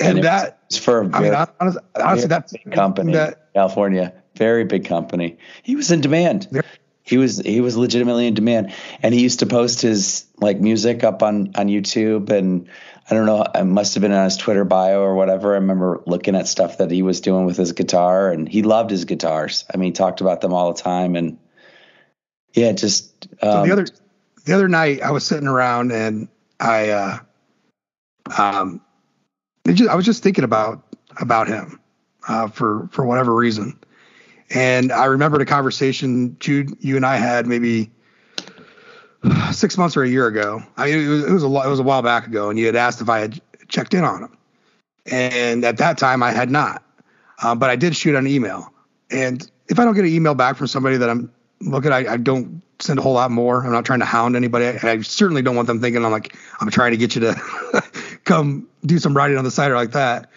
And that's for honestly, that's big company, California, very big company. He was in demand. Yeah. He was legitimately in demand, and he used to post his like music up on YouTube, and I don't know, it must have been on his Twitter bio or whatever. I remember looking at stuff that he was doing with his guitar, and he loved his guitars. I mean, he talked about them all the time, and yeah, just so the other night I was sitting around and I was just thinking about him for whatever reason. And I remembered a conversation, Jude, you and I had maybe 6 months or a year ago. I mean, it was a while back ago, and you had asked if I had checked in on him. And at that time, I had not. But I did shoot an email. And if I don't get an email back from somebody that I'm looking, I don't send a whole lot more. I'm not trying to hound anybody. I certainly don't want them thinking I'm trying to get you to come do some writing on the side or like that.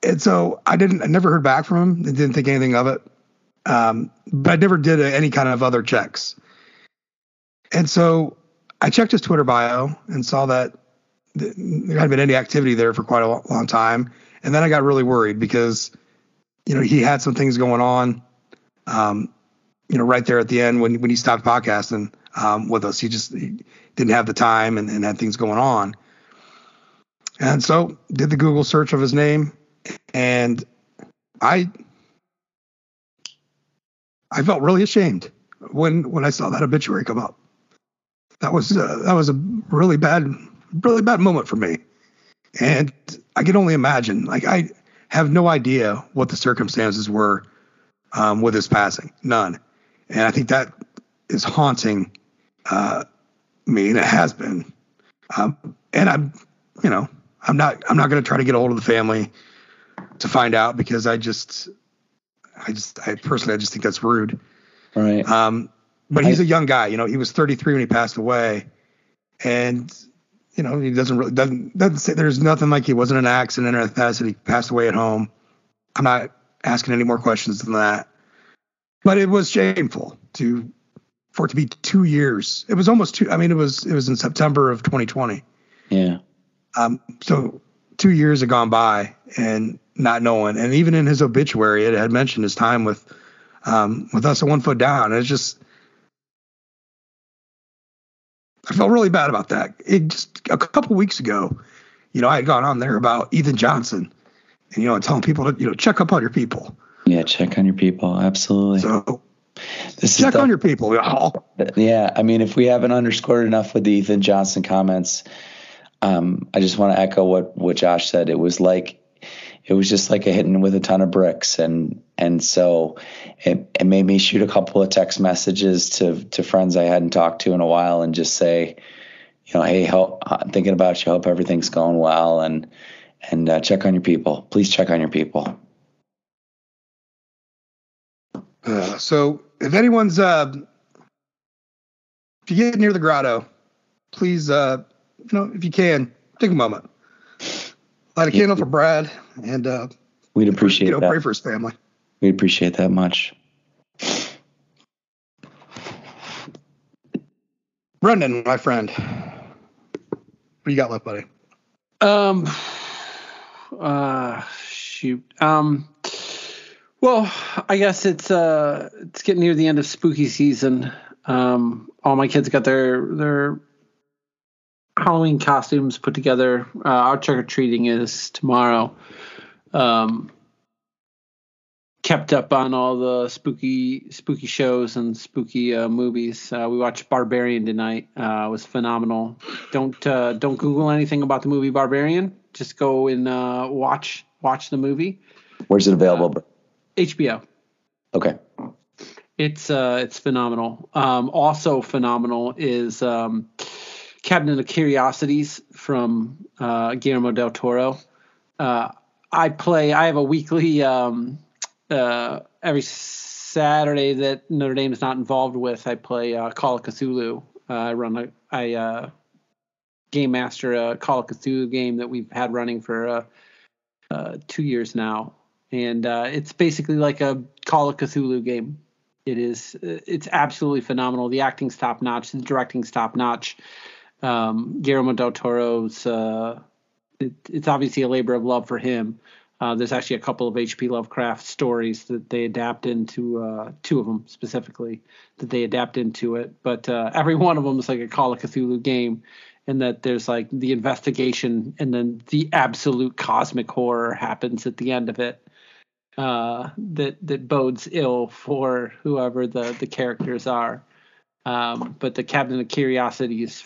And so I never heard back from him. I didn't think anything of it. But I never did any kind of other checks. And so I checked his Twitter bio and saw that there hadn't been any activity there for quite a long time. And then I got really worried because, you know, he had some things going on, you know, right there at the end when he stopped podcasting with us. He didn't have the time and had things going on. And so did the Google search of his name, and I felt really ashamed when I saw that obituary come up. That was a really bad moment for me. And I can only imagine, like, I have no idea what the circumstances were with his passing, none. And I think that is haunting me, and it has been. And I'm, you know, I'm not going to try to get a hold of the family to find out, because I personally think that's rude. Right. But he's a young guy, you know, he was 33 when he passed away, and, you know, he doesn't say, there's nothing like he wasn't an accident or that, he passed away at home. I'm not asking any more questions than that, but it was shameful for it to be 2 years. It was almost two. I mean, it was in September of 2020. Yeah. So 2 years had gone by and not knowing, and even in his obituary, it had mentioned his time with us at One Foot Down. It's just, I felt really bad about that. It just a couple weeks ago, you know, I had gone on there about Ethan Johnson and, you know, telling people to, you know, check up on your people. Yeah. Check on your people. Absolutely. So check on your people, y'all. Yeah. I mean, if we haven't underscored enough with the Ethan Johnson comments, I just want to echo what Josh said. It was just like a hitting with a ton of bricks. And so it made me shoot a couple of text messages to friends I hadn't talked to in a while and just say, you know, hey, I'm thinking about you. Hope everything's going well. And check on your people. Please check on your people. So if anyone's, if you get near the grotto, please, you know, if you can, take a moment, light a candle for Brad, and we'd appreciate that. You know, pray for his family. We'd appreciate that much. Brendan, my friend, what you got left, buddy? Shoot. Well, I guess it's getting near the end of spooky season. All my kids got their Halloween costumes put together. Our trick-or-treating is tomorrow. kept up on all the spooky shows and spooky movies. We watched Barbarian tonight. It was phenomenal. Don't Google anything about the movie Barbarian. Just go and watch the movie. Where's it available? HBO. Okay. It's phenomenal. Also phenomenal is Cabinet of Curiosities from Guillermo del Toro. I have a weekly every Saturday that Notre Dame is not involved with. I play Call of Cthulhu. I game master a Call of Cthulhu game that we've had running for 2 years now, and it's basically like a Call of Cthulhu game. It's absolutely phenomenal. The acting's top notch. The directing's top notch. Guillermo del Toro's. It's obviously a labor of love for him. There's actually a couple of H.P. Lovecraft stories that they adapt into, two of them specifically, that they adapt into it. But every one of them is like a Call of Cthulhu game, and that there's like the investigation, and then the absolute cosmic horror happens at the end of it that bodes ill for whoever the characters are. But the Cabinet of Curiosities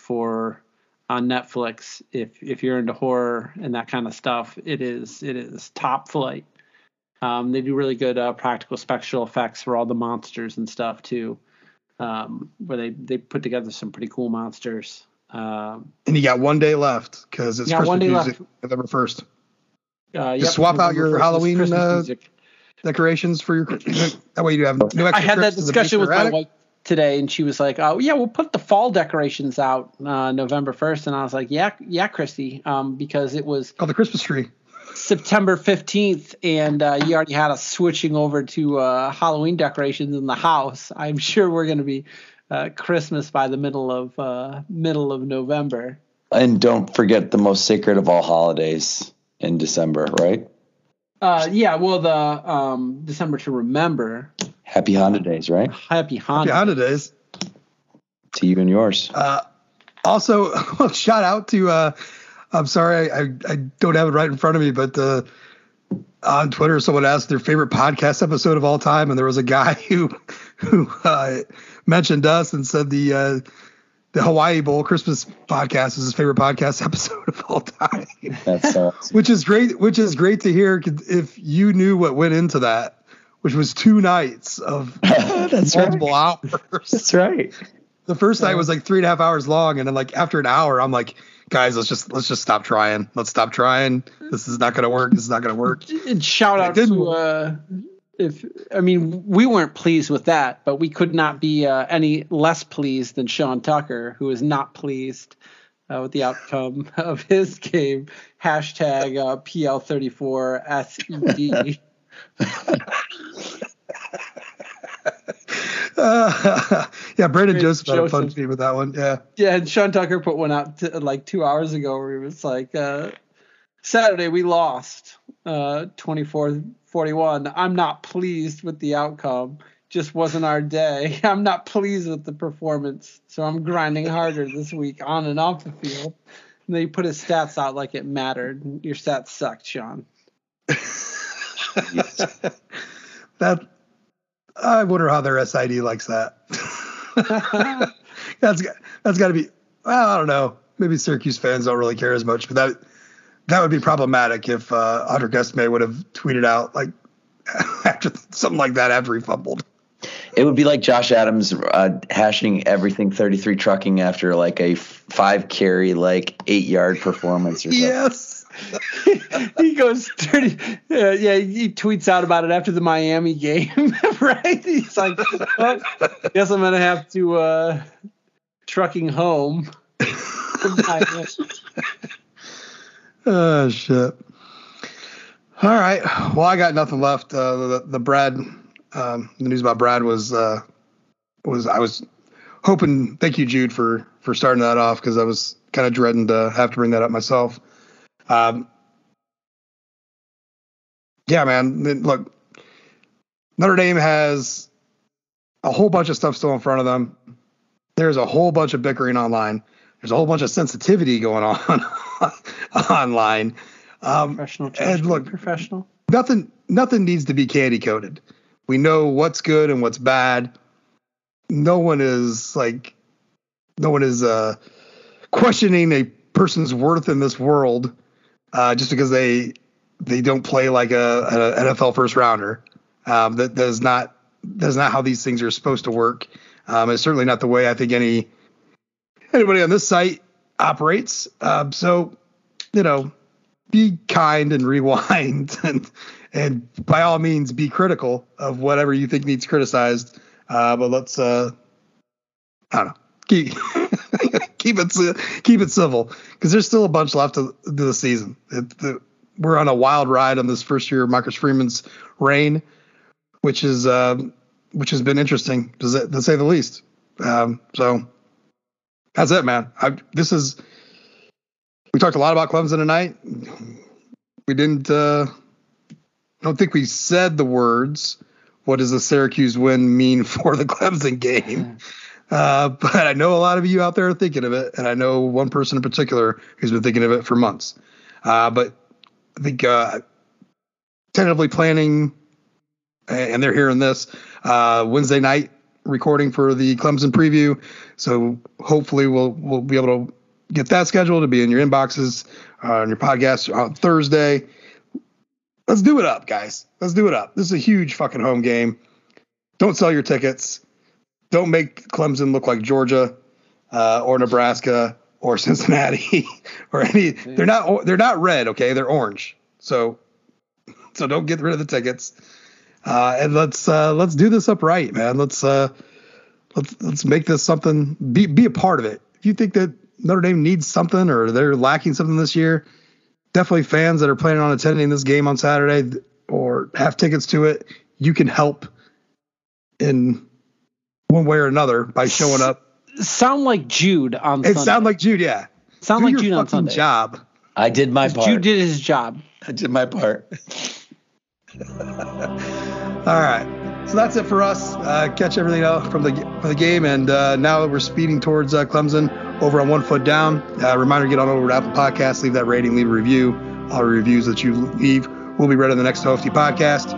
on Netflix, if you're into horror and that kind of stuff, it is top flight. They do really good practical special effects for all the monsters and stuff too, where they put together some pretty cool monsters. And you got one day left because it's Christmas music, November 1st. Just swap out your Halloween decorations for your that way you have no extra. I had that discussion with my wife today, and she was like, "Oh yeah, we'll put the fall decorations out November 1st." And I was like, "Yeah, Christy," because it was the Christmas tree, September 15th, and you already had us switching over to Halloween decorations in the house. I'm sure we're going to be Christmas by the middle of November. And don't forget the most sacred of all holidays in December, right? The December to Remember. Happy holidays, right? Happy holidays. To you and yours. Also, shout out to, I'm sorry, I don't have it right in front of me, but on Twitter, someone asked their favorite podcast episode of all time, and there was a guy who mentioned us and said the Hawaii Bowl Christmas podcast is his favorite podcast episode of all time. That's awesome. Which is great to hear if you knew what went into that. Which was 2 nights of multiple hours. That's right. The first night was like 3.5 hours long, and then like after an hour, I'm like, guys, let's just stop trying. Let's stop trying. This is not gonna work. And shout out to we weren't pleased with that, but we could not be any less pleased than Sean Tucker, who is not pleased with the outcome of his game. Hashtag PL34SED. Brandon Joseph had a fun team with that one. Yeah, and Sean Tucker put one out like 2 hours ago where he was like, Saturday we lost 24-41. I'm not pleased with the outcome. Just wasn't our day. I'm not pleased with the performance, so I'm grinding harder this week on and off the field. And they put his stats out like it mattered. Your stats sucked, Sean. Yes. That I wonder how their SID likes that. that's got to be. Well, I don't know. Maybe Syracuse fans don't really care as much, but that would be problematic if Audric Estimé would have tweeted out like after something like that after he fumbled. It would be like Josh Adams hashing everything 33 trucking after like a 5-carry like 8-yard performance or something. Yes. He goes 30. He tweets out about it after the Miami game, right? He's like, well, guess I'm gonna have to trucking home. Oh shit! All right. Well, I got nothing left. The Brad, the news about Brad was I was hoping. Thank you, Jude, for starting that off because I was kind of dreading to have to bring that up myself. Yeah, man, look, Notre Dame has a whole bunch of stuff still in front of them. There's a whole bunch of bickering online. There's a whole bunch of sensitivity going on online. Professional. Look, nothing. nothing needs to be candy coated. We know what's good and what's bad. No one is questioning a person's worth in this world just because they don't play like an NFL first rounder. That is not how these things are supposed to work. It's certainly not the way I think anybody on this site operates. So, be kind and rewind and by all means be critical of whatever you think needs criticized. But let's, keep it civil, because there's still a bunch left to the season. We're on a wild ride on this first year of Marcus Freeman's reign, which has been interesting, to say the least. So that's it, man. We talked a lot about Clemson tonight. We didn't. I don't think we said the words. What does the Syracuse win mean for the Clemson game? But I know a lot of you out there are thinking of it, and I know one person in particular who's been thinking of it for months. But I think tentatively planning, and they're hearing this, Wednesday night recording for the Clemson preview. So hopefully we'll be able to get that scheduled to be in your inboxes, on your podcast on Thursday. Let's do it up, guys. Let's do it up. This is a huge fucking home game. Don't sell your tickets. Don't make Clemson look like Georgia or Nebraska or Cincinnati or any. They're not red, okay? They're orange. So don't get rid of the tickets. And let's do this up right, man. Let's make this something. Be a part of it. If you think that Notre Dame needs something or they're lacking something this year, definitely fans that are planning on attending this game on Saturday or have tickets to it, you can help in one way or another by showing up. Sound like Jude on Sunday. It sound like Jude, yeah. Sound like Jude on Sunday. Job. I did my part. Jude did his job. I did my part. All right. So that's it for us. Catch everything up from the game. And now we're speeding towards Clemson. Over on One Foot Down. Reminder, get on over to Apple Podcasts, leave that rating, leave a review. All the reviews that you leave will be read on the next Hofty podcast.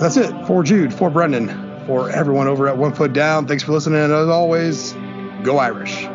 That's it for Jude, for Brendan, for everyone over at One Foot Down. Thanks for listening. And as always, go Irish.